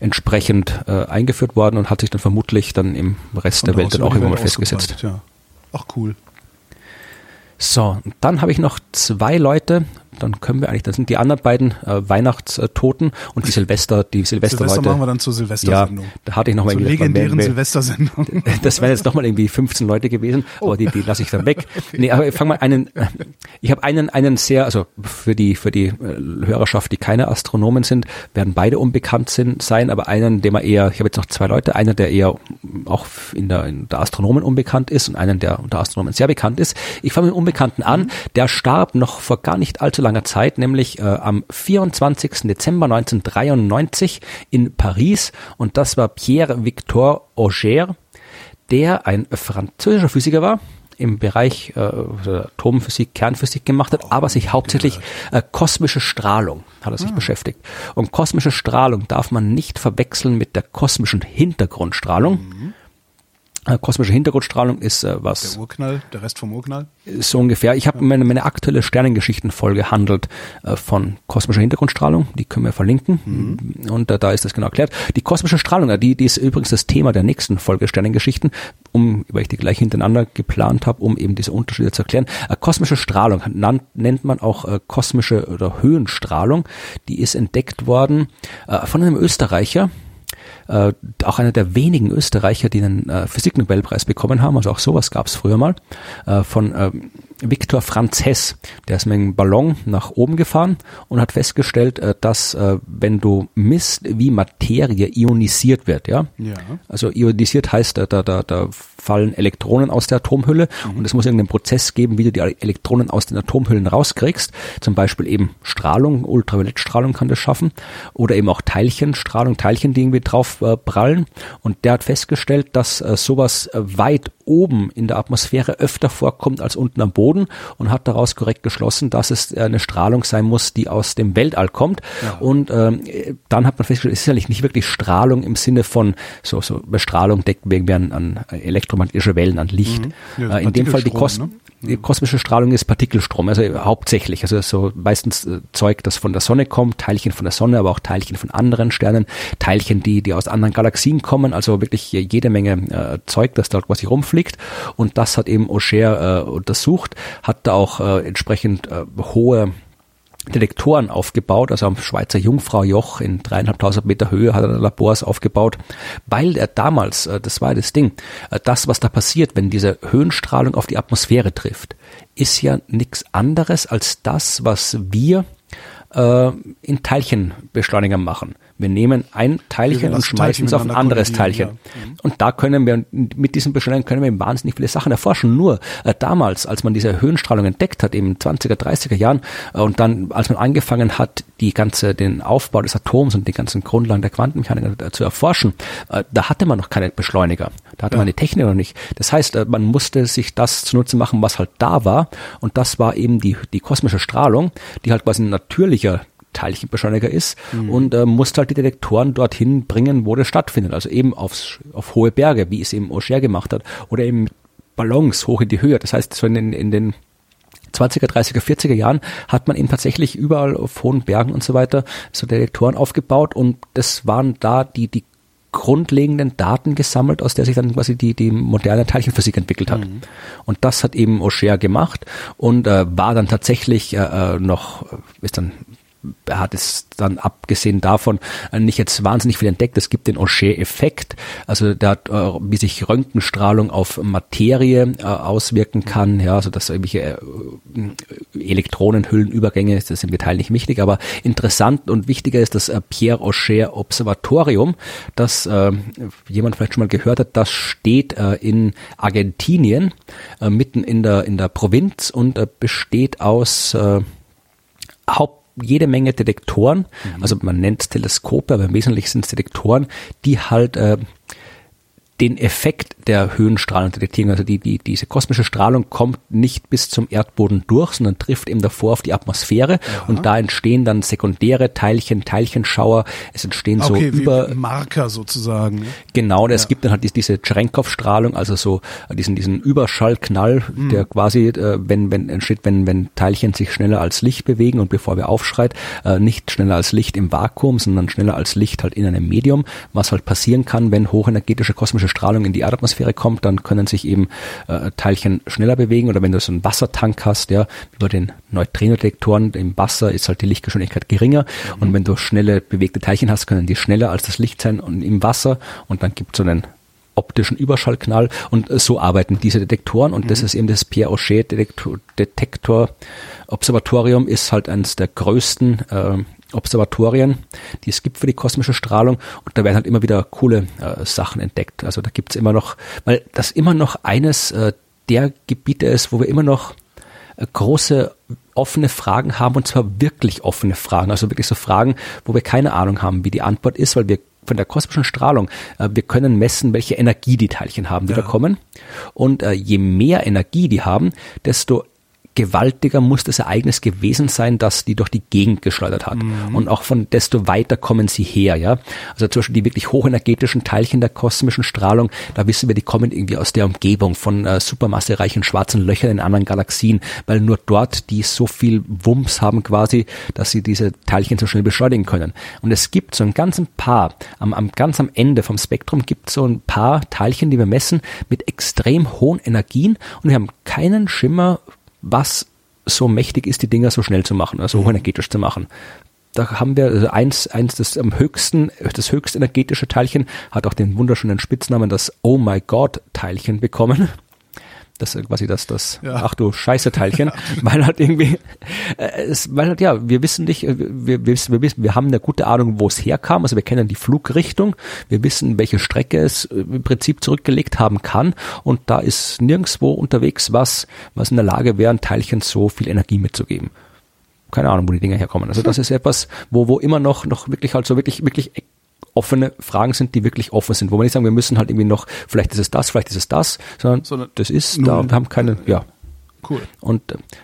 entsprechend äh, eingeführt worden und hat sich dann vermutlich dann im Rest der Welt dann auch irgendwann mal festgesetzt. Ja. Ach, cool. So, dann habe ich noch zwei Leute, dann können wir eigentlich, das sind die anderen beiden äh, Weihnachtstoten und die Silvester, die Silvesterleute. Silvester machen wir dann zur Silvestersendung. Ja, da hatte ich nochmal irgendwie. Zur legendären Silvestersendung. Das wären jetzt nochmal irgendwie fünfzehn Leute gewesen, oh. aber die, die lasse ich dann weg. Nee, aber ich fange mal einen, ich habe einen, einen sehr, also für die, für die Hörerschaft, die keine Astronomen sind, werden beide unbekannt sind, sein, aber einen, den man eher, ich habe jetzt noch zwei Leute, einer, der eher auch in der, in der Astronomen unbekannt ist und einen, der unter Astronomen sehr bekannt ist. Ich fange mit einem Unbekannten an, der starb noch vor gar nicht allzu langer Zeit, nämlich äh, am vierundzwanzigsten Dezember neunzehnhundertdreiundneunzig in Paris, und das war Pierre-Victor Auger, der ein französischer Physiker war, im Bereich äh, Atomphysik, Kernphysik gemacht hat, aber sich hauptsächlich äh, kosmische Strahlung hat er sich ah. beschäftigt. Und kosmische Strahlung darf man nicht verwechseln mit der kosmischen Hintergrundstrahlung. Mhm. Kosmische Hintergrundstrahlung ist äh, was. Der Urknall, der Rest vom Urknall? So ungefähr. Ich habe ja. meine, meine aktuelle Sternengeschichtenfolge handelt äh, von kosmischer Hintergrundstrahlung. Die können wir verlinken. Mhm. Und äh, da ist das genau erklärt. Die kosmische Strahlung, äh, die, die ist übrigens das Thema der nächsten Folge Sternengeschichten, um, weil ich die gleich hintereinander geplant habe, um eben diese Unterschiede zu erklären. Äh, kosmische Strahlung nannt, nennt man auch äh, kosmische oder Höhenstrahlung. Die ist entdeckt worden äh, von einem Österreicher. Äh, auch einer der wenigen Österreicher, die einen äh, Physiknobelpreis bekommen haben, also auch sowas gab es früher mal, äh, von äh, Viktor Franz Hess. Der ist mit einem Ballon nach oben gefahren und hat festgestellt, äh, dass äh, wenn du misst, wie Materie ionisiert wird, ja, ja. also ionisiert heißt, da, da, da fallen Elektronen aus der Atomhülle mhm. und es muss irgendeinen Prozess geben, wie du die Elektronen aus den Atomhüllen rauskriegst, zum Beispiel eben Strahlung, Ultraviolettstrahlung kann das schaffen oder eben auch Teilchenstrahlung, Teilchen, die irgendwie drauf prallen, und der hat festgestellt, dass äh, sowas äh, weit oben in der Atmosphäre öfter vorkommt als unten am Boden, und hat daraus korrekt geschlossen, dass es äh, eine Strahlung sein muss, die aus dem Weltall kommt. Ja. Und ähm, dann hat man festgestellt, es ist eigentlich nicht wirklich Strahlung im Sinne von, so, so bei Strahlung denken wir an, an elektromagnetische Wellen, an Licht. Mhm. Ja, äh, in dem Fall die Kos- ne? Die kosmische Strahlung ist Partikelstrom, also hauptsächlich, also so meistens äh, Zeug, das von der Sonne kommt, Teilchen von der Sonne, aber auch Teilchen von anderen Sternen, Teilchen, die, die aus anderen Galaxien kommen, also wirklich jede Menge äh, Zeug, das dort quasi rumfliegt, und das hat eben Auger äh, untersucht, hat da auch äh, entsprechend äh, hohe Detektoren aufgebaut, also am Schweizer Jungfraujoch in dreieinhalbtausend Meter Höhe hat er Labors aufgebaut, weil er damals, das war das Ding, das, was da passiert, wenn diese Höhenstrahlung auf die Atmosphäre trifft, ist ja nichts anderes als das, was wir äh, in Teilchenbeschleunigern machen. Wir nehmen ein Teilchen und schmeißen es auf ein anderes Teilchen. Ja. Und da können wir, mit diesem Beschleunigen können wir wahnsinnig viele Sachen erforschen. Nur äh, damals, als man diese Höhenstrahlung entdeckt hat, eben in zwanziger, dreißiger Jahren, äh, und dann, als man angefangen hat, die ganze, den Aufbau des Atoms und die ganzen Grundlagen der Quantenmechanik äh, zu erforschen, äh, da hatte man noch keine Beschleuniger. Da hatte ja. man die Technik noch nicht. Das heißt, äh, man musste sich das zunutze machen, was halt da war. Und das war eben die, die kosmische Strahlung, die halt quasi natürlicher Teilchenbeschleuniger ist mhm. und äh, muss halt die Detektoren dorthin bringen, wo das stattfindet. Also eben aufs, auf hohe Berge, wie es eben Auger gemacht hat, oder eben Ballons hoch in die Höhe. Das heißt, so in, in den zwanziger, dreißiger, vierziger Jahren hat man eben tatsächlich überall auf hohen Bergen und so weiter so Detektoren aufgebaut, und das waren da die, die grundlegenden Daten gesammelt, aus der sich dann quasi die, die moderne Teilchenphysik entwickelt hat. Mhm. Und das hat eben Auger gemacht, und äh, war dann tatsächlich äh, noch, ist dann er hat es dann abgesehen davon nicht jetzt wahnsinnig viel entdeckt. Es gibt den Auger-Effekt, also da, wie sich Röntgenstrahlung auf Materie auswirken kann, ja, also dass irgendwelche Elektronenhüllenübergänge, das ist im Detail nicht wichtig, aber interessant und wichtiger ist das Pierre Auger Observatorium, das äh, jemand vielleicht schon mal gehört hat. Das steht äh, in Argentinien, äh, mitten in der in der Provinz, und äh, besteht aus äh, Haupt jede Menge Detektoren, mhm. also man nennt es Teleskope, aber im Wesentlichen sind es Detektoren, die halt äh, den Effekt der Höhenstrahlung detektieren. Also die, die, diese kosmische Strahlung kommt nicht bis zum Erdboden durch, sondern trifft eben davor auf die Atmosphäre. Aha. Und da entstehen dann sekundäre Teilchen, Teilchenschauer. Es entstehen okay, so wie über Marker sozusagen. Genau, es ja. gibt dann halt diese Cherenkov-Strahlung, also so diesen diesen Überschallknall, mhm. der quasi äh, wenn wenn entsteht, wenn wenn Teilchen sich schneller als Licht bewegen und bevor wir aufschreit, äh, nicht schneller als Licht im Vakuum, sondern schneller als Licht halt in einem Medium, was halt passieren kann, wenn hochenergetische kosmische Strahlung in die Erdatmosphäre kommt, dann können sich eben äh, Teilchen schneller bewegen. Oder wenn du so einen Wassertank hast, ja, über den Neutrino-Detektoren im Wasser ist halt die Lichtgeschwindigkeit geringer. Mhm. Und wenn du schnelle bewegte Teilchen hast, können die schneller als das Licht sein und im Wasser. Und dann gibt es so einen optischen Überschallknall. Und äh, so arbeiten diese Detektoren. Und mhm. das ist eben das Pierre-Auger-Detektor-Observatorium, ist halt eines der größten äh, Observatorien, die es gibt für die kosmische Strahlung, und da werden halt immer wieder coole äh, Sachen entdeckt. Also da gibt es immer noch, weil das immer noch eines äh, der Gebiete ist, wo wir immer noch äh, große offene Fragen haben, und zwar wirklich offene Fragen, also wirklich so Fragen, wo wir keine Ahnung haben, wie die Antwort ist, weil wir von der kosmischen Strahlung, äh, wir können messen, welche Energie die Teilchen haben, die ja. da kommen, und äh, je mehr Energie die haben, desto gewaltiger muss das Ereignis gewesen sein, das die durch die Gegend geschleudert hat. Mhm. Und auch von desto weiter kommen sie her, ja. Also zum Beispiel die wirklich hochenergetischen Teilchen der kosmischen Strahlung, da wissen wir, die kommen irgendwie aus der Umgebung von äh, supermassereichen schwarzen Löchern in anderen Galaxien, weil nur dort die so viel Wumms haben quasi, dass sie diese Teilchen so schnell beschleunigen können. Und es gibt so ein ganzes Paar, am, am, ganz am Ende vom Spektrum gibt es so ein paar Teilchen, die wir messen, mit extrem hohen Energien, und wir haben keinen Schimmer, was so mächtig ist, die Dinger so schnell zu machen, also hochenergetisch zu machen. Da haben wir also eins, eins das am höchsten, das höchst energetische Teilchen hat auch den wunderschönen Spitznamen das Oh my God Teilchen bekommen. Das ist quasi das, das, ja. ach du Scheiße Teilchen, weil halt irgendwie, äh, es, weil halt, ja, wir wissen nicht, wir, wir wissen, wir, wir haben eine gute Ahnung, wo es herkam, also wir kennen die Flugrichtung, wir wissen, welche Strecke es im Prinzip zurückgelegt haben kann, und da ist nirgendwo unterwegs was, was in der Lage wäre, Teilchen so viel Energie mitzugeben. Keine Ahnung, wo die Dinger herkommen. Also das ist etwas, wo, wo immer noch, noch wirklich halt so wirklich, wirklich offene Fragen sind, die wirklich offen sind, wo man nicht sagen, wir müssen halt irgendwie noch, vielleicht ist es das, vielleicht ist es das, sondern, sondern das ist, da wir haben keine, ja. Cool. Und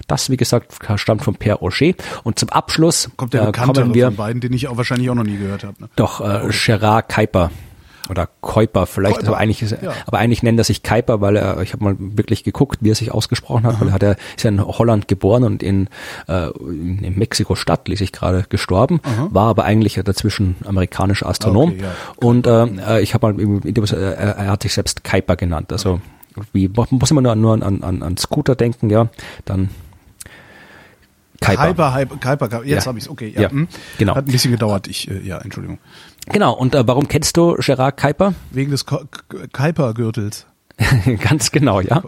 das, wie gesagt, stammt von Pierre Auger. Und zum Abschluss kommt der bekanntere äh, wir, von beiden, den ich auch wahrscheinlich auch noch nie gehört habe. Ne? Doch, äh, oh. Gerard Kuiper. Oder Kuiper vielleicht, Kuiper. Also eigentlich ist, ja. aber eigentlich nennt er sich Kuiper, weil er, ich habe mal wirklich geguckt, wie er sich ausgesprochen hat, Aha. weil er hat er ist ja in Holland geboren und in, äh, in Mexiko-Stadt, ließ ich gerade, gestorben, Aha. war aber eigentlich dazwischen amerikanischer Astronom, okay, ja. und äh, ich habe mal im Interview, er, er hat sich selbst Kuiper genannt, also okay. wie, muss man nur, nur an, an, an Scooter denken, ja, dann Kuiper, Kuiper, Kuiper, Kuiper. Jetzt ja. habe ich es, okay. Ja. Ja, genau. Hat ein bisschen gedauert, ich, äh, ja, Entschuldigung. Genau, und äh, warum kennst du Gerard Kuiper? Wegen des Kuiper-Gürtels. Ganz genau, ja.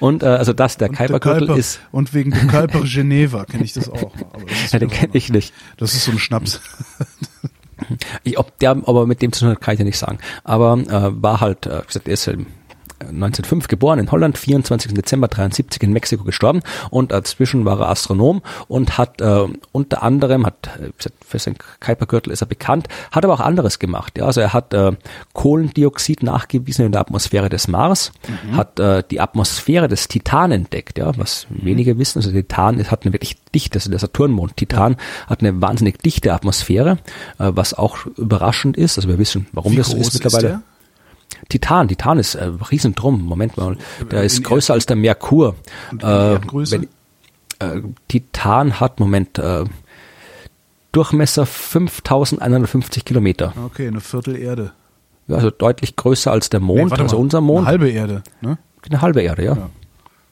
Und äh, also das, der Kuiper-Gürtel ist... Und wegen dem Kuiper Geneva kenne ich das auch. Aber das ja, den kenne ich nicht. Das ist so ein Schnaps. ich, ob der, aber mit dem zu tun hat, kann ich ja nicht sagen. Aber äh, war halt, äh, gesagt, er ist halt neunzehnhundertfünf geboren in Holland, vierundzwanzigsten Dezember dreiundsiebzig in Mexiko gestorben, und dazwischen war er Astronom und hat äh, unter anderem, hat für seinen Kuiper-Gürtel ist er bekannt, hat aber auch anderes gemacht. Ja, also er hat äh, Kohlendioxid nachgewiesen in der Atmosphäre des Mars, mhm. hat äh, die Atmosphäre des Titan entdeckt, ja, was mhm. wenige wissen. Also Titan hat eine wirklich dichte, also der Saturnmond Titan ja. hat eine wahnsinnig dichte Atmosphäre, äh, was auch überraschend ist. Also wir wissen, warum Wie das groß ist mittlerweile. Ist der? Titan, Titan ist äh, riesendrum, Moment mal, der ist größer als der Merkur. Und äh, wenn, äh, Titan hat, Moment, äh, Durchmesser fünftausendeinhundertfünfzig Kilometer. Okay, eine Viertelerde. Ja, also deutlich größer als der Mond, nee, also mal, unser Mond. Eine halbe Erde, ne? Eine halbe Erde, ja. ja.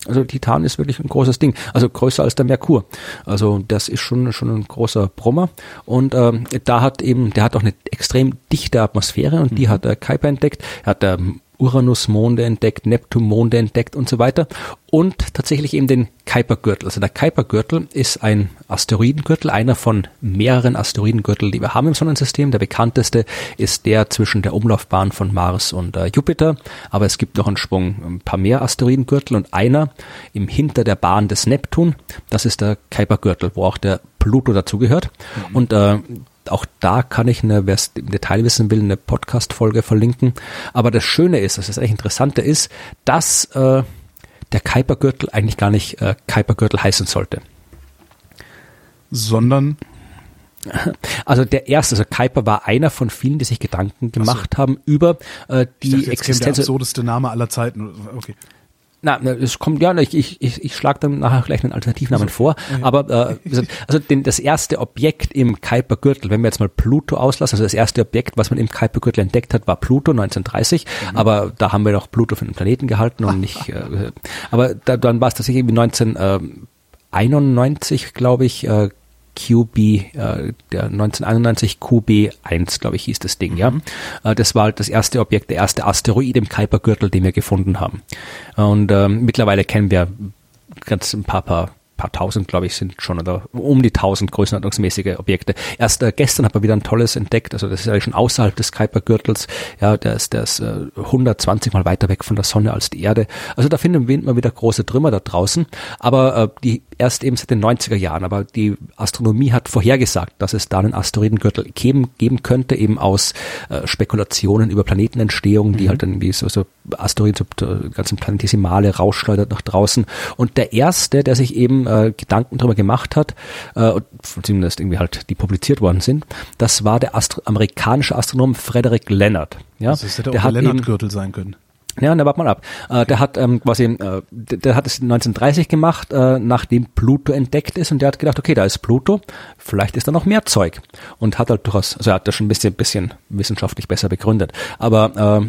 Also Titan ist wirklich ein großes Ding, also größer als der Merkur. Also das ist schon schon ein großer Brummer. Und ähm, da hat eben, der hat auch eine extrem dichte Atmosphäre, und die mhm. hat äh, Kuiper entdeckt. Er hat ähm, Uranus-Monde entdeckt, Neptun-Monde entdeckt und so weiter. Und tatsächlich eben den Kuiper-Gürtel. Also der Kuiper-Gürtel ist ein Asteroidengürtel, einer von mehreren Asteroidengürteln, die wir haben im Sonnensystem. Der bekannteste ist der zwischen der Umlaufbahn von Mars und äh, Jupiter. Aber es gibt noch einen Schwung, ein paar mehr Asteroidengürtel, und einer im hinter der Bahn des Neptun. Das ist der Kuiper-Gürtel, wo auch der Pluto dazugehört. Mhm. Und äh, auch da kann ich, eine, wer es im Detail wissen will, eine Podcast-Folge verlinken. Aber das Schöne ist, also das echt Interessante ist, dass äh, der Kuiper-Gürtel eigentlich gar nicht äh, Kuiper-Gürtel heißen sollte. Sondern? Also der erste, also Kuiper war einer von vielen, die sich Gedanken gemacht so. haben über äh, die ich dachte, jetzt Existenz. Jetzt der absurdeste Name aller Zeiten. Okay. Na, es kommt ja, ich, ich, ich schlage dann nachher gleich einen Alternativnamen so, vor, ja. aber äh, also den, das erste Objekt im Kuiper-Gürtel, wenn wir jetzt mal Pluto auslassen, also das erste Objekt, was man im Kuiper-Gürtel entdeckt hat, war Pluto neunzehnhundertdreißig, mhm. aber da haben wir noch Pluto für einen Planeten gehalten und nicht, äh, aber da, dann war es tatsächlich irgendwie neunzehnhunderteinundneunzig, glaube ich, äh, Q B, äh, der neunzehnhunderteinundneunzig Q B eins, glaube ich, hieß das Ding, ja. Äh, das war halt das erste Objekt, der erste Asteroid im Kuiper-Gürtel, den wir gefunden haben. Und äh, mittlerweile kennen wir ganz ein paar, paar, paar tausend, glaube ich, sind schon, oder um die tausend größenordnungsmäßige Objekte. Erst äh, gestern hat man wieder ein tolles entdeckt, also das ist ja schon außerhalb des Kuiper-Gürtels, ja, der ist, der ist äh, hundertzwanzig Mal weiter weg von der Sonne als die Erde. Also da finden wir wieder große Trümmer da draußen, aber äh, die erst eben seit den neunziger Jahren, aber die Astronomie hat vorhergesagt, dass es da einen Asteroidengürtel geben, geben könnte, eben aus äh, Spekulationen über Planetenentstehung, die mhm. halt dann wie so, so Asteroiden, so ganzen Planetesimale rausschleudert nach draußen. Und der erste, der sich eben äh, Gedanken darüber gemacht hat, äh, zumindest irgendwie halt die publiziert worden sind, das war der Astro- amerikanische Astronom Frederick Leonard. Ja? Das hätte auch der Leonard-Gürtel sein können. Ja, und da wart mal ab. Äh, der hat ähm, quasi, äh, der hat es neunzehnhundertdreißig gemacht, äh, nachdem Pluto entdeckt ist, und der hat gedacht, okay, da ist Pluto, vielleicht ist da noch mehr Zeug, und hat halt durchaus, also er hat das schon ein bisschen, bisschen wissenschaftlich besser begründet, aber äh,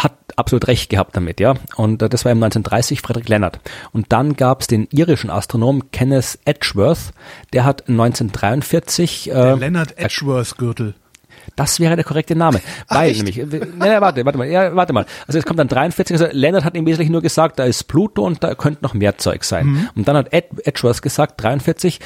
hat absolut recht gehabt damit, ja. Und äh, das war im neunzehnhundertdreißig Frederick Leonard. Und dann gab's den irischen Astronomen Kenneth Edgeworth, der hat neunzehnhundertdreiundvierzig äh, der Leonard Edgeworth Gürtel. Das wäre der korrekte Name. Weil Ach, nämlich, nein, nein, warte, warte mal, ja, warte mal. Also es kommt dann dreiundvierzig, also Leonard hat im Wesentlichen nur gesagt, da ist Pluto und da könnte noch mehr Zeug sein. Mhm. Und dann hat Ed, Edgeworth gesagt, dreiundvierzig,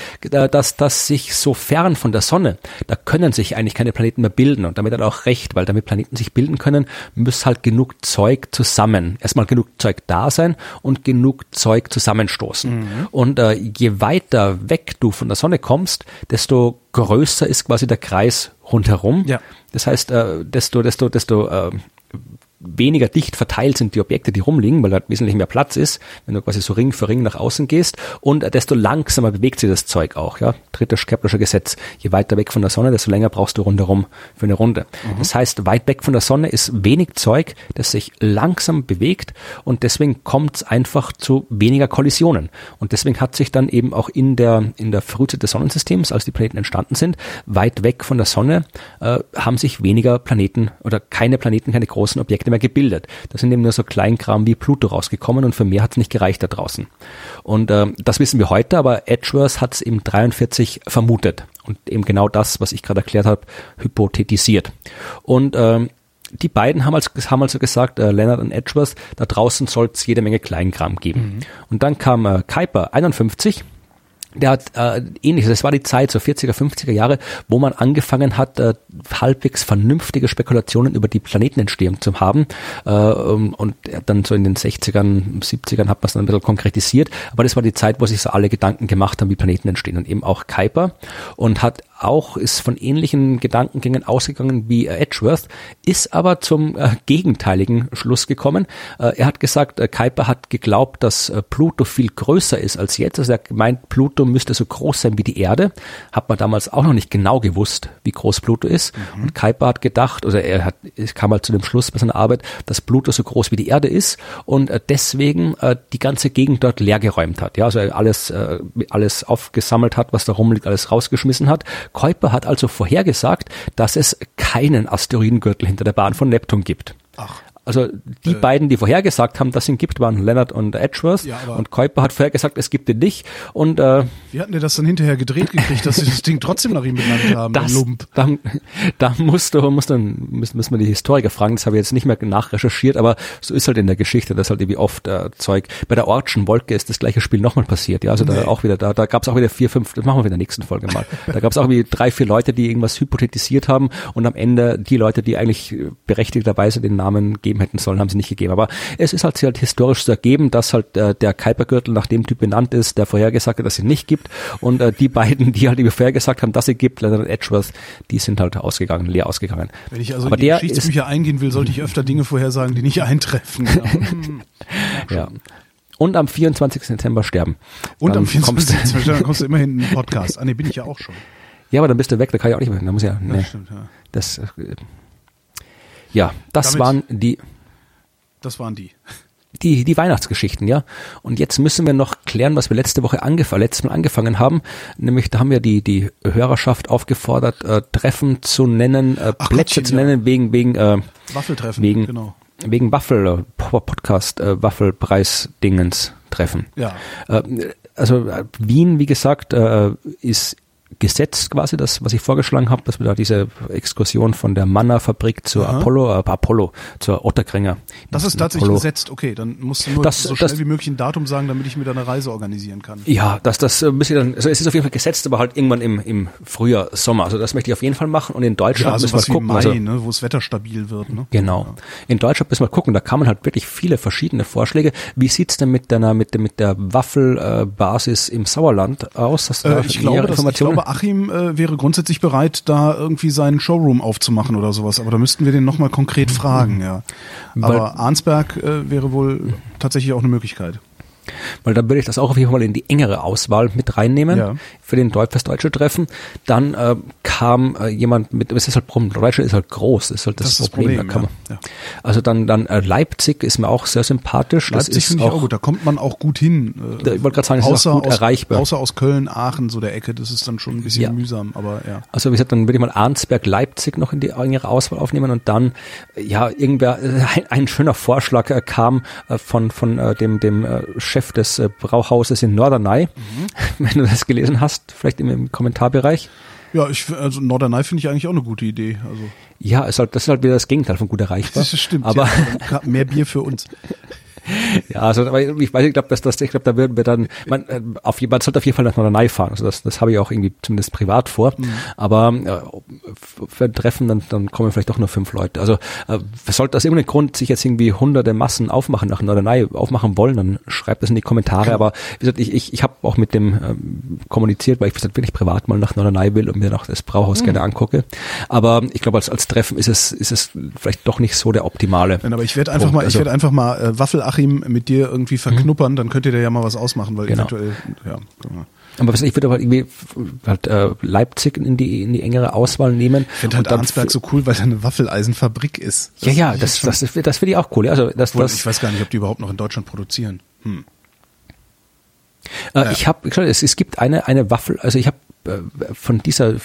dass das sich so fern von der Sonne, da können sich eigentlich keine Planeten mehr bilden, und damit hat er auch recht, weil damit Planeten sich bilden können, muss halt genug Zeug zusammen, erstmal genug Zeug da sein und genug Zeug zusammenstoßen. Mhm. Und äh, je weiter weg du von der Sonne kommst, desto größer ist quasi der Kreis rundherum. Ja. Das heißt, äh, desto, desto, desto äh, weniger dicht verteilt sind die Objekte, die rumliegen, weil da wesentlich mehr Platz ist, wenn du quasi so Ring für Ring nach außen gehst, und äh, desto langsamer bewegt sich das Zeug auch. Ja? Drittes Keplersche Gesetz. Je weiter weg von der Sonne, desto länger brauchst du rundherum für eine Runde. Mhm. Das heißt, weit weg von der Sonne ist wenig Zeug, das sich langsam bewegt, und deswegen kommt es einfach zu weniger Kollisionen. Und deswegen hat sich dann eben auch in der in der Frühzeit des Sonnensystems, als die Planeten entstanden sind, weit weg von der Sonne äh, haben sich weniger Planeten oder keine Planeten, keine großen Objekte mehr gebildet. Da sind eben nur so Kleinkram wie Pluto rausgekommen, und für mehr hat es nicht gereicht da draußen. Und äh, das wissen wir heute, aber Edgeworth hat es eben dreiundvierzig vermutet und eben genau das, was ich gerade erklärt habe, hypothetisiert. Und äh, die beiden haben also, haben also gesagt, äh, Leonard und Edgeworth, da draußen soll es jede Menge Kleinkram geben. Mhm. Und dann kam äh, Kuiper einundfünfzig. Der hat äh, ähnliches, das war die Zeit, so vierziger, fünfziger Jahre, wo man angefangen hat, äh, halbwegs vernünftige Spekulationen über die Planetenentstehung zu haben, äh, und dann so in den sechzigern, siebzigern hat man es dann ein bisschen konkretisiert, aber das war die Zeit, wo sich so alle Gedanken gemacht haben, wie Planeten entstehen, und eben auch Kuiper, und hat auch, ist von ähnlichen Gedankengängen ausgegangen wie äh, Edgeworth, ist aber zum äh, gegenteiligen Schluss gekommen. Äh, er hat gesagt, äh, Kuiper hat geglaubt, dass äh, Pluto viel größer ist als jetzt, also er hat gemeint, Pluto müsste so groß sein wie die Erde. Hat man damals auch noch nicht genau gewusst, wie groß Pluto ist. Mhm. Und Kuiper hat gedacht, oder er hat, kam halt zu dem Schluss bei seiner Arbeit, dass Pluto so groß wie die Erde ist und deswegen äh, die ganze Gegend dort leergeräumt hat. Ja, also alles, äh, alles aufgesammelt hat, was da rumliegt, alles rausgeschmissen hat. Kuiper hat also vorhergesagt, dass es keinen Asteroidengürtel hinter der Bahn von Neptun gibt. Ach. Also die äh. beiden, die vorhergesagt haben, dass es ihn gibt, waren Leonard und Edgeworth, ja, und Kuiper hat vorhergesagt, es gibt ihn nicht. Und äh, wie hatten die das dann hinterher gedreht gekriegt, dass sie das Ding trotzdem nach ihm benannt haben? Das, da da musst du, musst du, müssen, müssen wir die Historiker fragen, das habe ich jetzt nicht mehr nachrecherchiert, aber so ist halt in der Geschichte, das halt irgendwie oft äh, Zeug. Bei der Oortschen Wolke ist das gleiche Spiel nochmal passiert, ja, also nee. da auch wieder, da, da gab es auch wieder vier, fünf, das machen wir in der nächsten Folge mal, da gab es auch wie drei, vier Leute, die irgendwas hypothetisiert haben, und am Ende die Leute, die eigentlich berechtigterweise den Namen geben gegeben hätten sollen, haben sie nicht gegeben. Aber es ist halt, halt historisch zu ergeben, dass halt äh, der Kuiper-Gürtel nach dem Typ benannt ist, der vorhergesagt hat, dass es ihn nicht gibt. Und äh, die beiden, die halt vorhergesagt haben, dass es gibt, Leonard und Edgeworth, die sind halt ausgegangen, leer ausgegangen. Wenn ich also aber in die Geschichtsbücher eingehen will, sollte ich öfter Dinge vorhersagen, die nicht eintreffen. Ja. Ja. Und am vierundzwanzigsten Dezember sterben. Und dann am vierundzwanzigsten Dezember kommst du immerhin in einen Podcast. Ah, nee, bin ich ja auch schon. Ja, aber dann bist du weg, da kann ich auch nicht mehr. Da muss ja, nee. Das stimmt, ja. Das, äh, ja, das Damit, waren die. Das waren die. Die, die Weihnachtsgeschichten, ja. Und jetzt müssen wir noch klären, was wir letzte Woche angef- letztes Mal angefangen haben. Nämlich, da haben wir die, die Hörerschaft aufgefordert, äh, Treffen zu nennen, äh, Ach, Plätze Gottchen, zu nennen, ja. wegen, wegen, äh, Waffeltreffen, wegen, genau. Wegen Waffel, Podcast, äh, Waffelpreis-Dingens treffen. Ja. Äh, also äh, Wien, wie gesagt, äh, ist Gesetz quasi, das, was ich vorgeschlagen habe, dass wir da diese Exkursion von der Manna-Fabrik zur Aha. Apollo, äh, Apollo, zur Otterkringer. Das ist tatsächlich gesetzt, okay, dann musst du nur das, so schnell das, wie möglich ein Datum sagen, damit ich mir da eine Reise organisieren kann. Ja, das, das müsst ihr dann, also es ist auf jeden Fall gesetzt, aber halt irgendwann im, im Frühjahr, Sommer, also das möchte ich auf jeden Fall machen und in Deutschland ja, also müssen wir was gucken. Mai, also, ne, wo das Wetter stabil wird. Ne? Genau, ja. In Deutschland müssen wir gucken, da kann man halt wirklich viele verschiedene Vorschläge. Wie sieht's denn mit deiner, mit, mit der Waffelbasis im Sauerland aus? Hast du da äh, ich glaube, Informationen? Aber Achim äh, wäre grundsätzlich bereit, da irgendwie seinen Showroom aufzumachen oder sowas. Aber da müssten wir den nochmal konkret fragen, ja. Aber weil, Arnsberg äh, wäre wohl tatsächlich auch eine Möglichkeit. Weil dann würde ich das auch auf jeden Fall in die engere Auswahl mit reinnehmen, ja. Für den Deu- fürs deutsche Treffen. Dann äh, kam äh, jemand mit, es ist halt, Deutschland ist halt groß, ist halt das, das, ist Problem, das Problem. Da kann ja. Man, ja. Also dann, dann äh, Leipzig ist mir auch sehr sympathisch. Leipzig das ist finde auch, ich auch gut, da kommt man auch gut hin. Äh, ich wollte gerade sagen, es ist auch gut aus, erreichbar. Außer aus Köln, Aachen, so der Ecke, das ist dann schon ein bisschen ja. mühsam, aber ja. Also wie gesagt, dann würde ich mal Arnsberg, Leipzig noch in die in ihre Auswahl aufnehmen und dann, ja, irgendwer, ein, ein schöner Vorschlag äh, kam äh, von, von äh, dem, dem äh, Chef des äh, Brauhauses in Norderney, mhm. Wenn du das gelesen hast, vielleicht im, im Kommentarbereich. Ja, ich, also Norderney finde ich eigentlich auch eine gute Idee. Also. Ja, es ist halt, das ist halt wieder das Gegenteil von gut erreichbar. Das stimmt, aber ja, mehr Bier für uns. Ja, also ich weiß, ich glaube, dass das, ich glaube, da würden wir dann, man, auf, man sollte auf jeden Fall nach Norderney fahren. Also das, das habe ich auch irgendwie zumindest privat vor. Mhm. Aber äh, für ein Treffen, dann, dann kommen vielleicht doch nur fünf Leute. Also äh, sollte aus irgendeinem Grund sich jetzt irgendwie hunderte Massen aufmachen nach Norderney, aufmachen wollen, dann schreibt das in die Kommentare. Mhm. Aber wie gesagt, ich, ich, ich habe auch mit dem ähm, kommuniziert, weil ich gesagt, wirklich privat mal nach Norderney will und mir dann auch das Brauhaus mhm. gerne angucke. Aber ich glaube, als, als Treffen ist es, ist es vielleicht doch nicht so der optimale. Nein, aber ich werde einfach mal, ich werde einfach mal äh, Waffelach mit dir irgendwie verknuppern, dann könnt ihr da ja mal was ausmachen, weil genau. Eventuell, ja. Aber ich würde aber irgendwie halt, äh, Leipzig in die, in die engere Auswahl nehmen. Ich finde halt Arnsberg so cool, weil da eine Waffeleisenfabrik ist. Das ja, ja, das, das, das, das finde ich auch cool. Ja, also das, Obwohl, das, ich weiß gar nicht, ob die überhaupt noch in Deutschland produzieren. Hm. Äh, ja. Ich habe, es, es gibt eine, eine Waffel, also ich habe von dieser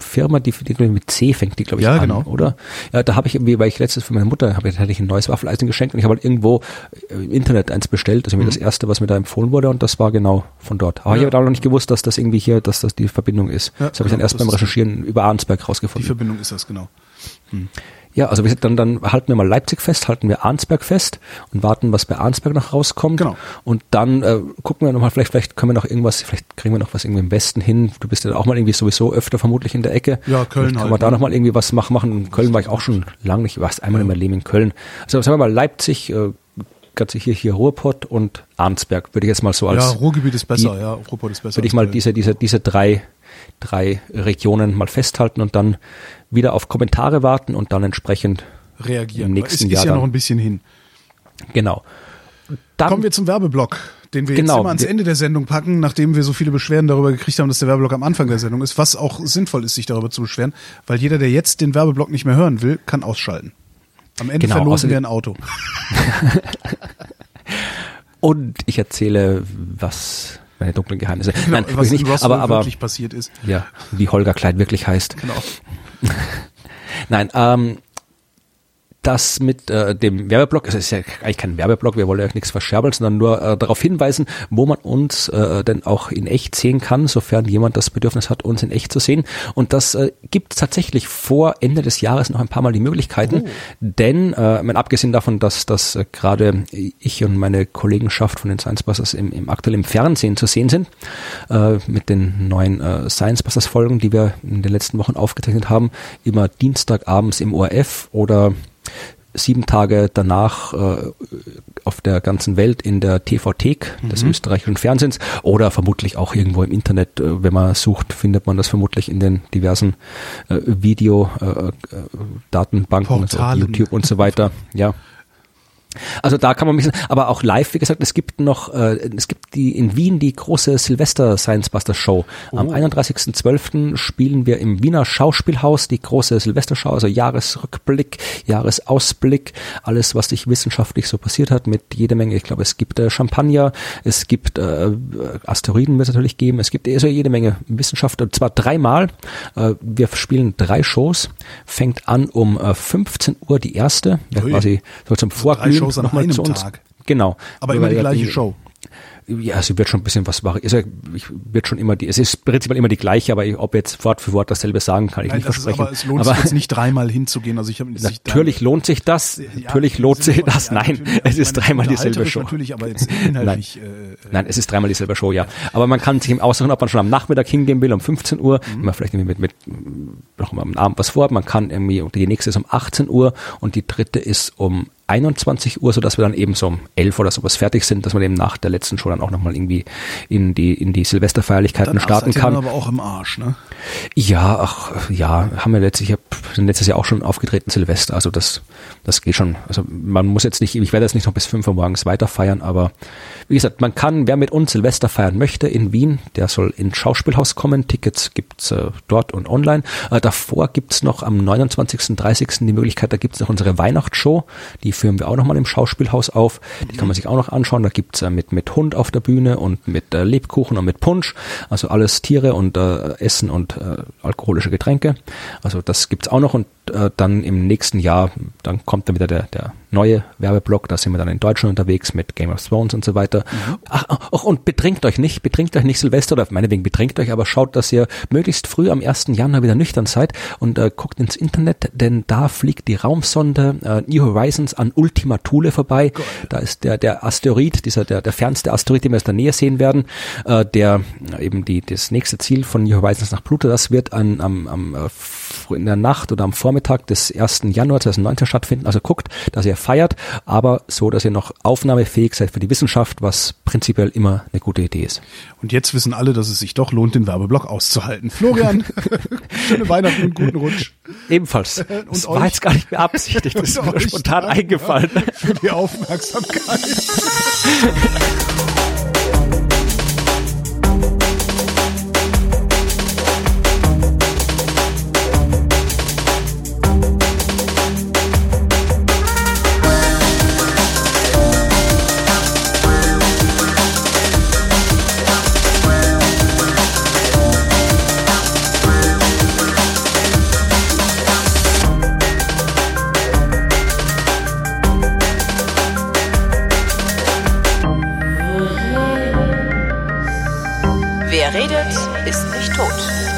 Firma, die, die mit C fängt, die glaube ich ja, an, genau. Oder? Ja, da habe ich irgendwie, weil ich letztes für meine Mutter habe, hatte ich ein neues Waffeleisen geschenkt und ich habe halt irgendwo im Internet eins bestellt, also mir mhm. das erste, was mir da empfohlen wurde und das war genau von dort. Aber ja. Ich habe da noch nicht gewusst, dass das irgendwie hier, dass das die Verbindung ist. Ja, das habe genau, ich dann erst beim Recherchieren über Arnsberg rausgefunden. Die Verbindung ist das, genau. Mhm. Ja, also dann, dann halten wir mal Leipzig fest, halten wir Arnsberg fest und warten, was bei Arnsberg noch rauskommt. Genau. Und dann äh, gucken wir nochmal, vielleicht, vielleicht können wir noch irgendwas, vielleicht kriegen wir noch was irgendwie im Westen hin. Du bist ja auch mal irgendwie sowieso öfter vermutlich in der Ecke. Ja, Köln halt. Kann man da nochmal irgendwie was machen. In Köln war ich auch schon lange nicht, ich war erst einmal in meinem Leben in Köln. Also sagen wir mal Leipzig, äh, ganz sicher hier Ruhrpott und Arnsberg, würde ich jetzt mal so als... Ja, Ruhrgebiet ist besser, die, ja, Ruhrpott ist besser. Würde ich mal diese, diese, diese drei... drei Regionen mal festhalten und dann wieder auf Kommentare warten und dann entsprechend reagieren. Im nächsten Jahr. Es ist ja noch ein bisschen hin. Genau. Dann kommen wir zum Werbeblock, den wir genau, jetzt immer ans Ende der Sendung packen, nachdem wir so viele Beschwerden darüber gekriegt haben, dass der Werbeblock am Anfang der Sendung ist, was auch sinnvoll ist, sich darüber zu beschweren, weil jeder, der jetzt den Werbeblock nicht mehr hören will, kann ausschalten. Am Ende genau, verlosen wir ein Auto. Und ich erzähle, was... Meine dunklen Geheimnisse. Genau, nein, was nicht, aber, aber wirklich passiert ist. Ja, wie Holger Klein wirklich heißt. Genau. Nein, ähm, das mit äh, dem Werbeblock, es ist ja eigentlich kein Werbeblock, wir wollen ja nichts verscherbeln, sondern nur äh, darauf hinweisen, wo man uns äh, denn auch in echt sehen kann, sofern jemand das Bedürfnis hat, uns in echt zu sehen. Und das äh, gibt es tatsächlich vor Ende des Jahres noch ein paar Mal die Möglichkeiten, oh. denn äh, mein, abgesehen davon, dass, dass äh, gerade ich und meine Kollegenschaft von den Science Busters im, im aktuellen Fernsehen zu sehen sind, äh, mit den neuen äh, Science Busters Folgen, die wir in den letzten Wochen aufgezeichnet haben, immer dienstagabends im O R F oder sieben Tage danach äh, auf der ganzen Welt in der T V-Thek des mhm. österreichischen Fernsehens oder vermutlich auch irgendwo im Internet. Äh, wenn man sucht, findet man das vermutlich in den diversen äh, Video-Datenbanken, äh, also YouTube und so weiter. Ja. Also da kann man mich, aber auch live, wie gesagt, es gibt noch, äh, es gibt die in Wien die große Silvester Science Busters Show. Oh. Am einunddreißigsten zwölften spielen wir im Wiener Schauspielhaus die große Silvesterschau, also Jahresrückblick, Jahresausblick, alles, was sich wissenschaftlich so passiert hat, mit jede Menge, ich glaube, es gibt äh, Champagner, es gibt äh, Asteroiden wird es natürlich geben, es gibt also jede Menge Wissenschaft, und zwar dreimal. Äh, wir spielen drei Shows, fängt an um äh, fünfzehn Uhr die erste, ja, quasi so zum Vorglühen. Shows an einem zu uns. Tag. Genau. Aber immer die gleiche die, Show. Ja, sie wird schon ein bisschen was machen. Also ich wird schon immer die, es ist prinzipiell immer die gleiche, aber ich, ob jetzt Wort für Wort dasselbe sagen kann, ich Nein, nicht das versprechen. Ist aber, es lohnt aber, sich jetzt nicht dreimal hinzugehen. Also ich habe natürlich da, lohnt sich das. Ja, natürlich lohnt sich das. Ja, Nein, also es ist dreimal dieselbe Show. Natürlich, aber jetzt inhaltlich. Nein. Äh, Nein, es ist dreimal dieselbe Show, ja. Aber man kann sich im Aussuchen, ob man schon am Nachmittag hingehen will, um fünfzehn Uhr, mhm. wenn man vielleicht irgendwie mit, mit, noch mal am Abend was vorhat. Man kann irgendwie, die nächste ist um achtzehn Uhr und die dritte ist um einundzwanzig Uhr, sodass wir dann eben so um elf oder sowas fertig sind, dass man eben nach der letzten Show dann auch nochmal irgendwie in die in die Silvesterfeierlichkeiten dann starten kann. Dann aber auch im Arsch, ne? Ja, ach ja, haben wir letztlich, sind letztes Jahr auch schon aufgetreten Silvester, also das das geht schon. Also man muss jetzt nicht, ich werde jetzt nicht noch bis fünf Uhr morgens weiter feiern, aber wie gesagt, man kann, wer mit uns Silvester feiern möchte in Wien, der soll ins Schauspielhaus kommen. Tickets gibt's äh, dort und online. Äh, davor gibt's noch am neunundzwanzigsten dreißigsten die Möglichkeit, da gibt's noch unsere Weihnachtsshow, die führen wir auch nochmal im Schauspielhaus auf. Die kann man sich auch noch anschauen. Da gibt's äh, mit, mit Hund auf der Bühne und mit äh, Lebkuchen und mit Punsch. Also alles Tiere und äh, Essen und äh, alkoholische Getränke. Also das gibt's auch noch. Und äh, dann im nächsten Jahr, dann kommt dann wieder der, der neue Werbeblock. Da sind wir dann in Deutschland unterwegs mit Game of Thrones und so weiter. Ach, ach, und betrinkt euch nicht. Betrinkt euch nicht Silvester oder meinetwegen betrinkt euch, aber schaut, dass ihr möglichst früh am ersten Januar wieder nüchtern seid und äh, guckt ins Internet, denn da fliegt die Raumsonde äh, New Horizons an Ultima Thule vorbei. Cool. Da ist der, der Asteroid, dieser, der, der fernste Asteroid, den wir aus der Nähe sehen werden, äh, der äh, eben die, das nächste Ziel von New Horizons nach Pluto, das wird an, am, am, äh, in der Nacht oder am Vormittag des ersten Januar zweitausendneunzehn stattfinden. Also guckt, dass ihr feiert, aber so, dass ihr noch aufnahmefähig seid für die Wissenschaft, was prinzipiell immer eine gute Idee ist. Und jetzt wissen alle, dass es sich doch lohnt, den Werbeblock auszuhalten. Florian, schöne Weihnachten und guten Rutsch. Ebenfalls. Und das euch? War jetzt gar nicht beabsichtigt. Das ist mir spontan eingefallen. Gefallen. Für die Aufmerksamkeit. Redet, ist nicht tot.